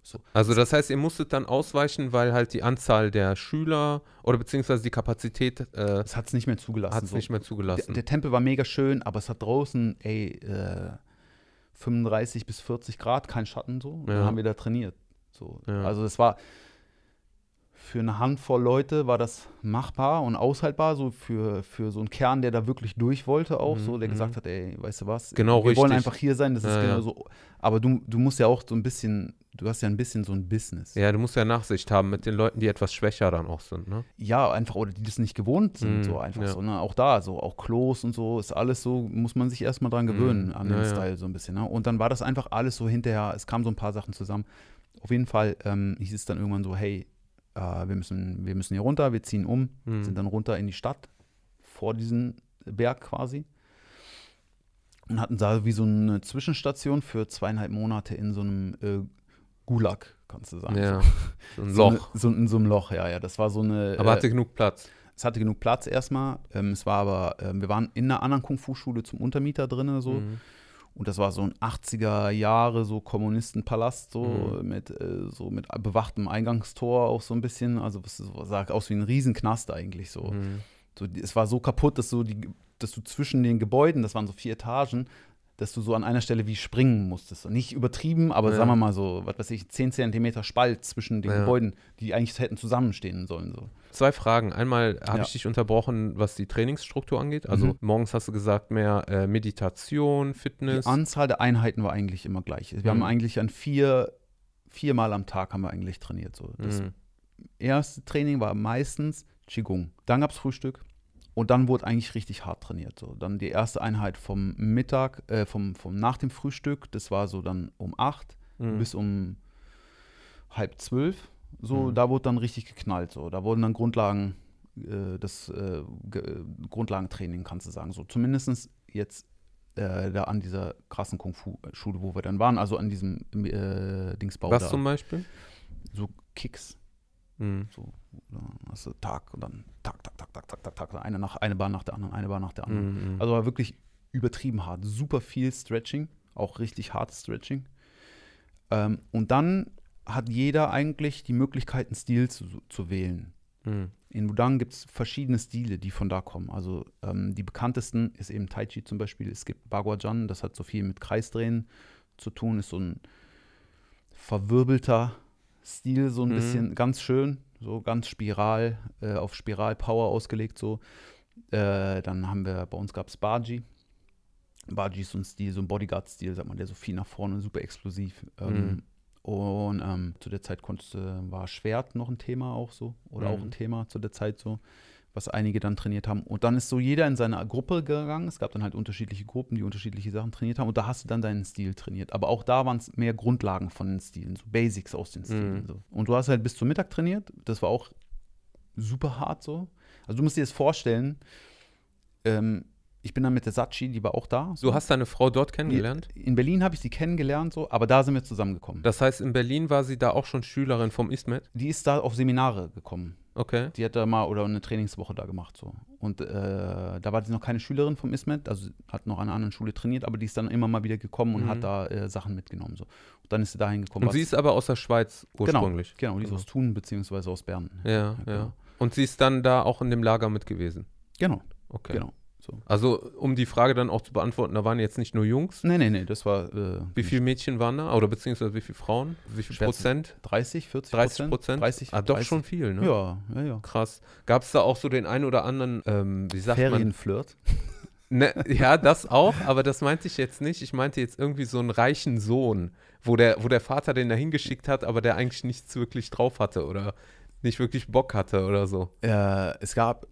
So. Also das heißt, ihr musstet dann ausweichen, weil halt die Anzahl der Schüler oder beziehungsweise die Kapazität äh, es hat es nicht mehr zugelassen. Hat es so. nicht mehr zugelassen. Der, der Tempel war mega schön, aber es hat draußen, ey, äh, fünfunddreißig bis vierzig Grad, kein Schatten so. Und ja. dann haben wir da trainiert. So. Ja. Also das war für eine Handvoll Leute war das machbar und aushaltbar, so für, für so einen Kern, der da wirklich durch wollte auch, mhm. so, der gesagt hat, ey, weißt du was, genau, wir richtig. wollen einfach hier sein, das ja, ist genau ja. so. Aber du, du musst ja auch so ein bisschen, du hast ja ein bisschen so ein Business. Ja, du musst ja Nachsicht haben mit den Leuten, die etwas schwächer dann auch sind, ne? Ja, einfach, oder die das nicht gewohnt sind, mhm. so einfach ja. so, ne? Auch da, so, auch Klos und so, ist alles so, muss man sich erstmal dran gewöhnen, mhm. an den ja, Style so ein bisschen, ne? Und dann war das einfach alles so hinterher, es kamen so ein paar Sachen zusammen. Auf jeden Fall ähm, hieß es dann irgendwann so, hey, Uh, wir, müssen, wir müssen hier runter, wir ziehen um, mhm. sind dann runter in die Stadt, vor diesem Berg quasi. Und hatten da wie so eine Zwischenstation für zweieinhalb Monate in so einem äh, Gulag, kannst du sagen. Ja, so ein Loch. So, so, in so einem Loch, ja, ja. Das war so eine. Aber hatte äh, genug Platz. Es hatte genug Platz erstmal. Ähm, es war aber, äh, wir waren in einer anderen Kung-Fu-Schule zum Untermieter drin, so. Mhm. Und das war so ein achtziger Jahre, so Kommunistenpalast, so, mhm. mit, äh, so mit bewachtem Eingangstor auch so ein bisschen. Also das sah aus wie ein Riesenknast eigentlich so. Mhm. So es war so kaputt, dass, so die, dass du zwischen den Gebäuden, das waren so vier Etagen, dass du so an einer Stelle wie springen musstest. Und nicht übertrieben, aber ja. sagen wir mal so, was weiß ich, zehn Zentimeter Spalt zwischen den ja. Gebäuden, die eigentlich hätten zusammenstehen sollen. So. Zwei Fragen. Einmal habe ja. ich dich unterbrochen, was die Trainingsstruktur angeht. Also mhm. morgens hast du gesagt, mehr äh, Meditation, Fitness. Die Anzahl der Einheiten war eigentlich immer gleich. Wir mhm. haben eigentlich an vier, viermal am Tag haben wir eigentlich trainiert. So. Das mhm. erste Training war meistens Qigong. Dann gab es Frühstück. Und dann wurde eigentlich richtig hart trainiert. So. Dann die erste Einheit vom Mittag, äh, vom, vom nach dem Frühstück, das war so dann um acht mhm. bis um halb zwölf. So, mhm. da wurde dann richtig geknallt. So. Da wurden dann Grundlagen, äh, das äh, Ge- Grundlagentraining, kannst du sagen. So, zumindest jetzt äh, da an dieser krassen Kung-Fu-Schule, wo wir dann waren, also an diesem äh, Dingsbau. Was da. Zum Beispiel? So Kicks. Mhm. So, dann hast du Tag und dann Tag, Tag, Tag, Tag, Tag, Tag, Tag, eine, nach, eine Bahn nach der anderen, eine Bahn nach der anderen. Mhm. Also war wirklich übertrieben hart, super viel Stretching, auch richtig hartes Stretching. Ähm, und dann hat jeder eigentlich die Möglichkeit, einen Stil zu, zu wählen. Mhm. In Wudang gibt es verschiedene Stile, die von da kommen. Also ähm, die bekanntesten ist eben Tai Chi zum Beispiel. Es gibt Baguazhang, das hat so viel mit Kreisdrehen zu tun, ist so ein verwirbelter Stil, so ein mhm. bisschen ganz schön, so ganz Spiral, äh, auf Spiral-Power ausgelegt so. Äh, dann haben wir, bei uns gab es Baji, Baji ist so ein Stil, so ein Bodyguard-Stil, sagt man, der so viel nach vorne, super explosiv. Ähm, mhm. Und ähm, zu der Zeit konntest, war Schwert noch ein Thema auch so, oder mhm. auch ein Thema zu der Zeit so, was einige dann trainiert haben. Und dann ist so jeder in seine Gruppe gegangen. Es gab dann halt unterschiedliche Gruppen, die unterschiedliche Sachen trainiert haben. Und da hast du dann deinen Stil trainiert. Aber auch da waren es mehr Grundlagen von den Stilen, so Basics aus den Stilen. Mhm. So. Und du hast halt bis zum Mittag trainiert. Das war auch super hart so. Also du musst dir das vorstellen, ähm, ich bin dann mit der Sachi, die war auch da. So. Du hast deine Frau dort kennengelernt? In Berlin habe ich sie kennengelernt, so, aber da sind wir zusammengekommen. Das heißt, in Berlin war sie da auch schon Schülerin vom Ismet? Die ist da auf Seminare gekommen. Okay. Die hat da mal oder eine Trainingswoche da gemacht. So. Und äh, da war sie noch keine Schülerin vom Ismet, also hat noch an einer anderen Schule trainiert, aber die ist dann immer mal wieder gekommen und mhm. hat da äh, Sachen mitgenommen. So. Und dann ist sie da hingekommen. Und sie ist aber aus der Schweiz ursprünglich? Genau, genau, die ist genau. aus Thun beziehungsweise aus Bern. Ja, ja, genau. ja. Und sie ist dann da auch in dem Lager mit gewesen? Genau. Okay. Genau. So. Also, um die Frage dann auch zu beantworten, da waren jetzt nicht nur Jungs? Nee, nee, nee, das war... Äh, wie viele Mädchen waren da? Oder beziehungsweise wie viele Frauen? Wie viel Prozent? dreißig, vierzig Prozent? dreißig Prozent? dreißig, ah, doch dreißig. Schon viel, ne? Ja, ja, ja. Krass. Gab es da auch so den einen oder anderen, ähm, wie sagt man? Ferienflirt? Ne, ja, das auch, aber das meinte ich jetzt nicht. Ich meinte jetzt irgendwie so einen reichen Sohn, wo der, wo der Vater den da hingeschickt hat, aber der eigentlich nichts wirklich drauf hatte oder nicht wirklich Bock hatte oder so. Äh, es gab...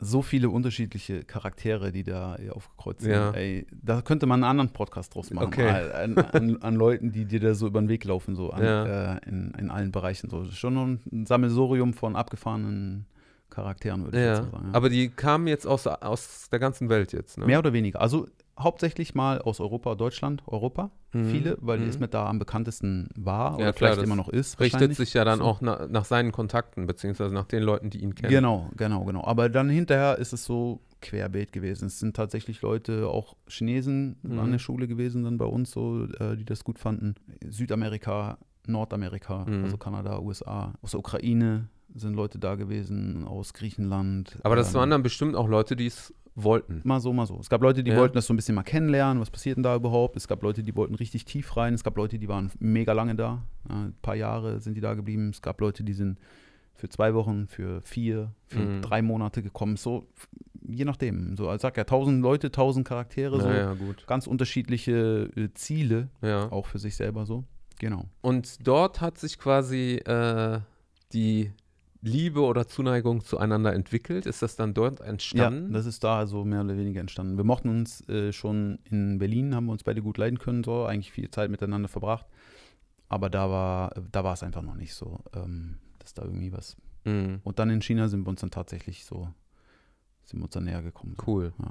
so viele unterschiedliche Charaktere, die da aufgekreuzt sind. Ja. Ey, da könnte man einen anderen Podcast draus machen. Okay. An, an, an Leuten, die dir da so über den Weg laufen, so an, ja. äh, in, in allen Bereichen. So. Das ist schon ein Sammelsurium von abgefahrenen Charakteren, würde ich ja. jetzt mal sagen. Ja. Aber die kamen jetzt aus, aus der ganzen Welt jetzt, ne? Mehr oder weniger. Also hauptsächlich mal aus Europa, Deutschland, Europa. Mhm. Viele, weil mhm. die Ismet da am bekanntesten war ja, oder klar, vielleicht immer noch ist. Richtet sich ja dann so. Auch na, nach seinen Kontakten, beziehungsweise nach den Leuten, die ihn kennen. Genau, genau, genau. Aber dann hinterher ist es so querbeet gewesen. Es sind tatsächlich Leute, auch Chinesen mhm. an der Schule gewesen dann bei uns, so, äh, die das gut fanden. Südamerika, Nordamerika, mhm. also Kanada, U S A, aus der Ukraine sind Leute da gewesen, aus Griechenland. Aber das ähm, waren dann bestimmt auch Leute, die es wollten. Mal so, mal so. Es gab Leute, die ja. wollten das so ein bisschen mal kennenlernen, was passiert denn da überhaupt? Es gab Leute, die wollten richtig tief rein. Es gab Leute, die waren mega lange da. Ein paar Jahre sind die da geblieben. Es gab Leute, die sind für zwei Wochen, für vier, für mhm. drei Monate gekommen. So, je nachdem. So, ich sag ja, tausend Leute, tausend Charaktere. So ja, gut. Ganz unterschiedliche äh, Ziele, ja. auch für sich selber so. Genau. Und dort hat sich quasi äh, die Liebe oder Zuneigung zueinander entwickelt? Ist das dann dort entstanden? Ja, das ist da also mehr oder weniger entstanden. Wir mochten uns äh, schon in Berlin, haben wir uns beide gut leiden können, so eigentlich viel Zeit miteinander verbracht. Aber da war, da war es einfach noch nicht so, ähm, dass da irgendwie was. Mhm. Und dann in China sind wir uns dann tatsächlich so, sind wir uns dann näher gekommen. So. Cool. Ja.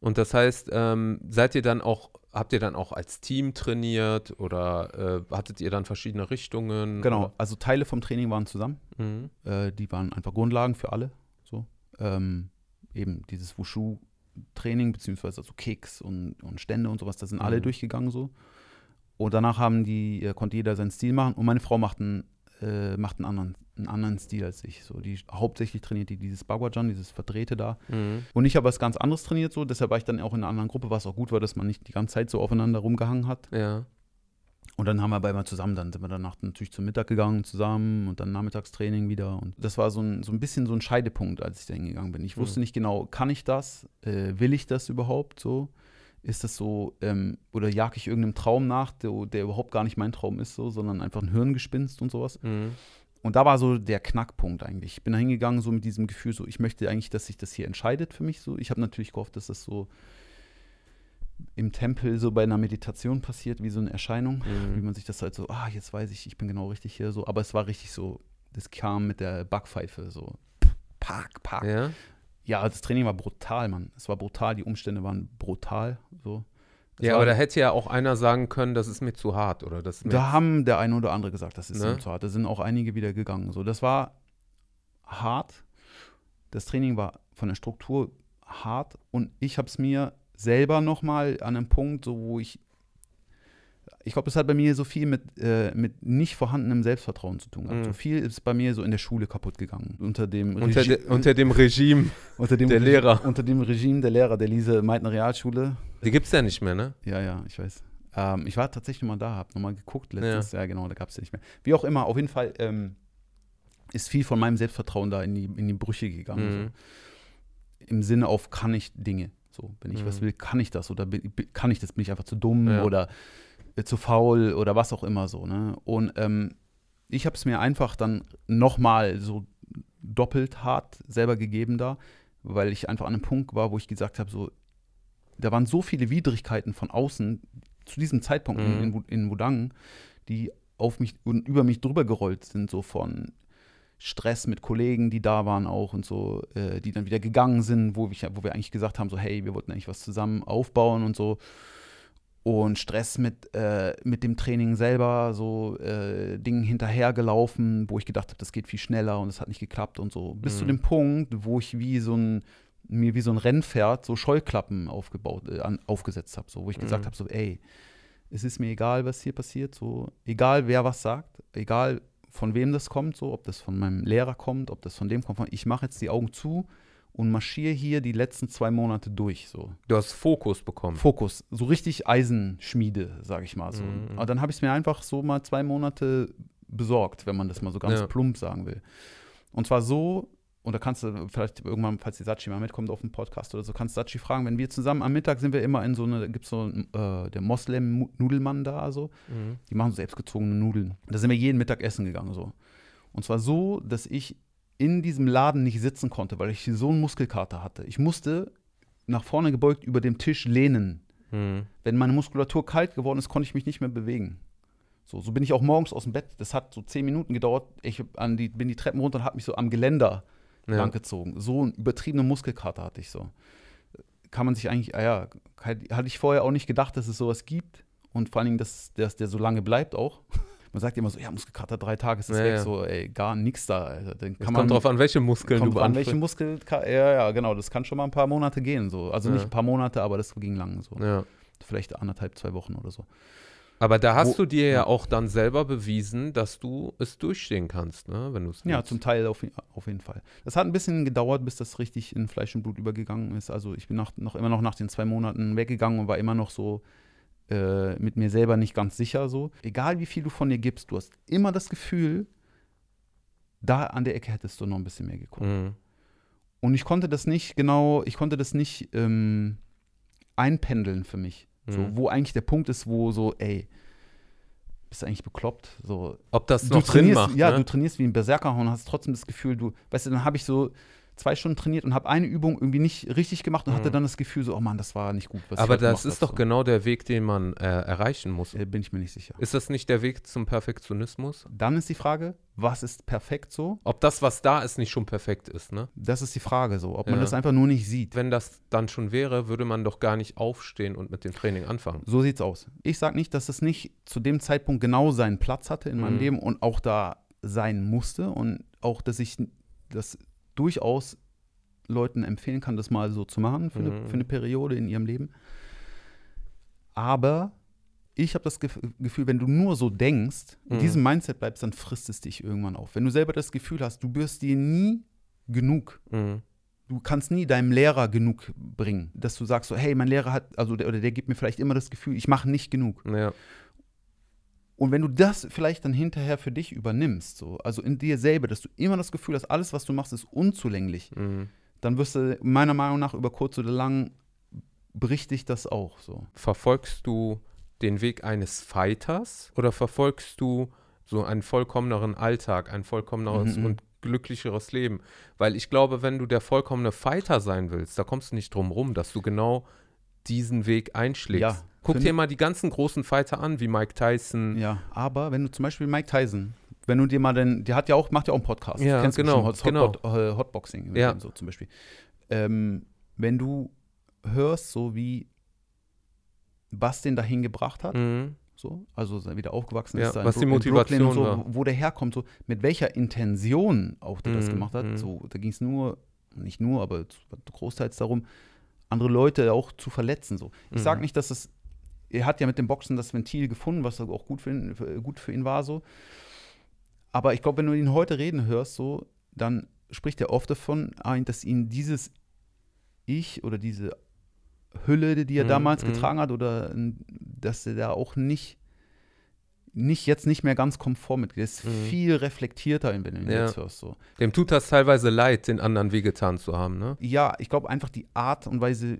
Und das heißt, ähm, seid ihr dann auch, habt ihr dann auch als Team trainiert oder äh, hattet ihr dann verschiedene Richtungen? Genau, oder? Also Teile vom Training waren zusammen. Mhm. Äh, die waren einfach Grundlagen für alle. So. Ähm, eben dieses Wushu-Training, beziehungsweise also Kicks und, und Stände und sowas, da sind mhm. alle durchgegangen so. Und danach haben die, äh, konnte jeder seinen Stil machen und meine Frau macht einen, äh, macht einen anderen einen anderen Stil als ich. So, die, hauptsächlich trainiert die dieses Baguazhang, dieses Verdrehte da. Mhm. Und ich habe was ganz anderes trainiert, so. Deshalb war ich dann auch in einer anderen Gruppe, was auch gut war, dass man nicht die ganze Zeit so aufeinander rumgehangen hat. Ja. Und dann haben wir aber immer zusammen, dann sind wir danach natürlich zum Mittag gegangen zusammen und dann Nachmittagstraining wieder. Und das war so ein, so ein bisschen so ein Scheidepunkt, als ich da hingegangen bin. Ich wusste mhm. nicht genau, kann ich das? Äh, will ich das überhaupt? So. Ist das so, ähm, oder jag ich irgendeinem Traum nach, der, der überhaupt gar nicht mein Traum ist, so, sondern einfach ein Hirngespinst und sowas. Mhm. Und da war so der Knackpunkt eigentlich. Ich bin da hingegangen so mit diesem Gefühl, so ich möchte eigentlich, dass sich das hier entscheidet für mich. So. Ich habe natürlich gehofft, dass das so im Tempel so bei einer Meditation passiert, wie so eine Erscheinung. Mhm. Wie man sich das halt so, ah, jetzt weiß ich, ich bin genau richtig hier. So. Aber es war richtig so, das kam mit der Backpfeife so, pack, pack. Ja, ja das Training war brutal, Mann. Es war brutal, die Umstände waren brutal, so. Das ja, aber da hätte ja auch einer sagen können, das ist mir zu hart, oder? Das ist da haben der eine oder andere gesagt, das ist ne? ihm zu hart. Da sind auch einige wieder gegangen. So, das war hart. Das Training war von der Struktur hart. Und ich habe es mir selber nochmal an einem Punkt, so, wo ich Ich glaube, es hat bei mir so viel mit, äh, mit nicht vorhandenem Selbstvertrauen zu tun gehabt. Mhm. So viel ist bei mir so in der Schule kaputt gegangen. Unter dem, unter Regi- de, unter dem Regime unter dem der Re- Lehrer. Unter dem Regime der Lehrer, der Lise Meitner Realschule. Die gibt es ja nicht mehr, ne? Ja, ja, ich weiß. Ähm, ich war tatsächlich mal da, hab nochmal geguckt letztens. Ja. ja, genau, da gab es ja nicht mehr. Wie auch immer, auf jeden Fall ähm, ist viel von meinem Selbstvertrauen da in die, in die Brüche gegangen. Mhm. So. Im Sinne auf, kann ich Dinge. So, wenn ich mhm. was will, kann ich das oder bin, kann ich das, bin ich einfach zu dumm ja. oder äh, zu faul oder was auch immer so. Ne? Und ähm, ich habe es mir einfach dann nochmal so doppelt hart selber gegeben da, weil ich einfach an einem Punkt war, wo ich gesagt habe, so, da waren so viele Widrigkeiten von außen zu diesem Zeitpunkt mhm. in, in Wudang, die auf mich und über mich drüber gerollt sind, so von Stress mit Kollegen, die da waren auch und so, äh, die dann wieder gegangen sind, wo, ich, wo wir eigentlich gesagt haben, so hey, wir wollten eigentlich was zusammen aufbauen und so. Und Stress mit, äh, mit dem Training selber, so äh, Dingen hinterhergelaufen, wo ich gedacht habe, das geht viel schneller und es hat nicht geklappt und so. Bis mhm. zu dem Punkt, wo ich wie so ein, mir wie so ein Rennpferd so Scheuklappen aufgebaut, äh, an, aufgesetzt habe, so, wo ich mhm. gesagt habe, so ey, es ist mir egal, was hier passiert, so egal, wer was sagt, egal, von wem das kommt, so, ob das von meinem Lehrer kommt, ob das von dem kommt. Ich mache jetzt die Augen zu und marschiere hier die letzten zwei Monate durch. So. Du hast Fokus bekommen. Fokus, so richtig Eisenschmiede, sage ich mal so. Mhm. Aber dann habe ich es mir einfach so mal zwei Monate besorgt, wenn man das mal so ganz ja. plump sagen will. Und zwar so, und da kannst du vielleicht irgendwann, falls die Sachi mal mitkommt auf dem Podcast oder so, kannst du Sachi fragen, wenn wir zusammen am Mittag sind wir immer in so eine, gibt es so einen, äh, der Moslem-Nudelmann da, so, mhm. die machen so selbstgezogene Nudeln. Da sind wir jeden Mittag essen gegangen, so. Und zwar so, dass ich in diesem Laden nicht sitzen konnte, weil ich so einen Muskelkater hatte. Ich musste nach vorne gebeugt über dem Tisch lehnen. Mhm. Wenn meine Muskulatur kalt geworden ist, konnte ich mich nicht mehr bewegen. So, so bin ich auch morgens aus dem Bett, das hat so zehn Minuten gedauert, ich an die, bin die Treppen runter und habe mich so am Geländer ja. langgezogen. So einen übertriebenen Muskelkater hatte ich so. Kann man sich eigentlich, ah ja, hatte ich vorher auch nicht gedacht, dass es sowas gibt und vor allen Dingen, dass, dass der so lange bleibt auch. Man sagt immer so, ja, Muskelkater, drei Tage ist es ja, weg, ja. so, ey, gar nichts da. Alter. Dann kann das man, kommt drauf an, welche Muskeln kommt du an welche Muskeln, ja, ja, genau, das kann schon mal ein paar Monate gehen, so. Also ja. nicht ein paar Monate, aber das ging lang, so. Ja. Vielleicht anderthalb, zwei Wochen oder so. Aber da hast Wo, du dir ja auch dann selber bewiesen, dass du es durchstehen kannst, ne, wenn du es Ja, zum Teil auf, auf jeden Fall. Das hat ein bisschen gedauert, bis das richtig in Fleisch und Blut übergegangen ist. Also ich bin nach, noch immer noch nach den zwei Monaten weggegangen und war immer noch so äh, mit mir selber nicht ganz sicher so. Egal wie viel du von dir gibst, du hast immer das Gefühl, da an der Ecke hättest du noch ein bisschen mehr geguckt. Mhm. Und ich konnte das nicht genau, ich konnte das nicht ähm, einpendeln für mich. So, wo eigentlich der Punkt ist, wo so, ey, bist du eigentlich bekloppt? So, ob das noch Sinn macht, ja, ne? Du trainierst wie ein Berserker und hast trotzdem das Gefühl, du, weißt du, dann habe ich so zwei Stunden trainiert und habe eine Übung irgendwie nicht richtig gemacht und mhm. hatte dann das Gefühl so, oh Mann, das war nicht gut, was aber ich das ist doch so. Genau der Weg, den man äh, erreichen muss. Äh, bin ich mir nicht sicher. Ist das nicht der Weg zum Perfektionismus? Dann ist die Frage, was ist perfekt so? Ob das, was da ist, nicht schon perfekt ist, ne? Das ist die Frage so, ob ja. man das einfach nur nicht sieht. Wenn das dann schon wäre, würde man doch gar nicht aufstehen und mit dem Training anfangen. So sieht's aus. Ich sage nicht, dass das nicht zu dem Zeitpunkt genau seinen Platz hatte in mhm. meinem Leben und auch da sein musste und auch, dass ich das durchaus Leuten empfehlen kann, das mal so zu machen für, mhm. eine, für eine Periode in ihrem Leben. Aber ich habe das Gef- Gefühl, wenn du nur so denkst, mhm. in diesem Mindset bleibst, dann frisst es dich irgendwann auf. Wenn du selber das Gefühl hast, du wirst dir nie genug, mhm. du kannst nie deinem Lehrer genug bringen, dass du sagst so, hey, mein Lehrer hat, also der, oder der gibt mir vielleicht immer das Gefühl, ich mache nicht genug. Ja. Und wenn du das vielleicht dann hinterher für dich übernimmst, so, also in dir selber, dass du immer das Gefühl hast, alles, was du machst, ist unzulänglich, mhm. dann wirst du meiner Meinung nach über kurz oder lang bricht dich das auch. So. Verfolgst du den Weg eines Fighters oder verfolgst du so einen vollkommeneren Alltag, ein vollkommeneres mhm. und glücklicheres Leben? Weil ich glaube, wenn du der vollkommene Fighter sein willst, da kommst du nicht drum rum, dass du genau diesen Weg einschlägst. Ja. Guck dir mal die ganzen großen Fighter an, wie Mike Tyson. Ja, aber wenn du zum Beispiel Mike Tyson, wenn du dir mal den, der hat ja auch, macht ja auch einen Podcast. Ja, kennst genau. Hot, genau. Hot, Hot, Hotboxing, ja. so zum Beispiel. Ähm, wenn du hörst, so wie was den dahin gebracht hat, mhm. so, also wieder aufgewachsen ja, ist, da was in, die Motivation in Brooklyn und so, wo, wo der herkommt, so, mit welcher Intention auch der mhm. das gemacht hat, mhm. so, da ging es nur, nicht nur, aber großteils darum, andere Leute auch zu verletzen. So. Ich mhm. sag nicht, dass es er hat ja mit dem Boxen das Ventil gefunden, was auch gut für ihn, gut für ihn war. So. Aber ich glaube, wenn du ihn heute reden hörst, so, dann spricht er oft davon, dass ihn dieses Ich oder diese Hülle, die er mm, damals mm. getragen hat, oder dass er da auch nicht, nicht jetzt nicht mehr ganz konform mitgeht. Er ist mm. viel reflektierter, wenn du ihn ja. jetzt hörst. So. Dem tut das teilweise leid, den anderen wehgetan zu haben. Ne? Ja, ich glaube einfach die Art und Weise,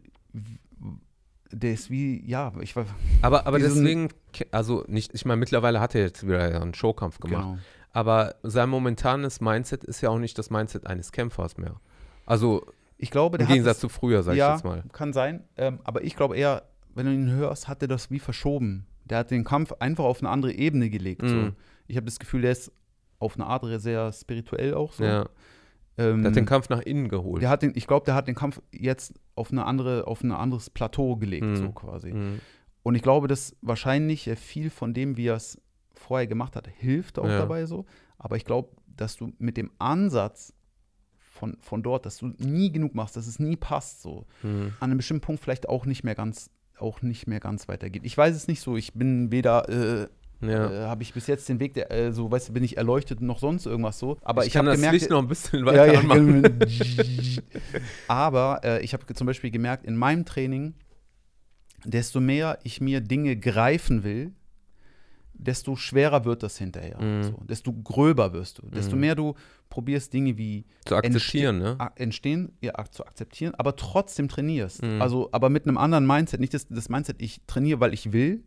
der ist wie, ja, ich war. Aber, aber deswegen, also nicht, ich meine, mittlerweile hat er jetzt wieder einen Showkampf gemacht. Genau. Aber sein momentanes Mindset ist ja auch nicht das Mindset eines Kämpfers mehr. Also ich glaube, der im Gegensatz es, zu früher, sag ja, ich jetzt mal. Kann sein, ähm, aber ich glaube eher, wenn du ihn hörst, hat er das wie verschoben. Der hat den Kampf einfach auf eine andere Ebene gelegt. Mm. So. Ich habe das Gefühl, der ist auf eine Art sehr spirituell auch so. Ja. Ähm, der hat den Kampf nach innen geholt. Der hat den, ich glaube, der hat den Kampf jetzt auf eine andere, auf ein anderes Plateau gelegt, mm. so quasi. Mm. Und ich glaube, dass wahrscheinlich viel von dem, wie er es vorher gemacht hat, hilft auch ja. dabei so. Aber ich glaube, dass du mit dem Ansatz von, von dort, dass du nie genug machst, dass es nie passt so, mm. an einem bestimmten Punkt vielleicht auch nicht mehr ganz auch nicht mehr ganz weitergeht. Ich weiß es nicht so, ich bin weder, äh, ja. äh, habe ich bis jetzt den Weg, der, äh, so, weißt du, bin ich erleuchtet noch sonst irgendwas so. Aber ich, ich habe gemerkt, Licht noch ein bisschen weiter ja, ja, anmachen. Aber äh, ich habe zum Beispiel gemerkt, in meinem Training, desto mehr ich mir Dinge greifen will, desto schwerer wird das hinterher. Mhm. So. Desto gröber wirst du. Desto mhm. mehr du probierst, Dinge wie zu akzeptieren, entste- ne? entstehen, ja, zu akzeptieren, aber trotzdem trainierst. Mhm. Also, aber mit einem anderen Mindset. Nicht das, das Mindset, ich trainiere, weil ich will,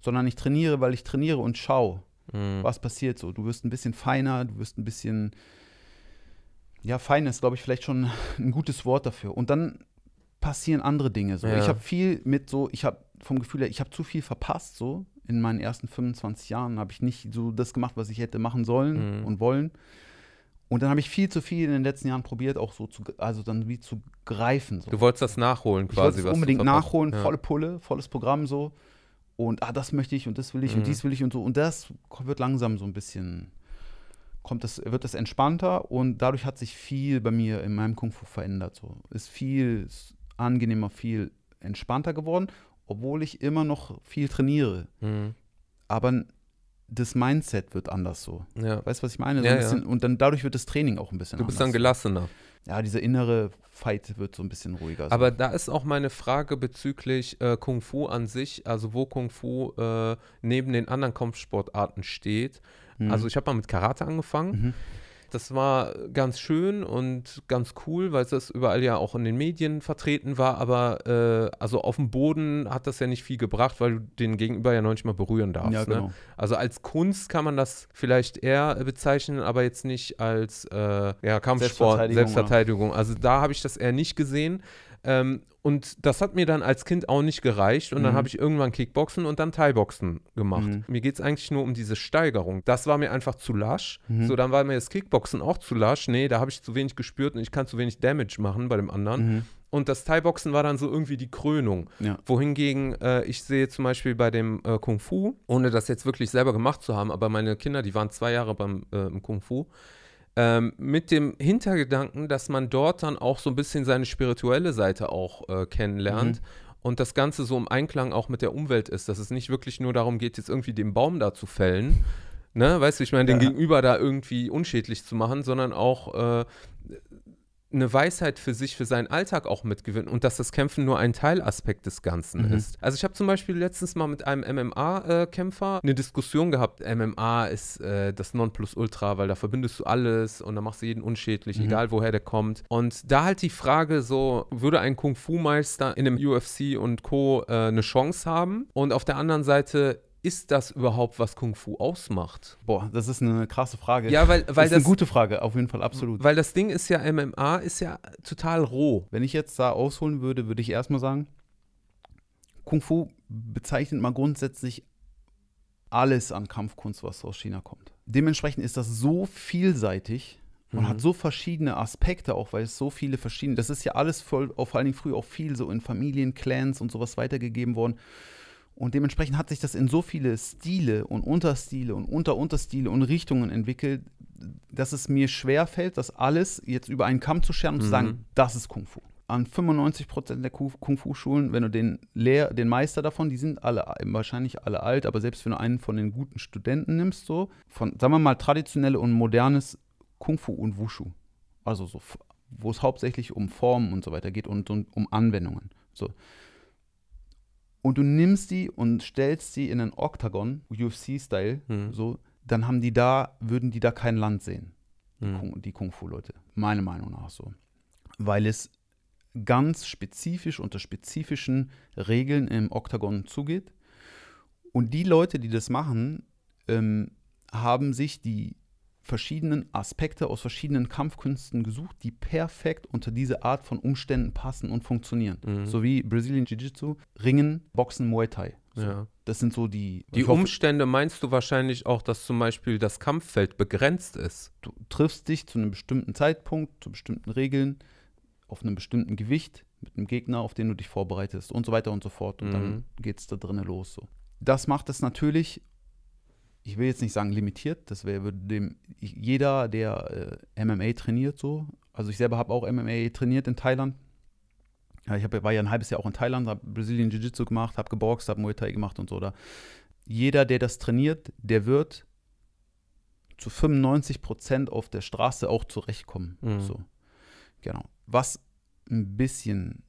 sondern ich trainiere, weil ich trainiere und schaue, mhm. was passiert so. Du wirst ein bisschen feiner, du wirst ein bisschen, ja, fein ist, glaube ich, vielleicht schon ein gutes Wort dafür. Und dann passieren andere Dinge so. Ja. Ich habe viel mit so, ich habe vom Gefühl her, ich habe zu viel verpasst so. In meinen ersten fünfundzwanzig Jahren habe ich nicht so das gemacht, was ich hätte machen sollen mhm. und wollen. Und dann habe ich viel zu viel in den letzten Jahren probiert, auch so zu, also dann wie zu greifen. So. Du wolltest das nachholen quasi. Ich wollte es was unbedingt nachholen, ja. volle Pulle, volles Programm so. Und ah, das möchte ich und das will ich mhm. und dies will ich und so. Und das wird langsam so ein bisschen, kommt das, wird das entspannter und dadurch hat sich viel bei mir in meinem Kung Fu verändert. So. Ist viel ist angenehmer, viel entspannter geworden. Obwohl ich immer noch viel trainiere. Mhm. Aber das Mindset wird anders so. Ja. Weißt du, was ich meine? So ja, ein bisschen, ja. Und dann dadurch wird das Training auch ein bisschen anders. Du bist anders dann gelassener. So. Ja, dieser innere Fight wird so ein bisschen ruhiger. Aber so. Da ist auch meine Frage bezüglich äh, Kung Fu an sich, also wo Kung Fu äh, neben den anderen Kampfsportarten steht. Mhm. Also ich habe mal mit Karate angefangen. Mhm. Das war ganz schön und ganz cool, weil es überall ja auch in den Medien vertreten war, aber äh, also auf dem Boden hat das ja nicht viel gebracht, weil du den Gegenüber ja noch nicht mal berühren darfst. Ja, genau. Ne? Also als Kunst kann man das vielleicht eher bezeichnen, aber jetzt nicht als äh, ja, Kampfsport, Selbstverteidigung. Selbstverteidigung. Also da habe ich das eher nicht gesehen. Ähm, und das hat mir dann als Kind auch nicht gereicht und mhm. dann habe ich irgendwann Kickboxen und dann Thai-Boxen gemacht. Mhm. Mir geht es eigentlich nur um diese Steigerung. Das war mir einfach zu lasch. Mhm. So, dann war mir das Kickboxen auch zu lasch. Nee, da habe ich zu wenig gespürt und ich kann zu wenig Damage machen bei dem anderen. Mhm. Und das Thai-Boxen war dann so irgendwie die Krönung. Ja. Wohingegen äh, ich sehe zum Beispiel bei dem äh, Kung Fu, ohne das jetzt wirklich selber gemacht zu haben, aber meine Kinder, die waren zwei Jahre beim äh, im Kung Fu, Ähm, mit dem Hintergedanken, dass man dort dann auch so ein bisschen seine spirituelle Seite auch äh, kennenlernt mhm. und das Ganze so im Einklang auch mit der Umwelt ist, dass es nicht wirklich nur darum geht, jetzt irgendwie den Baum da zu fällen, ne, weißt du, ich meine, den ja. Gegenüber da irgendwie unschädlich zu machen, sondern auch äh, eine Weisheit für sich, für seinen Alltag auch mitgewinnen und dass das Kämpfen nur ein Teilaspekt des Ganzen mhm. ist. Also ich habe zum Beispiel letztens mal mit einem M M A-Kämpfer äh, eine Diskussion gehabt, M M A ist äh, das Nonplusultra, weil da verbindest du alles und da machst du jeden unschädlich, mhm. egal woher der kommt. Und da halt die Frage so, würde ein Kung-Fu-Meister in einem U F C und Co. Äh, eine Chance haben? Und auf der anderen Seite, ist das überhaupt, was Kung Fu ausmacht? Boah, das ist eine krasse Frage. Ja, weil, weil das ist eine das, gute Frage, auf jeden Fall, absolut. Weil das Ding ist ja, M M A ist ja total roh. Wenn ich jetzt da ausholen würde, würde ich erstmal sagen, Kung Fu bezeichnet mal grundsätzlich alles an Kampfkunst, was aus China kommt. Dementsprechend ist das so vielseitig und mhm. hat so verschiedene Aspekte auch, weil es so viele verschiedene, das ist ja alles voll, vor allen Dingen früh auch viel so in Familien, Clans und sowas weitergegeben worden. Und dementsprechend hat sich das in so viele Stile und Unterstile und Unterunterstile und Richtungen entwickelt, dass es mir schwerfällt, das alles jetzt über einen Kamm zu scheren und mhm. zu sagen, das ist Kung Fu. An fünfundneunzig Prozent der Kung-Fu-Schulen, wenn du den Lehr-, den Meister davon, die sind alle wahrscheinlich alle alt, aber selbst wenn du einen von den guten Studenten nimmst, so, von, sagen wir mal, traditionelle und modernes Kung-Fu und Wushu. Also so, wo es hauptsächlich um Formen und so weiter geht und, und um Anwendungen. So. Und du nimmst die und stellst die in einen Oktagon, U F C-Style, mhm. so, dann haben die da, würden die da kein Land sehen, mhm. die Kung-Fu-Leute, meiner Meinung nach so. Weil es ganz spezifisch unter spezifischen Regeln im Oktagon zugeht. Und die Leute, die das machen, ähm, haben sich die verschiedenen Aspekte aus verschiedenen Kampfkünsten gesucht, die perfekt unter diese Art von Umständen passen und funktionieren. Mhm. So wie Brazilian Jiu-Jitsu, Ringen, Boxen, Muay Thai. So. Ja. Das sind so die... Die hoffe, Umstände meinst du wahrscheinlich auch, dass zum Beispiel das Kampffeld begrenzt ist? Du triffst dich zu einem bestimmten Zeitpunkt, zu bestimmten Regeln, auf einem bestimmten Gewicht, mit einem Gegner, auf den du dich vorbereitest und so weiter und so fort. Und mhm. dann geht's da drinnen los. So. Das macht es natürlich... Ich will jetzt nicht sagen limitiert, das wäre dem jeder, der äh, M M A trainiert, so. Also ich selber habe auch M M A trainiert in Thailand. Ja, ich hab, war ja ein halbes Jahr auch in Thailand, habe Brazilian Jiu-Jitsu gemacht, habe geboxt, habe Muay Thai gemacht und so. Da. Jeder, der das trainiert, der wird zu fünfundneunzig Prozent auf der Straße auch zurechtkommen. Mhm. So. Genau. Was ein bisschen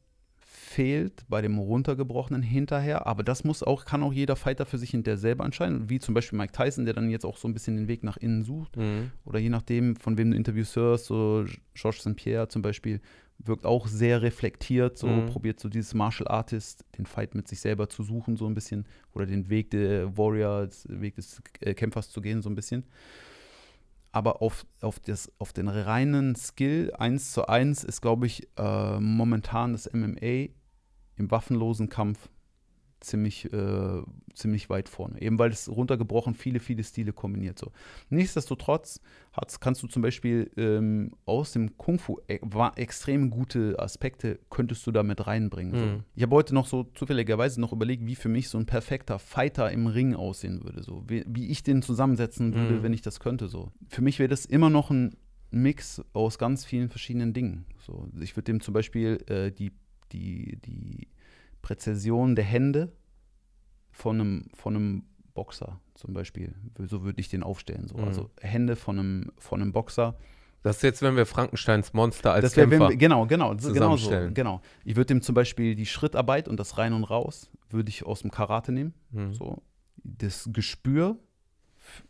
fehlt bei dem runtergebrochenen hinterher, aber das muss auch, kann auch jeder Fighter für sich hinterher selber entscheiden, wie zum Beispiel Mike Tyson, der dann jetzt auch so ein bisschen den Weg nach innen sucht, mhm. oder je nachdem, von wem du Interviews hörst, so Georges Saint Pierre zum Beispiel, wirkt auch sehr reflektiert, so mhm. probiert so dieses Martial Artist, den Fight mit sich selber zu suchen, so ein bisschen, oder den Weg der Warrior, den Weg des Kämpfers zu gehen, so ein bisschen. Aber auf, auf, das, auf den reinen Skill eins zu eins ist, glaube ich, äh, momentan das M M A im waffenlosen Kampf ziemlich, äh, ziemlich weit vorne. Eben weil es runtergebrochen viele, viele Stile kombiniert. So. Nichtsdestotrotz hat's, kannst du zum Beispiel ähm, aus dem Kung-Fu e- war extrem gute Aspekte, könntest du da mit reinbringen. Mhm. So. Ich habe heute noch so zufälligerweise noch überlegt, wie für mich so ein perfekter Fighter im Ring aussehen würde. So. Wie, wie ich den zusammensetzen würde, mhm. wenn ich das könnte. So. Für mich wäre das immer noch ein Mix aus ganz vielen verschiedenen Dingen. So. Ich würde dem zum Beispiel äh, die, die, die Präzision der Hände von einem, von einem Boxer zum Beispiel. So würde ich den aufstellen. So. Mhm. Also Hände von einem, von einem Boxer. Das ist jetzt, wenn wir Frankensteins Monster als das wär, Kämpfer wir, Genau, genau. genau, so, genau. Ich würde dem zum Beispiel die Schrittarbeit und das Rein und Raus würde ich aus dem Karate nehmen. Mhm. So. Das Gespür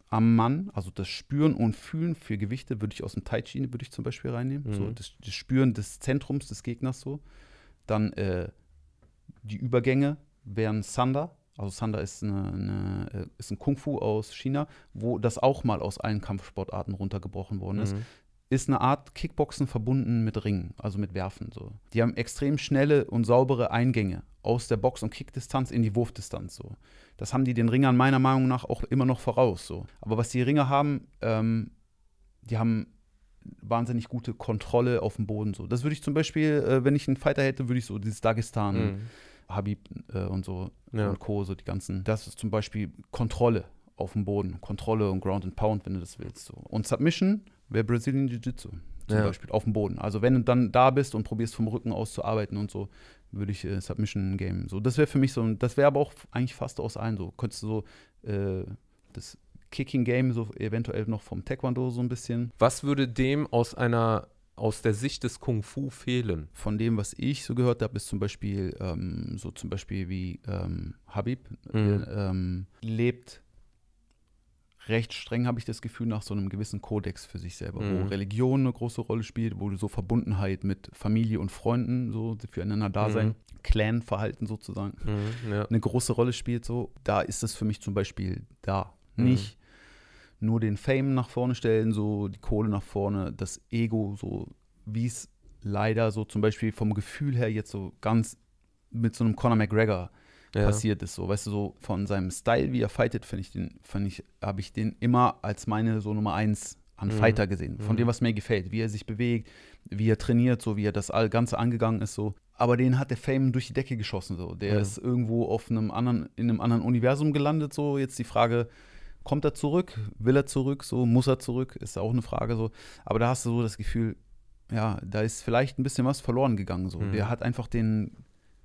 am Mann, also das Spüren und Fühlen für Gewichte würde ich aus dem Tai Chi würde ich zum Beispiel reinnehmen. Mhm. So, das, das Spüren des Zentrums des Gegners so. Dann äh, die Übergänge wären Sanda. Also Sanda ist, eine, eine, ist ein Kung-Fu aus China, wo das auch mal aus allen Kampfsportarten runtergebrochen worden ist. Mhm. Ist eine Art Kickboxen verbunden mit Ringen, also mit Werfen. So. Die haben extrem schnelle und saubere Eingänge aus der Box- und Kickdistanz in die Wurfdistanz. So. Das haben die den Ringern meiner Meinung nach auch immer noch voraus. So. Aber was die Ringer haben, ähm, die haben wahnsinnig gute Kontrolle auf dem Boden. So. Das würde ich zum Beispiel, äh, wenn ich einen Fighter hätte, würde ich so dieses Dagestan- mhm. Habib äh, und so ja. und Co., so die ganzen, das ist zum Beispiel Kontrolle auf dem Boden, Kontrolle und Ground and Pound, wenn du das willst. So. Und Submission wäre Brazilian Jiu-Jitsu zum ja. Beispiel auf dem Boden. Also wenn du dann da bist und probierst vom Rücken aus zu arbeiten und so, würde ich äh, Submission gamen. So, das wäre für mich so, das wäre aber auch eigentlich fast aus allen so. Könntest du so äh, das Kicking-Game so eventuell noch vom Taekwondo so ein bisschen. Was würde dem aus einer aus der Sicht des Kung-Fu fehlen? Von dem, was ich so gehört habe, ist zum Beispiel ähm, so zum Beispiel wie ähm, Habib mhm. äh, ähm, lebt recht streng, habe ich das Gefühl, nach so einem gewissen Kodex für sich selber, mhm. wo Religion eine große Rolle spielt, wo du so Verbundenheit mit Familie und Freunden, so füreinander Dasein, mhm. Clan-Verhalten sozusagen, mhm, ja. eine große Rolle spielt. So. Da ist es für mich zum Beispiel da. Mhm. Nicht nur den Fame nach vorne stellen, so die Kohle nach vorne, das Ego, so wie es leider so zum Beispiel vom Gefühl her jetzt so ganz mit so einem Conor McGregor ja. passiert ist. So, weißt du, so von seinem Style, wie er fightet, finde ich den, finde ich, habe ich den immer als meine so Nummer eins an mhm. Fighter gesehen. Von mhm. dem, was mir gefällt, wie er sich bewegt, wie er trainiert, so wie er das Ganze angegangen ist, so. Aber den hat der Fame durch die Decke geschossen, so. Der ja. ist irgendwo auf einem anderen, in einem anderen Universum gelandet, so. Jetzt die Frage, kommt er zurück? Will er zurück? So, muss er zurück? Ist auch eine Frage so. Aber da hast du so das Gefühl, ja, da ist vielleicht ein bisschen was verloren gegangen. So. Mhm. Der hat einfach den,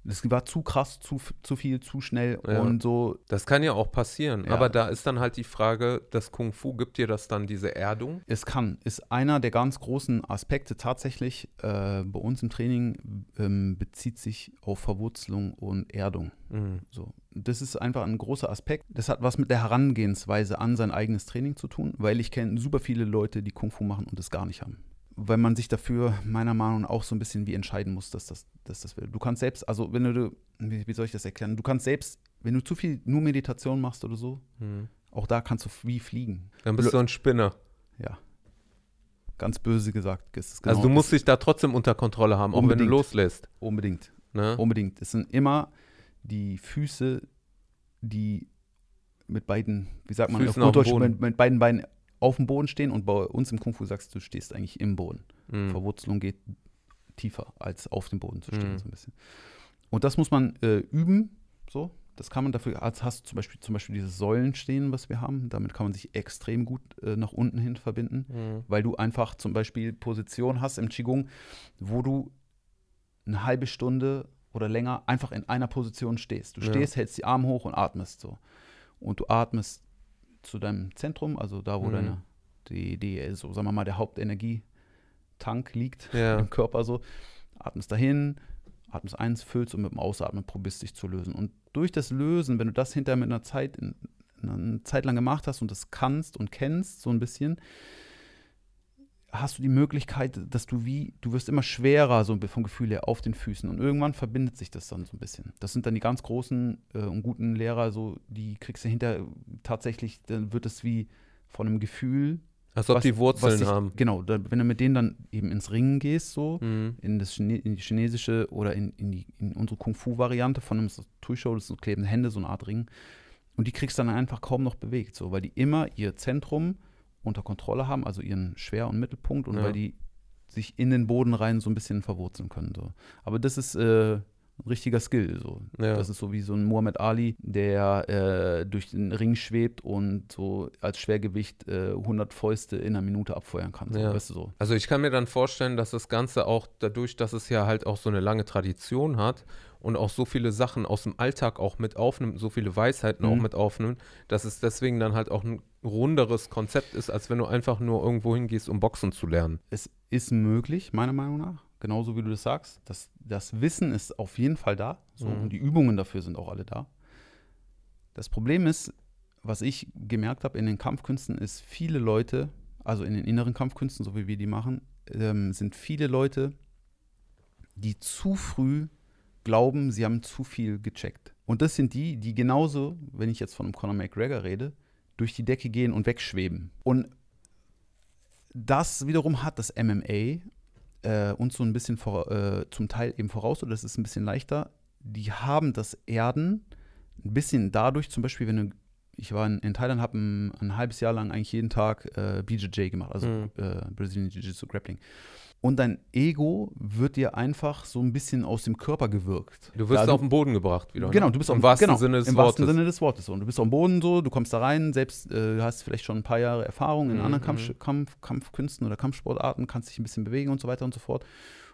das war zu krass, zu, zu viel, zu schnell ja. und so. Das kann ja auch passieren. Ja. Aber da ist dann halt die Frage, das Kung-Fu, gibt dir das dann diese Erdung? Es kann. Ist einer der ganz großen Aspekte tatsächlich äh, bei uns im Training, ähm, bezieht sich auf Verwurzelung und Erdung. Mhm. So. Das ist einfach ein großer Aspekt. Das hat was mit der Herangehensweise an sein eigenes Training zu tun, weil ich kenne super viele Leute, die Kung-Fu machen und das gar nicht haben. weil man sich dafür meiner Meinung nach auch so ein bisschen wie entscheiden muss, dass das, dass das will. Du kannst selbst, also wenn du, wie soll ich das erklären? Du kannst selbst, wenn du zu viel nur Meditation machst oder so, mhm. auch da kannst du wie fliegen. Dann bist du ein Spinner. Ja. Ganz böse gesagt. Ist genau also du musst dich da trotzdem unter Kontrolle haben, unbedingt. Auch wenn du loslässt. Unbedingt. Ne? Unbedingt. Es sind immer die Füße, die mit beiden, wie sagt man, auf Deutsch, mit, mit beiden Beinen auf dem Boden stehen, und bei uns im Kung-Fu sagst du, du stehst eigentlich im Boden. Mhm. Verwurzelung geht tiefer, als auf dem Boden zu stehen, mhm. so ein bisschen. Und das muss man äh, üben, so. Das kann man dafür, als hast du zum Beispiel, zum Beispiel dieses Säulenstehen, was wir haben, damit kann man sich extrem gut äh, nach unten hin verbinden, mhm. weil du einfach zum Beispiel Position hast im Qigong, wo du eine halbe Stunde oder länger einfach in einer Position stehst. Du stehst, ja. hältst die Arme hoch und atmest so. Und du atmest zu deinem Zentrum, also da, wo mhm. deine, die, die, so sagen wir mal, der Hauptenergietank liegt ja. im Körper so, atmest dahin, atmest eins, füllst und mit dem Ausatmen probierst dich zu lösen. Und durch das Lösen, wenn du das hinterher mit einer Zeit, in, eine Zeit lang gemacht hast und das kannst und kennst so ein bisschen, hast du die Möglichkeit, dass du wie, du wirst immer schwerer so vom Gefühl her auf den Füßen, und irgendwann verbindet sich das dann so ein bisschen. Das sind dann die ganz großen äh, und guten Lehrer, so die kriegst du hinterher tatsächlich, dann wird es wie von einem Gefühl. Als ob was, die Wurzeln ich, haben. Genau, da, wenn du mit denen dann eben ins Ringen gehst, so mhm. in, das Chine- in die chinesische oder in, in, die, in unsere Kung-Fu-Variante von einem Tuishou, das sind klebende Hände, so eine Art Ring. Und die kriegst du dann einfach kaum noch bewegt, so, weil die immer ihr Zentrum unter Kontrolle haben, also ihren Schwer- und Mittelpunkt, und ja. weil die sich in den Boden rein so ein bisschen verwurzeln können. So. Aber das ist äh, ein richtiger Skill. So. Ja. Das ist so wie so ein Muhammad Ali, der äh, durch den Ring schwebt und so als Schwergewicht äh, hundert Fäuste in einer Minute abfeuern kann. So. Ja. Weißt du, so. Also ich kann mir dann vorstellen, dass das Ganze auch dadurch, dass es ja halt auch so eine lange Tradition hat und auch so viele Sachen aus dem Alltag auch mit aufnimmt, so viele Weisheiten mhm. auch mit aufnimmt, dass es deswegen dann halt auch ein runderes Konzept ist, als wenn du einfach nur irgendwo hingehst, um Boxen zu lernen. Es ist möglich, meiner Meinung nach. Genauso wie du das sagst, das, das Wissen ist auf jeden Fall da, so, mhm. und die Übungen dafür sind auch alle da. Das Problem ist, was ich gemerkt habe in den Kampfkünsten, ist, viele Leute, also in den inneren Kampfkünsten, so wie wir die machen, ähm, sind viele Leute, die zu früh glauben, sie haben zu viel gecheckt. Und das sind die, die genauso, wenn ich jetzt von einem Conor McGregor rede, durch die Decke gehen und wegschweben. Und das wiederum hat das M M A Äh, uns so ein bisschen vor, äh, zum Teil eben voraus, oder das ist ein bisschen leichter. Die haben das Erden ein bisschen dadurch, zum Beispiel, wenn du, ich war in, in Thailand, habe ein, ein halbes Jahr lang eigentlich jeden Tag äh, B J J gemacht, also mhm. äh, Brazilian Jiu-Jitsu Grappling. Und dein Ego wird dir einfach so ein bisschen aus dem Körper gewirkt. Du wirst da auf du, den Boden gebracht wieder. Genau, du bist im, auf, wahrsten, genau, Sinne des im wahrsten Sinne des Wortes. Und du bist auf dem Boden so, du kommst da rein, selbst äh, hast vielleicht schon ein paar Jahre Erfahrung in mhm. anderen Kampf, Kampf, Kampfkünsten oder Kampfsportarten, kannst dich ein bisschen bewegen und so weiter und so fort.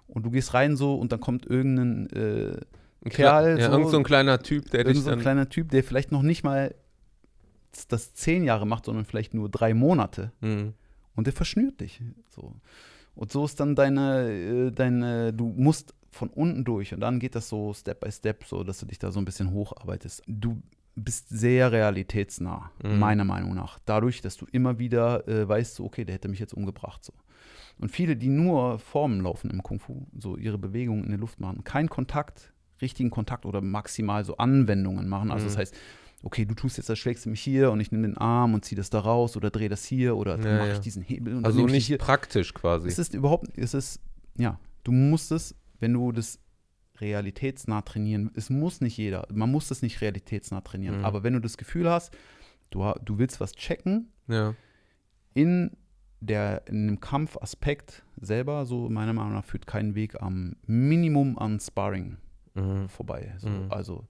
Und du gehst rein so, und dann kommt irgendein äh, Kerl. Ja, so, irgend so ein kleiner Typ, der dich so ein kleiner Typ, der vielleicht noch nicht mal das zehn Jahre macht, sondern vielleicht nur drei Monate. Mhm. Und der verschnürt dich so. Und so ist dann deine, deine, du musst von unten durch, und dann geht das so Step by Step, so dass du dich da so ein bisschen hocharbeitest. Du bist sehr realitätsnah, mhm. meiner Meinung nach. Dadurch, dass du immer wieder äh, weißt, so, okay, der hätte mich jetzt umgebracht. So. Und viele, die nur Formen laufen im Kung-Fu, so ihre Bewegungen in der Luft machen, keinen Kontakt, richtigen Kontakt oder maximal so Anwendungen machen. Also mhm. das heißt, okay, du tust jetzt, das schlägst du mich hier, und ich nehme den Arm und ziehe das da raus oder drehe das hier oder dann ja, mache ich diesen Hebel. Und also nicht hier. Praktisch quasi. Es ist überhaupt, es ist, ja, du musst es, wenn du das realitätsnah trainieren, es muss nicht jeder, man muss das nicht realitätsnah trainieren, mhm. aber wenn du das Gefühl hast, du, du willst was checken, ja. in der, in dem Kampfaspekt selber, so meiner Meinung nach, führt keinen Weg am Minimum an Sparring mhm. vorbei. So, mhm. Also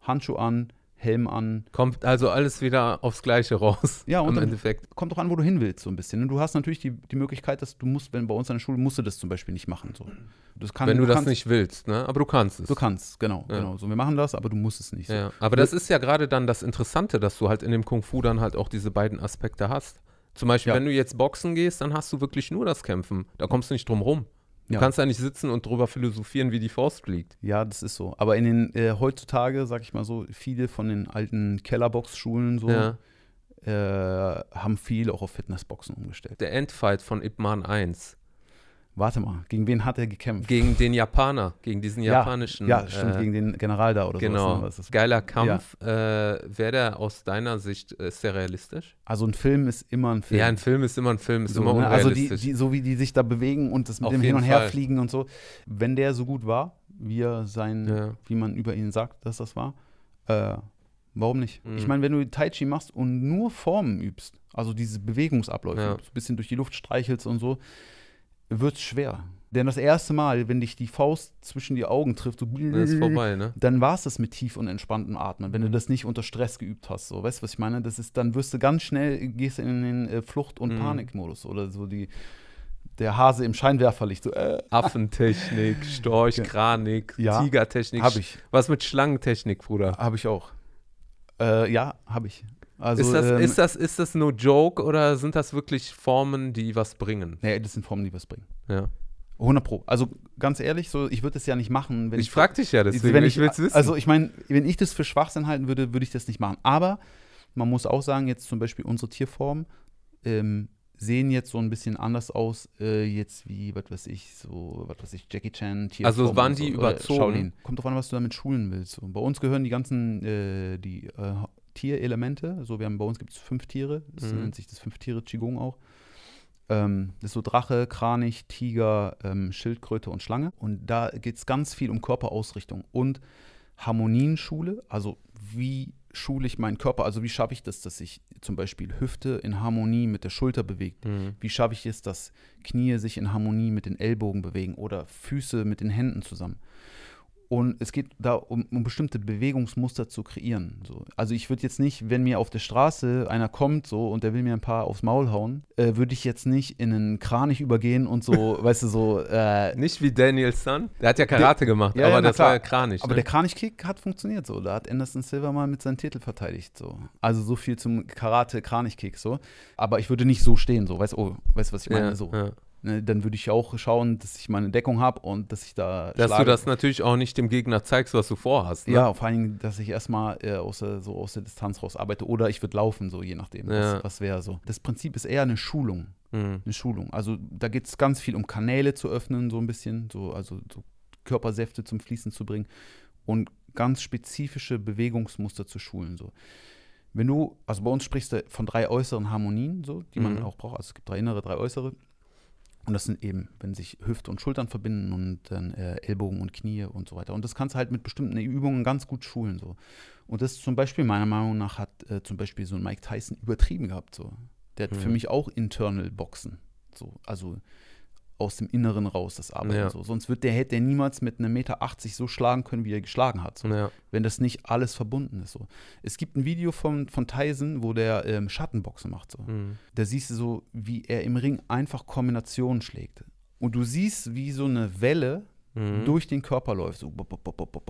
Handschuh an, Helm an. Kommt also alles wieder aufs Gleiche raus. Ja, und im Endeffekt. Kommt auch an, wo du hin willst, so ein bisschen. Du hast natürlich die, die Möglichkeit, dass du musst, wenn bei uns an der Schule, musst du das zum Beispiel nicht machen. So. Das kann, wenn du, du das kannst, nicht willst, ne? Aber du kannst es. Du kannst, genau. Ja. Genau. So, wir machen das, aber du musst es nicht. So. Ja. Aber du, das ist ja gerade dann das Interessante, dass du halt in dem Kung-Fu dann halt auch diese beiden Aspekte hast. Zum Beispiel, ja. wenn du jetzt boxen gehst, dann hast du wirklich nur das Kämpfen. Da kommst du nicht drum rum. Du ja. kannst da nicht sitzen und drüber philosophieren, wie die Faust fliegt. Ja, das ist so. Aber in den äh, heutzutage, sag ich mal so, viele von den alten Kellerbox-Schulen so, ja. äh, haben viel auch auf Fitnessboxen umgestellt. Der Endfight von Ip Man eins. warte mal, gegen wen hat er gekämpft? Gegen den Japaner, gegen diesen ja, japanischen. Ja, stimmt, äh, gegen den General da oder so. Genau, sowas, ne? Geiler Kampf. Ja. Äh, Wäre der aus deiner Sicht äh, sehr realistisch? Also ein Film ist immer ein Film. Ja, ein Film ist immer ein Film, ist so, immer unrealistisch. Ne? Also die, die, so wie die sich da bewegen und das mit Auf dem Hin- und Herfliegen und so. Wenn der so gut war, wie er sein, ja. wie man über ihn sagt, dass das war, äh, warum nicht? Mhm. Ich meine, wenn du Tai Chi machst und nur Formen übst, also diese Bewegungsabläufe, ja. ein bisschen durch die Luft streichelst und so, wird es schwer. Denn das erste Mal, wenn dich die Faust zwischen die Augen trifft, so dann ist vorbei, ne? Dann war es das mit tief und entspanntem Atmen, wenn mhm. du das nicht unter Stress geübt hast. So. Weißt du, was ich meine? Das ist, dann wirst du ganz schnell, gehst in den äh, Flucht- und mhm. Panikmodus oder so die der Hase im Scheinwerferlicht. So, äh. Affentechnik, Storch-Kranik, ja. Tigertechnik. Hab ich. Was mit Schlangentechnik, Bruder? Habe ich auch. Äh, ja, habe ich. Also, ist, das, ähm, ist, das, ist das nur Joke oder sind das wirklich Formen, die was bringen? Nee, das sind Formen, die was bringen. Ja. hundert Pro. Also ganz ehrlich, so, ich würde das ja nicht machen. Wenn ich, ich frage dich ja deswegen, wenn ich, ich will es wissen. Also ich meine, wenn ich das für Schwachsinn halten würde, würde ich das nicht machen. Aber man muss auch sagen, jetzt zum Beispiel unsere Tierformen ähm, sehen jetzt so ein bisschen anders aus, äh, jetzt wie, was weiß ich, so, was weiß ich, Jackie Chan, Tierformen. Also waren die so, überzogen? Shaolin. Kommt drauf an, was du damit schulen willst. So. Bei uns gehören die ganzen, äh, die äh, Tierelemente, so wir haben bei uns gibt es fünf Tiere, das mhm. nennt sich das Fünf-Tiere-Qigong auch. Ähm, das ist so Drache, Kranich, Tiger, ähm, Schildkröte und Schlange. Und da geht es ganz viel um Körperausrichtung und Harmonienschule, also wie schule ich meinen Körper, also wie schaffe ich das, dass sich zum Beispiel Hüfte in Harmonie mit der Schulter bewegt, mhm. wie schaffe ich es, dass Knie sich in Harmonie mit den Ellbogen bewegen oder Füße mit den Händen zusammen. Und es geht da um, um bestimmte Bewegungsmuster zu kreieren. So. Also ich würde jetzt nicht, wenn mir auf der Straße einer kommt so und der will mir ein paar aufs Maul hauen, äh, würde ich jetzt nicht in einen Kranich übergehen und so, weißt du, so. Äh, nicht wie Daniel Sun. Der hat ja Karate der, gemacht, ja, aber ja, das klar. war ja Kranich. Aber ne? Der Kranich-Kick hat funktioniert so. Da hat Anderson Silva mal mit seinem Titel verteidigt. So. Also so viel zum Karate-Kranich-Kick so. Aber ich würde nicht so stehen, so. Weißt du, oh, weißt, was ich meine? Ja, so. Ja. Dann würde ich auch schauen, dass ich meine Deckung habe und dass ich da Dass schlage. Du das natürlich auch nicht dem Gegner zeigst, was du vorhast. Ne? Ja, vor allen Dingen, dass ich erstmal äh, aus, der, so aus der Distanz raus arbeite oder ich würde laufen, so je nachdem, ja. was, was wäre so. Das Prinzip ist eher eine Schulung, mhm. eine Schulung. Also da geht es ganz viel um Kanäle zu öffnen, so ein bisschen, so, also so Körpersäfte zum Fließen zu bringen und ganz spezifische Bewegungsmuster zu schulen, so. Wenn du, also bei uns sprichst du von drei äußeren Harmonien, so, die mhm. man auch braucht, also es gibt drei innere, drei äußere. Und das sind eben, wenn sich Hüfte und Schultern verbinden und dann äh, Ellbogen und Knie und so weiter. Und das kannst du halt mit bestimmten Übungen ganz gut schulen. So. Und das zum Beispiel, meiner Meinung nach, hat äh, zum Beispiel so ein Mike Tyson übertrieben gehabt. So. Der hat mhm. für mich auch internal Boxen. So. Also aus dem Inneren raus das Arbeiten. Ja. So. Sonst wird der, hätte der niemals mit einem Meter achtzig so schlagen können, wie er geschlagen hat. So. Ja. Wenn das nicht alles verbunden ist. So. Es gibt ein Video von, von Tyson, wo der ähm, Schattenboxen macht. So. Mhm. Da siehst du so, wie er im Ring einfach Kombinationen schlägt. Und du siehst, wie so eine Welle mhm. durch den Körper läuft. So.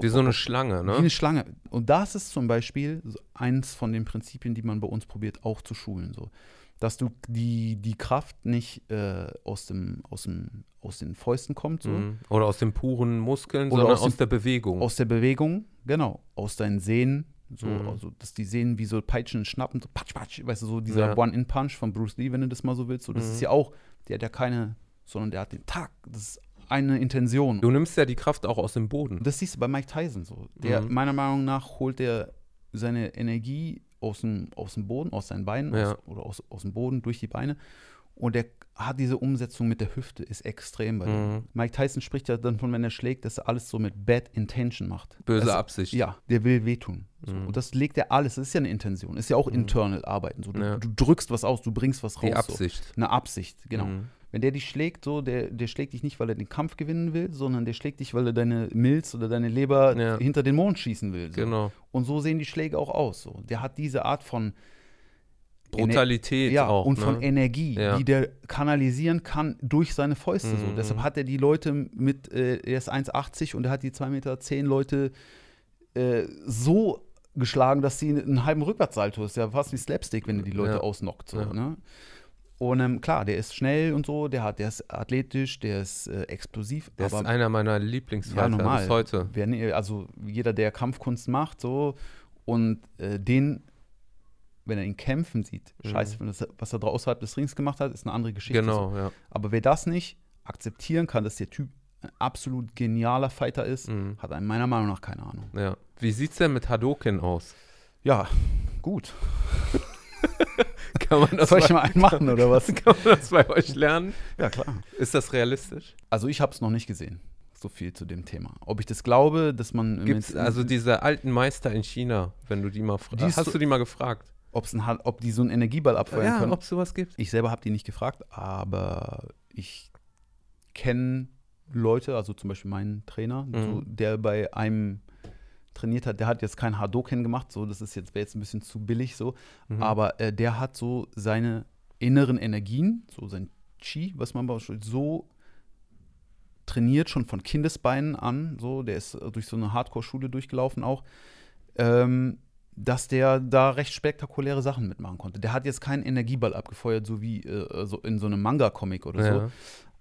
Wie so eine Schlange, ne? Wie eine Schlange. Und das ist zum Beispiel eins von den Prinzipien, die man bei uns probiert, auch zu schulen. So. Dass du die, die Kraft nicht äh, aus, dem, aus, dem, aus den Fäusten kommt. So. Oder aus den puren Muskeln, oder sondern aus, dem, aus der Bewegung. Aus der Bewegung, genau. Aus deinen Sehnen. So, mhm. also, dass die Sehnen wie so Peitschen schnappen. So patsch, patsch. Weißt du, so dieser ja. One-In-Punch von Bruce Lee, wenn du das mal so willst. So, das mhm. ist ja auch, der hat ja keine, sondern der hat den Tag. Das ist eine Intention. Du nimmst ja die Kraft auch aus dem Boden. Das siehst du bei Mike Tyson so. Der, mhm. meiner Meinung nach, holt der seine Energie aus dem, aus dem Boden, aus seinen Beinen ja. aus, oder aus, aus dem Boden durch die Beine. Und er hat diese Umsetzung mit der Hüfte, ist extrem bei mhm. dem. Mike Tyson spricht ja dann von, wenn er schlägt, dass er alles so mit Bad Intention macht. Böse also, Absicht. Ja, der will wehtun. So. Mhm. Und das legt er alles, das ist ja eine Intention, ist ja auch mhm. internal Arbeiten. So, du, ja. du drückst was aus, du bringst was raus. Eine Absicht. So. Eine Absicht, genau. Mhm. Wenn der dich schlägt, so, der, der schlägt dich nicht, weil er den Kampf gewinnen will, sondern der schlägt dich, weil er deine Milz oder deine Leber ja. hinter den Mond schießen will. So. Genau. Und so sehen die Schläge auch aus. So. Der hat diese Art von Brutalität Ener- ja, auch. Und ne? von Energie, ja. die der kanalisieren kann durch seine Fäuste. Mhm. So. Deshalb hat er die Leute mit, äh, er ist eins achtzig und er hat die zwei Meter zehn Leute äh, so geschlagen, dass sie einen halben Rückwärtssalto ist. Ja, fast wie Slapstick, wenn er die Leute ja. ausnockt. So, ja. ne? Und ähm, klar, der ist schnell und so, der hat, der ist athletisch, der ist äh, explosiv. Der aber, ist einer meiner Lieblingsfighter ja, normal. Bis heute. Wer, also jeder, der Kampfkunst macht, so und äh, den, wenn er ihn kämpfen sieht, mhm. scheiße, das, was er draußerhalb des Rings gemacht hat, ist eine andere Geschichte. Genau, so. ja. Aber wer das nicht akzeptieren kann, dass der Typ ein absolut genialer Fighter ist, mhm. hat einem meiner Meinung nach keine Ahnung. Ja. Wie sieht es denn mit Hadoken aus? Ja, gut. Kann man das Soll ich mal einen machen oder was? Kann man das bei euch lernen? Ja, klar. Ist das realistisch? Also ich habe es noch nicht gesehen, so viel zu dem Thema. Ob ich das glaube, dass man... Gibt's also diese alten Meister in China, wenn du die mal fragst. Hast so, du die mal gefragt? Ob's ein, ob die so einen Energieball abfeuern ja, können? Ja, ob es sowas gibt. Ich selber habe die nicht gefragt, aber ich kenne Leute, also zum Beispiel meinen Trainer, mhm. so, der bei einem... trainiert hat, der hat jetzt kein Hadoken gemacht, so das ist jetzt, wäre jetzt ein bisschen zu billig so, mhm. aber äh, der hat so seine inneren Energien, so sein Qi, was man so trainiert, schon von Kindesbeinen an, so, der ist durch so eine Hardcore-Schule durchgelaufen auch, ähm, dass der da recht spektakuläre Sachen mitmachen konnte. Der hat jetzt keinen Energieball abgefeuert, so wie äh, so in so einem Manga-Comic oder ja. so.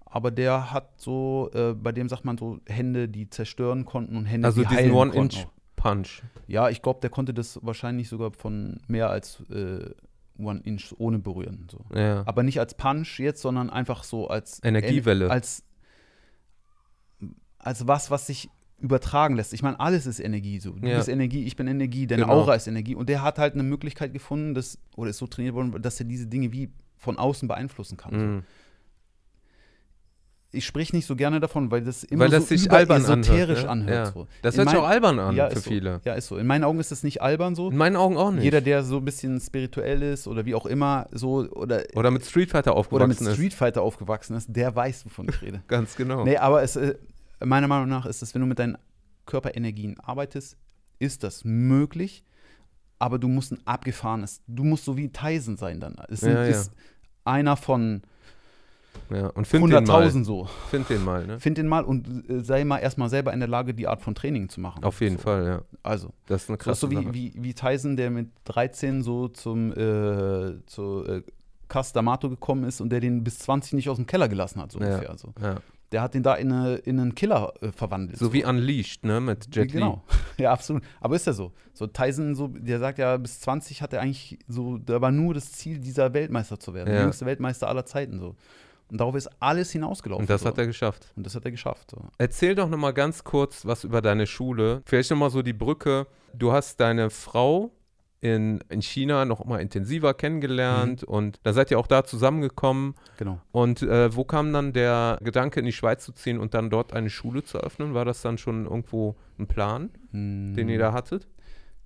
Aber der hat so, äh, bei dem sagt man so, Hände, die zerstören konnten und Hände, also die heilen konnten. Also diesen One-Inch-Punch. Ja, ich glaube, der konnte das wahrscheinlich sogar von mehr als äh, One-Inch ohne berühren. So. Ja. Aber nicht als Punch jetzt, sondern einfach so als Energiewelle. En- als, als was, was sich übertragen lässt. Ich meine, alles ist Energie. So. Du ja. bist Energie, ich bin Energie, deine genau. Aura ist Energie. Und der hat halt eine Möglichkeit gefunden, dass, oder ist so trainiert worden, dass er diese Dinge wie von außen beeinflussen kann. Mhm. So. Ich spreche nicht so gerne davon, weil das immer weil das so sich albern esoterisch anhört. Ne? anhört ja. so. Das hört mein, sich auch albern an ja, für so. viele. Ja, ist so. In meinen Augen ist das nicht albern so. In meinen Augen auch nicht. Jeder, der so ein bisschen spirituell ist oder wie auch immer so oder oder mit Street Fighter aufgewachsen ist. Oder mit Street Fighter aufgewachsen ist, der weiß, wovon ich rede. Ganz genau. Nee, aber es, meiner Meinung nach ist es, wenn du mit deinen Körperenergien arbeitest, ist das möglich, aber du musst ein abgefahrenes, du musst so wie Tyson sein dann. Es ja, sind, ja. ist einer von Ja, und find hunderttausend den mal. so. Find den mal, ne? Find den mal und äh, sei mal erstmal selber in der Lage, die Art von Training zu machen. Auf jeden so. Fall, ja. Also. Das ist eine krasse Sache. So wie, wie, wie Tyson, der mit dreizehn so zum äh, zu, äh, Cas D'Amato gekommen ist und der den bis zwanzig nicht aus dem Keller gelassen hat, so ja. ungefähr. So. Ja. Der hat den da in, eine, in einen Killer äh, verwandelt. So, so wie Unleashed, ne, mit Jet Li. Genau, ja, absolut. Aber ist ja so. So Tyson, so, der sagt ja, bis zwanzig hat er eigentlich so, da war nur das Ziel, dieser Weltmeister zu werden. Ja. Der jüngste Weltmeister aller Zeiten, so. Und darauf ist alles hinausgelaufen. Und das so. hat er geschafft. Und das hat er geschafft. So. Erzähl doch nochmal ganz kurz was über deine Schule. Vielleicht nochmal so die Brücke. Du hast deine Frau in, in China noch mal intensiver kennengelernt. Mhm. Und da seid ihr auch da zusammengekommen. Genau. Und äh, wo kam dann der Gedanke, in die Schweiz zu ziehen und dann dort eine Schule zu eröffnen? War das dann schon irgendwo ein Plan, mhm. den ihr da hattet?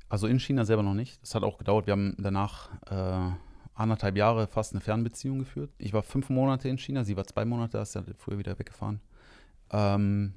Also in China selber noch nicht. Das hat auch gedauert. Wir haben danach... Äh anderthalb Jahre fast eine Fernbeziehung geführt. Ich war fünf Monate in China, sie war zwei Monate, ist ja früher wieder weggefahren. Ähm,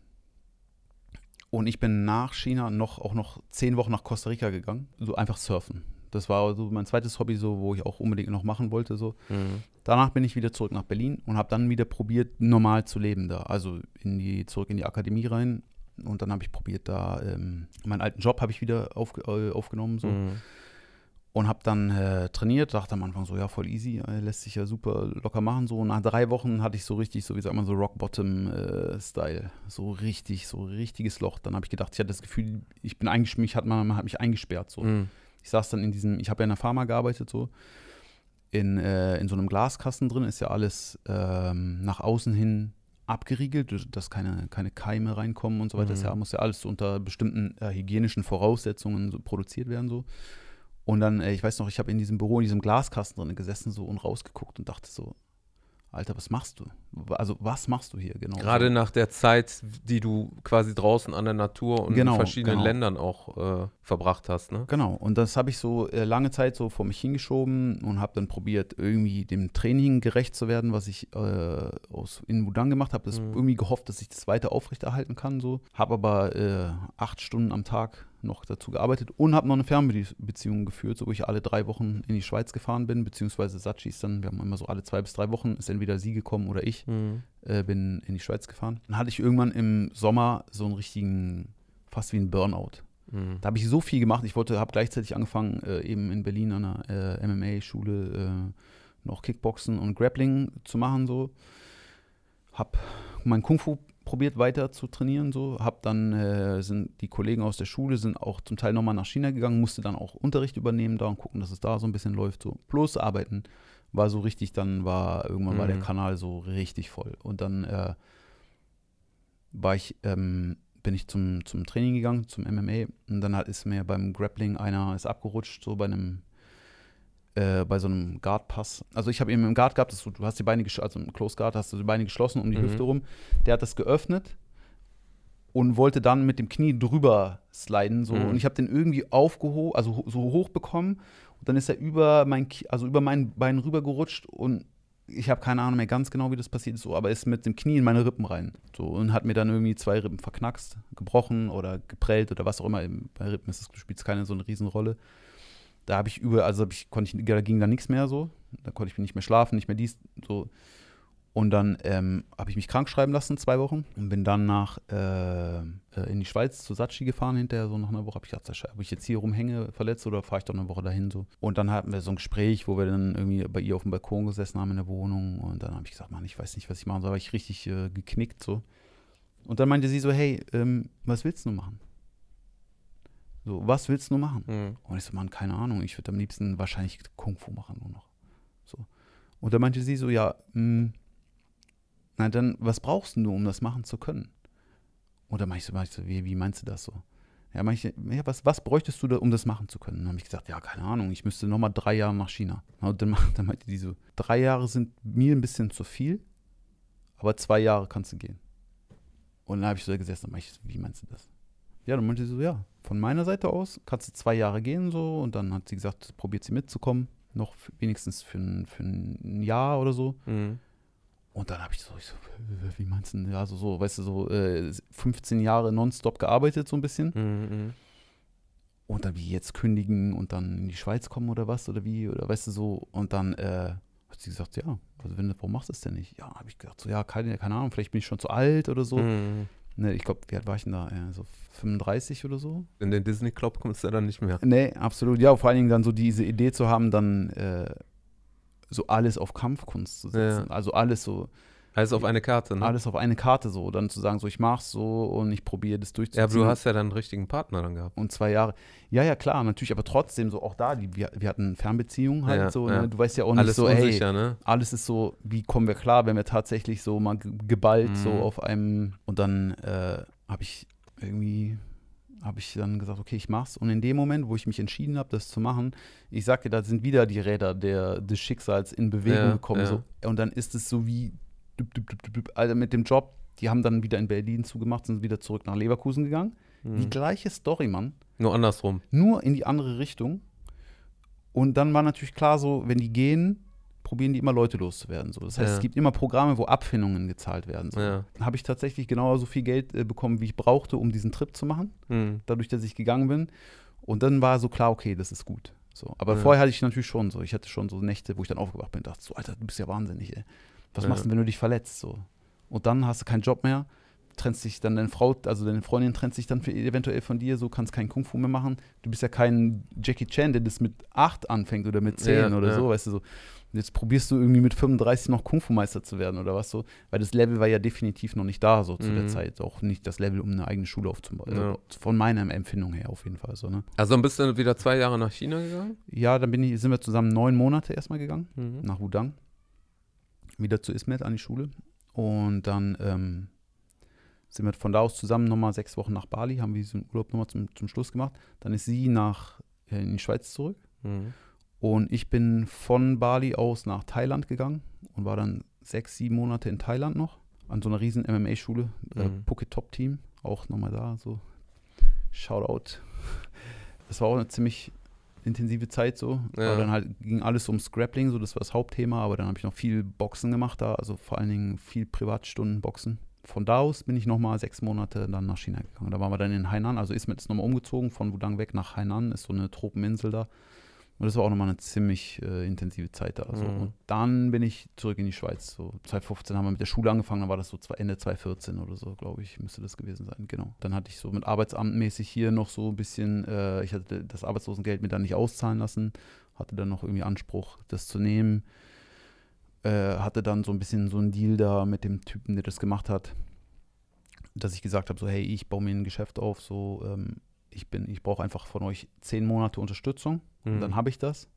und ich bin nach China noch, auch noch zehn Wochen nach Costa Rica gegangen, so einfach surfen. Das war so mein zweites Hobby, so, wo ich auch unbedingt noch machen wollte. So. Mhm. Danach bin ich wieder zurück nach Berlin und habe dann wieder probiert, normal zu leben da. Also in die, zurück in die Akademie rein. Und dann habe ich probiert, da ähm, meinen alten Job habe ich wieder auf, äh, aufgenommen. So. Mhm. Und habe dann äh, trainiert, dachte am Anfang so, ja, voll easy, äh, lässt sich ja super locker machen. So, nach drei Wochen hatte ich so richtig, so wie sagt man, so Rock-Bottom-Style. Äh, so richtig, so richtiges Loch. Dann habe ich gedacht, ich hatte das Gefühl, ich bin eingesperrt, mich hat, man hat mich eingesperrt. So. Mhm. Ich saß dann in diesem, ich habe ja in der Pharma gearbeitet, so. In, äh, in so einem Glaskasten drin ist ja alles ähm, nach außen hin abgeriegelt, dass keine, keine Keime reinkommen und so weiter. Mhm. Das ja, muss ja alles so unter bestimmten äh, hygienischen Voraussetzungen so produziert werden, so. Und dann, ich weiß noch, ich habe in diesem Büro, in diesem Glaskasten drin gesessen so und rausgeguckt und dachte so, Alter, was machst du? Also was machst du hier genau? Gerade so. Nach der Zeit, die du quasi draußen an der Natur und genau, in verschiedenen genau. Ländern auch äh, verbracht hast, ne? Genau, und das habe ich so äh, lange Zeit so vor mich hingeschoben und habe dann probiert, irgendwie dem Training gerecht zu werden, was ich äh, aus, in Wudang gemacht habe. Das mhm. irgendwie gehofft, dass ich das weiter aufrechterhalten kann. So. Habe aber äh, acht Stunden am Tag noch dazu gearbeitet und habe noch eine Fernbeziehung geführt, so wo ich alle drei Wochen in die Schweiz gefahren bin, beziehungsweise Sachi ist dann, wir haben immer so alle zwei bis drei Wochen, ist entweder sie gekommen oder ich, mhm. äh, bin in die Schweiz gefahren. Dann hatte ich irgendwann im Sommer so einen richtigen, fast wie einen Burnout. Mhm. Da habe ich so viel gemacht, ich wollte, habe gleichzeitig angefangen, äh, eben in Berlin an einer äh, M M A-Schule äh, noch Kickboxen und Grappling zu machen, so. Habe mein Kung-Fu probiert weiter zu trainieren, so, hab dann, äh, sind die Kollegen aus der Schule, sind auch zum Teil nochmal nach China gegangen, musste dann auch Unterricht übernehmen da und gucken, dass es da so ein bisschen läuft, so, plus arbeiten war so richtig, dann war, irgendwann mhm. war der Kanal so richtig voll. Und dann äh, war ich, ähm, bin ich zum, zum Training gegangen, zum M M A. Und dann hat, ist mir beim Grappling einer ist abgerutscht, so bei einem, äh, bei so einem Guard-Pass. Also ich habe eben im Guard gehabt, dass du, du hast die Beine, gesch- also im Close Guard hast du die Beine geschlossen um die mhm. Hüfte rum. Der hat das geöffnet und wollte dann mit dem Knie drüber sliden. So. Mhm. Und ich habe den irgendwie aufgehoben, also so hoch bekommen. Und dann ist er über mein, also über meinen Bein rübergerutscht und ich habe keine Ahnung mehr ganz genau, wie das passiert ist, so, aber ist mit dem Knie in meine Rippen rein. So, und hat mir dann irgendwie zwei Rippen verknackst, gebrochen oder geprellt oder was auch immer. Bei Rippen spielt es keine so eine Riesenrolle. Da habe ich über, also hab ich, konnte ich, da ging dann nichts mehr so. Da konnte ich nicht mehr schlafen, nicht mehr dies, so. Und dann ähm, habe ich mich krank schreiben lassen, zwei Wochen. Und bin dann nach, äh, in die Schweiz zu Sachi gefahren hinterher. So nach einer Woche habe ich gedacht, ob ich jetzt hier rumhänge, verletzt oder fahre ich doch eine Woche dahin. So. Und dann hatten wir so ein Gespräch, wo wir dann irgendwie bei ihr auf dem Balkon gesessen haben in der Wohnung. Und dann habe ich gesagt, Mann, ich weiß nicht, was ich machen soll. Da war ich richtig äh, geknickt so. Und dann meinte sie so, hey, ähm, was willst du machen? So, was willst du machen? Mhm. Und ich so, Mann, keine Ahnung. Ich würde am liebsten wahrscheinlich Kung-Fu machen nur noch. So. Und dann meinte sie so, ja, mh, na dann, was brauchst du, um das machen zu können? Und dann meinte ich so, meinte ich so wie, wie meinst du das so? Ja, meinte ich, ja, was, was bräuchtest du, da, um das machen zu können? Und dann habe ich gesagt, ja, keine Ahnung, ich müsste nochmal drei Jahre nach China. Und dann, dann meinte die so, drei Jahre sind mir ein bisschen zu viel, aber zwei Jahre kannst du gehen. Und dann habe ich so gesessen, dann meinte ich so, wie meinst du das? Ja, dann meinte sie so, ja, von meiner Seite aus kannst du zwei Jahre gehen so. Und dann hat sie gesagt, probiert sie mitzukommen, noch für, wenigstens für ein, für ein Jahr oder so. Mhm. Und dann habe ich so, ich so, wie meinst du denn, also so, weißt du, so äh, fünfzehn Jahre nonstop gearbeitet, so ein bisschen. Mm-hmm. Und dann wie jetzt kündigen und dann in die Schweiz kommen oder was, oder wie, oder weißt du, so. Und dann äh, hat sie gesagt, ja, also wenn du, warum machst du das denn nicht? Ja, habe ich gedacht, so, ja, keine, keine Ahnung, vielleicht bin ich schon zu alt oder so. Mm-hmm. Ne, ich glaube, wie alt war ich denn da? Ja, so fünfunddreißig oder so. In den Disney Club kommst du dann nicht mehr. Nee, absolut. Ja, vor allen Dingen dann so diese Idee zu haben, dann äh, so alles auf Kampfkunst zu setzen. Ja. Also alles so. Alles auf eine Karte, ne? Alles auf eine Karte so. Dann zu sagen, so ich mach's so und ich probiere das durchzuziehen. Ja, aber du hast ja dann einen richtigen Partner dann gehabt. Und zwei Jahre. Ja, ja, klar, natürlich, aber trotzdem so auch da, die, wir, wir hatten Fernbeziehungen halt ja, so. Ja. Ne? Du weißt ja auch nicht alles so, unsicher, hey, ne? Alles ist so, wie kommen wir klar, wenn wir tatsächlich so mal geballt mhm. so auf einem. Und dann äh, habe ich irgendwie, habe ich dann gesagt, okay, ich mach's. Und in dem Moment, wo ich mich entschieden habe, das zu machen, ich sagte, da sind wieder die Räder der, des Schicksals in Bewegung ja, gekommen. Ja. So. Und dann ist es so wie, also mit dem Job, die haben dann wieder in Berlin zugemacht, sind wieder zurück nach Leverkusen gegangen. Mhm. Die gleiche Story, Mann. Nur andersrum. Nur in die andere Richtung. Und dann war natürlich klar so, wenn die gehen, probieren die immer Leute loszuwerden. So. Das heißt, ja. es gibt immer Programme, wo Abfindungen gezahlt werden. So. Ja. Habe ich tatsächlich genau so viel Geld äh, bekommen, wie ich brauchte, um diesen Trip zu machen, mhm. dadurch, dass ich gegangen bin. Und dann war so klar, okay, das ist gut. So. Aber ja. vorher hatte ich natürlich schon so, ich hatte schon so Nächte, wo ich dann aufgewacht bin und dachte so, Alter, du bist ja wahnsinnig, ey. Was ja. machst du, wenn du dich verletzt? So. Und dann hast du keinen Job mehr, trennst dich dann deine Frau, also deine Freundin trennt sich dann eventuell von dir, so kannst keinen Kung Fu mehr machen. Du bist ja kein Jackie Chan, der das mit acht anfängt oder mit zehn ja, oder ja. so, weißt du so. Jetzt probierst du irgendwie mit fünfunddreißig noch Kung-Fu-Meister zu werden oder was so, weil das Level war ja definitiv noch nicht da so zu mhm. der Zeit, auch nicht das Level, um eine eigene Schule aufzubauen, ja. also von meiner Empfindung her auf jeden Fall so. Ne? Also dann bist du wieder zwei Jahre nach China gegangen? Ja, dann bin ich, sind wir zusammen neun Monate erstmal gegangen, mhm. nach Wudang, wieder zu Ismet an die Schule und dann ähm, sind wir von da aus zusammen nochmal sechs Wochen nach Bali, haben wir diesen Urlaub nochmal zum, zum Schluss gemacht, dann ist sie nach äh, in die Schweiz zurück. Mhm. Und ich bin von Bali aus nach Thailand gegangen und war dann sechs, sieben Monate in Thailand noch. An so einer riesen M M A-Schule, mhm. äh, Phuket Top Team, auch nochmal da, so Shoutout. Das war auch eine ziemlich intensive Zeit so. Ja. Aber dann halt ging alles ums Grappling, so das war das Hauptthema, aber dann habe ich noch viel Boxen gemacht da, also vor allen Dingen viel Privatstunden Boxen. Von da aus bin ich nochmal sechs Monate dann nach China gegangen. Da waren wir dann in Hainan, also Ismet ist nochmal umgezogen, von Wudang weg nach Hainan, ist so eine Tropeninsel da. Und das war auch nochmal eine ziemlich äh, intensive Zeit da. Also. Mhm. Und dann bin ich zurück in die Schweiz. So zwanzig fünfzehn haben wir mit der Schule angefangen, dann war das so Ende zwanzig vierzehn oder so, glaube ich, müsste das gewesen sein, genau. Dann hatte ich so mit arbeitsamtmäßig hier noch so ein bisschen, äh, ich hatte das Arbeitslosengeld mir dann nicht auszahlen lassen, hatte dann noch irgendwie Anspruch, das zu nehmen. Äh, hatte dann so ein bisschen so einen Deal da mit dem Typen, der das gemacht hat, dass ich gesagt habe, so hey, ich baue mir ein Geschäft auf, so ähm, ich bin, ich brauche einfach von euch zehn Monate Unterstützung. Und dann habe ich das.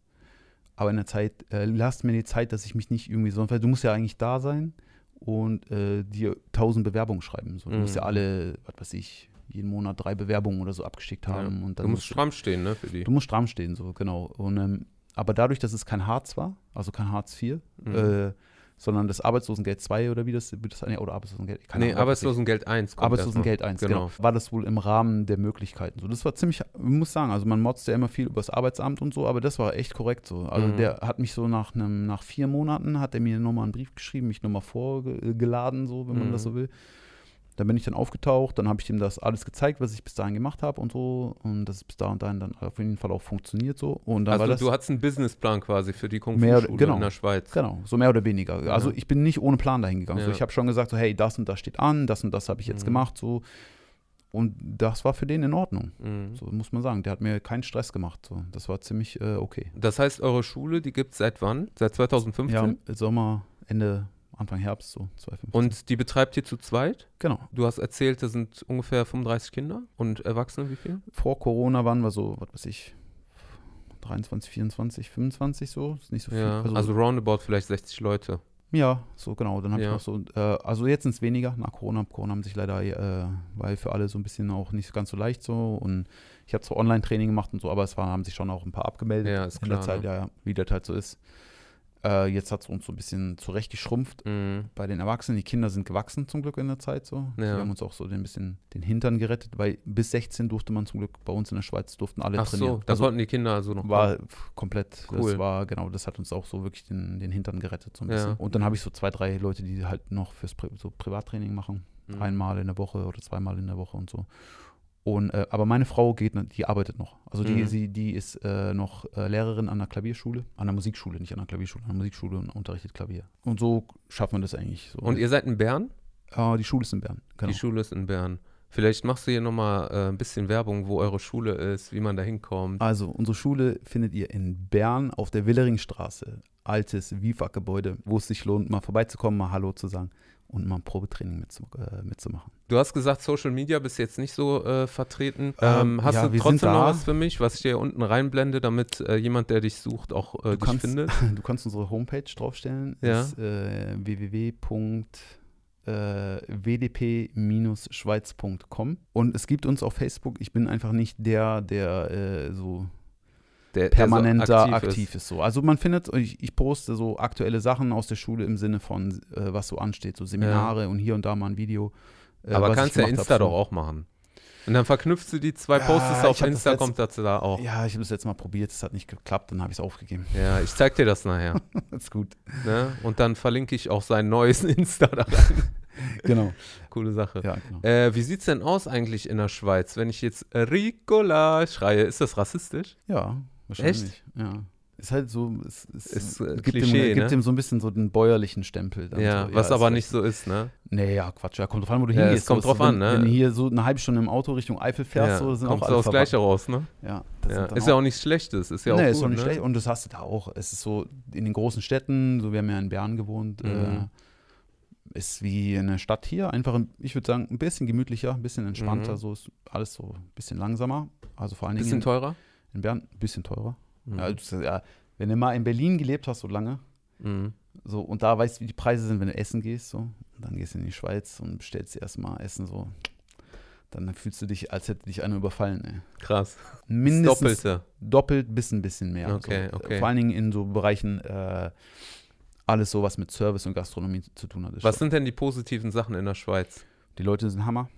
aber in der Zeit, äh, lasst mir die Zeit, dass ich mich nicht irgendwie so, weil du musst ja eigentlich da sein und äh, dir tausend Bewerbungen schreiben. So. Du mhm. musst ja alle, was weiß ich, jeden Monat drei Bewerbungen oder so abgeschickt haben. Ja. Und dann du musst, musst stramm stehen, ne, für die. Du musst stramm stehen, so, genau. Und, ähm, aber dadurch, dass es kein Hartz war, also kein Hartz vier, mhm. äh, sondern das Arbeitslosengeld zwei oder wie das, das oder Arbeitslosengeld, keine nee, Ahnung, Arbeitslosengeld eins. Arbeitslosengeld eins, genau. genau. War das wohl im Rahmen der Möglichkeiten. So, das war ziemlich, ich muss sagen, also man motzt ja immer viel über das Arbeitsamt und so, aber das war echt korrekt so. Also mhm. der hat mich so nach einem, nach vier Monaten, hat er mir nochmal einen Brief geschrieben, mich nochmal vorgeladen, so, wenn man mhm. das so will. Dann bin ich dann aufgetaucht, dann habe ich ihm das alles gezeigt, was ich bis dahin gemacht habe und so. Und das ist bis da und dahin dann auf jeden Fall auch funktioniert so. Und dann also war das, du hattest einen Businessplan quasi für die Kung-Fu-Schule genau, in der Schweiz. Genau, so mehr oder weniger. Ja. Also ich bin nicht ohne Plan dahin gegangen. Ja. So, ich habe schon gesagt, so, hey, das und das steht an, das und das habe ich jetzt mhm. gemacht. So. Und das war für den in Ordnung, mhm. so muss man sagen. Der hat mir keinen Stress gemacht. So. Das war ziemlich äh, okay. Das heißt, eure Schule, die gibt es seit wann? Seit zwanzig fünfzehn? Ja, Sommer, Ende Anfang Herbst, so zwanzig fünfzehn. Und die betreibt ihr zu zweit? Genau. Du hast erzählt, da sind ungefähr fünfunddreißig Kinder und Erwachsene, wie viel? Vor Corona waren wir so, was weiß ich, dreiundzwanzig, vierundzwanzig, fünfundzwanzig so. Ist nicht so viel. Ja, also, also roundabout vielleicht sechzig Leute. Ja, so genau. Dann habe ja. ich noch so, äh, also jetzt sind es weniger. Nach Corona, Corona haben sich leider, äh, weil für alle so ein bisschen auch nicht ganz so leicht so. Und ich habe zwar Online-Training gemacht und so, aber es waren, haben sich schon auch ein paar abgemeldet. Ja, ist klar. In der Zeit, ne? Ja, wie das halt so ist. Jetzt hat es uns so ein bisschen zurechtgeschrumpft mm. bei den Erwachsenen. Die Kinder sind gewachsen zum Glück in der Zeit so. Ja. Wir haben uns auch so ein bisschen den Hintern gerettet, weil bis sechzehn durfte man zum Glück, bei uns in der Schweiz durften alle Ach trainieren. Ach so, da also konnten die Kinder also noch. War kommen. komplett, cool. Das war, genau, das hat uns auch so wirklich den, den Hintern gerettet so ein bisschen. Ja. Und dann habe ich so zwei, drei Leute, die halt noch fürs Pri- so Privattraining machen. Mm. Einmal in der Woche oder zweimal in der Woche und so. Und, äh, aber meine Frau geht, die arbeitet noch. Also die, mhm. sie, die ist äh, noch äh, Lehrerin an der Klavierschule, an der Musikschule, nicht an der Klavierschule, an der Musikschule und unterrichtet Klavier. Und so schaffen wir das eigentlich. So. Und ihr seid in Bern? Äh, die Schule ist in Bern, genau. Die Schule ist in Bern. Vielleicht machst du hier nochmal äh, ein bisschen Werbung, wo eure Schule ist, wie man da hinkommt. Also unsere Schule findet ihr in Bern auf der Willeringstraße. Altes W I F A C-Gebäude, wo es sich lohnt, mal vorbeizukommen, mal Hallo zu sagen. Und mal ein Probetraining mitzu- äh, mitzumachen. Du hast gesagt, Social Media bist jetzt nicht so äh, vertreten. Ähm, ähm, hast ja, du trotzdem noch was für mich, was ich dir unten reinblende, damit äh, jemand, der dich sucht, auch äh, dich kannst, findet? Du kannst unsere Homepage draufstellen. Ja. Ist äh, w w w punkt w d p schweiz punkt com. Und es gibt uns auf Facebook. Ich bin einfach nicht der, der äh, so Der, permanenter der so aktiv, aktiv ist. ist so. Also man findet, ich, ich poste so aktuelle Sachen aus der Schule im Sinne von, äh, was so ansteht, so Seminare ja. und hier und da mal ein Video. Äh, Aber kannst ja Insta doch auch machen. Und dann verknüpfst du die zwei ja, Posts auf Insta, das jetzt, kommt dazu da auch. Ja, ich habe es jetzt mal probiert, es hat nicht geklappt, dann habe ich es aufgegeben. Ja, ich zeig dir das nachher. Das ist gut. Ne? Und dann verlinke ich auch sein neues Insta da rein. Genau. Coole Sache. Ja, genau. äh, wie sieht es denn aus eigentlich in der Schweiz, wenn ich jetzt Ricola schreie? Ist das rassistisch? Ja. Wahrscheinlich. Echt? Ja. Ist halt so, es, es ist, äh, gibt, Klischee, dem, ne? gibt dem so ein bisschen so den bäuerlichen Stempel. Dann ja, so. Was ja, aber nicht so ist, ne? Nee, ja, Quatsch. Ja, kommt drauf an, wo du ja, hingehst. Es kommt so, drauf wenn, an, ne? Wenn du hier so eine halbe Stunde im Auto Richtung Eifel fährst, ja, so sind kommst auch alle du verwandt. Gleiche raus, ne? Ja. Das ja. Ist auch, ja auch nichts Schlechtes. Ist ja auch nee, gut, ist auch nicht ne? schlecht. Und das hast du da auch. Es ist so, in den großen Städten, so wir haben ja in Bern gewohnt, mhm. äh, ist wie eine Stadt hier, einfach, ich würde sagen, ein bisschen gemütlicher, ein bisschen entspannter, mhm. so ist alles so ein bisschen langsamer. Also vor allen Dingen. Bisschen teurer? In Bern ein bisschen teurer. Mhm. Ja, also, ja, wenn du mal in Berlin gelebt hast so lange mhm. so, und da weißt du, wie die Preise sind, wenn du essen gehst, so, dann gehst du in die Schweiz und bestellst erstmal Essen, so, dann fühlst du dich, als hätte dich einer überfallen. Ey. Krass. Mindestens Doppelte. Doppelt bis ein bisschen mehr. Okay, so. Okay. Vor allen Dingen in so Bereichen, äh, alles so, was mit Service und Gastronomie zu tun hat. Was schon. Sind denn die positiven Sachen in der Schweiz? Die Leute sind Hammer.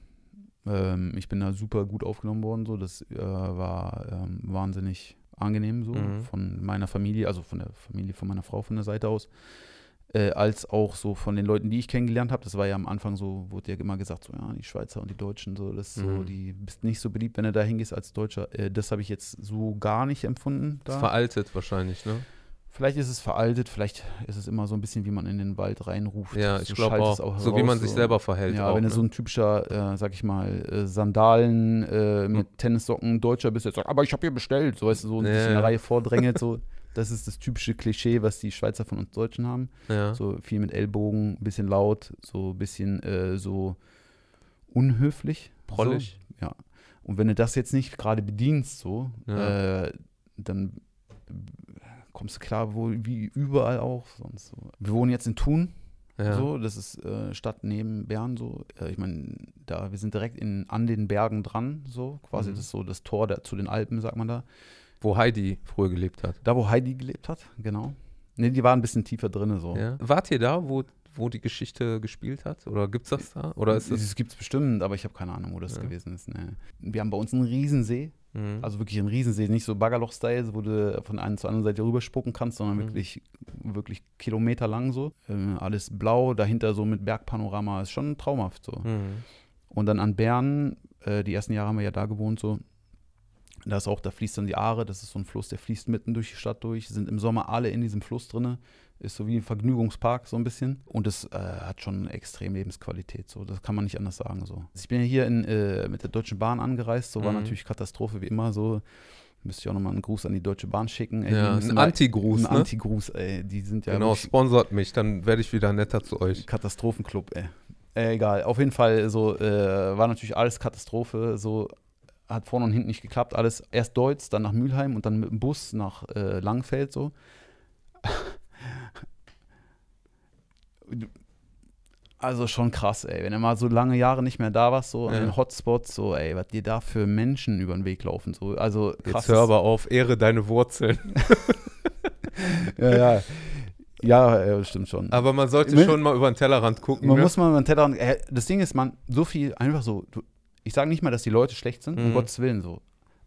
Ich bin da super gut aufgenommen worden, so. Das äh, war ähm, wahnsinnig angenehm so mhm. von meiner Familie, also von der Familie von meiner Frau von der Seite aus, äh, als auch so von den Leuten, die ich kennengelernt habe. Das war ja am Anfang so, wurde ja immer gesagt, so ja, die Schweizer und die Deutschen, so, das mhm. so, die bist nicht so beliebt, wenn du da hingehst als Deutscher. Äh, das habe ich jetzt so gar nicht empfunden. Da. Das ist veraltet wahrscheinlich, ne? Vielleicht ist es veraltet, vielleicht ist es immer so ein bisschen, wie man in den Wald reinruft. Ja, ich so glaube auch, auch so raus, wie man sich so. Selber verhält. Ja, auch, wenn ne? du so ein typischer, äh, sag ich mal, äh, Sandalen äh, mit hm. Tennissocken Deutscher bist, jetzt sagt, aber ich habe hier bestellt, so weißt du, so ein ja, bisschen ja. eine Reihe vordrängelt. So. Das ist das typische Klischee, was die Schweizer von uns Deutschen haben. Ja. So viel mit Ellbogen, ein bisschen laut, so ein bisschen äh, so unhöflich. Prollig. So. Ja. Und wenn du das jetzt nicht gerade bedienst, so, ja. äh, dann kommst du klar, wo, wie überall auch. Sonst so. Wir wohnen jetzt in Thun, ja. so, das ist äh, Stadt neben Bern, so. Äh, ich meine, da, wir sind direkt in, an den Bergen dran, so quasi mhm. das ist so das Tor der, zu den Alpen, sagt man da. Wo Heidi früher gelebt hat. Da, wo Heidi gelebt hat, genau. Ne, die war ein bisschen tiefer drin, so. Ja. Wart ihr da, wo, wo die Geschichte gespielt hat? Oder gibt's das da? Oder ist das, das gibt's bestimmt, aber ich habe keine Ahnung, wo das ja. gewesen ist. Ne. Wir haben bei uns einen Riesensee. Mhm. Also wirklich einen Riesensee. Nicht so Baggerloch-Style, wo du von einer zur anderen Seite rüberspucken kannst, sondern mhm. wirklich, wirklich kilometerlang so. Ähm, alles blau, dahinter so mit Bergpanorama. Ist schon traumhaft so. Mhm. Und dann an Bern, äh, die ersten Jahre haben wir ja da gewohnt so. Da ist auch, da fließt dann die Aare, das ist so ein Fluss, der fließt mitten durch die Stadt durch, sind im Sommer alle in diesem Fluss drin, ist so wie ein Vergnügungspark so ein bisschen und das äh, hat schon extrem Lebensqualität, so, das kann man nicht anders sagen, so. Ich bin ja hier in, äh, mit der Deutschen Bahn angereist, so war mhm. natürlich Katastrophe wie immer, so, müsste ich auch nochmal einen Gruß an die Deutsche Bahn schicken. Ey, ja, ein Antigruß, ein ne? Antigruß, ey, die sind ja... Genau, sponsert mich, dann werde ich wieder netter zu euch. Katastrophenclub, ey. Äh, egal, auf jeden Fall, so, äh, war natürlich alles Katastrophe, so, hat vorne und hinten nicht geklappt, alles erst Deutz, dann nach Mülheim und dann mit dem Bus nach äh, Langfeld so. Also schon krass, ey, wenn du mal so lange Jahre nicht mehr da warst, so ja. in Hotspots, so ey, was dir da für Menschen über den Weg laufen, so, also krass. Jetzt hör aber auf, ehre deine Wurzeln. ja, ja. Ja, ja, stimmt schon. Aber man sollte man, schon mal über den Tellerrand gucken. Man ne? muss mal über den Tellerrand, äh, das Ding ist, man, so viel, einfach so, du, ich sage nicht mal, dass die Leute schlecht sind, um mhm. Gottes Willen so.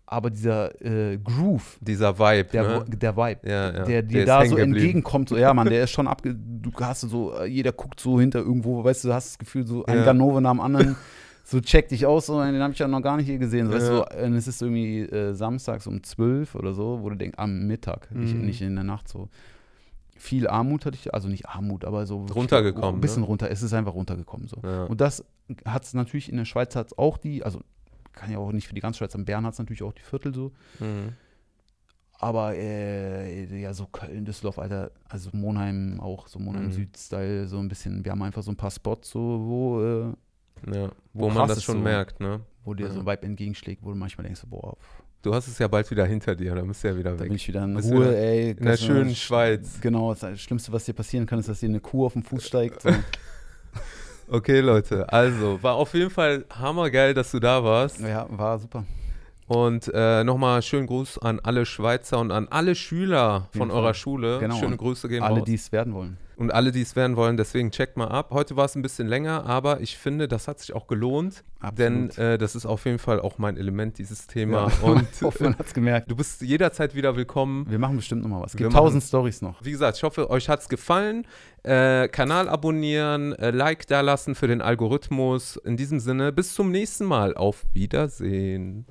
Aber dieser äh, Groove. Dieser Vibe, Der, ne? der Vibe, ja, ja. der dir da so entgegenkommt. So, ja, Mann, der ist schon abge... Du hast so, jeder guckt so hinter irgendwo, weißt du, du hast das Gefühl, so ein ja. Ganove nach dem anderen, so check dich aus, so, den habe ich ja noch gar nicht hier gesehen. So, ja. weißt du, und es ist irgendwie äh, samstags um zwölf oder so, wo du denkst, am Mittag, mhm. nicht, nicht in der Nacht so. Viel Armut hatte ich, also nicht Armut, aber so runtergekommen, ein bisschen ne? runter, es ist einfach runtergekommen so. Ja. Und das hat es natürlich in der Schweiz hat es auch die, also kann ja auch nicht für die ganze Schweiz, in Bern hat es natürlich auch die Viertel so. Mhm. Aber äh, ja, so Köln, Düsseldorf, Alter, also Monheim auch, so Monheim mhm. Süd-Style, so ein bisschen, wir haben einfach so ein paar Spots so, wo äh, ja. wo, wo man das schon so, merkt, ne? Wo dir ja. so ein Vibe entgegenschlägt, wo du manchmal denkst, boah, pff. Du hast es ja bald wieder hinter dir, da bist du ja wieder da weg. Da bin ich wieder in bist Ruhe, wieder, ey. In der schönen Sch- Schweiz. Genau, das Schlimmste, was dir passieren kann, ist, dass dir eine Kuh auf den Fuß steigt. So. Okay, Leute, also, war auf jeden Fall hammergeil, dass du da warst. Ja, war super. Und äh, nochmal schönen Gruß an alle Schweizer und an alle Schüler von eurer Schule. Genau. Schöne Grüße gehen raus. Alle, die es werden wollen. Und alle, die es werden wollen, deswegen checkt mal ab. Heute war es ein bisschen länger, aber ich finde, das hat sich auch gelohnt. Absolut. Denn äh, das ist auf jeden Fall auch mein Element, dieses Thema. Ja, und ich hoffe, man hat's gemerkt. Du bist jederzeit wieder willkommen. Wir machen bestimmt nochmal was. Es gibt tausend Storys noch. Wie gesagt, ich hoffe, euch hat's gefallen. Äh, Kanal abonnieren, äh, Like da lassen für den Algorithmus. In diesem Sinne, bis zum nächsten Mal. Auf Wiedersehen.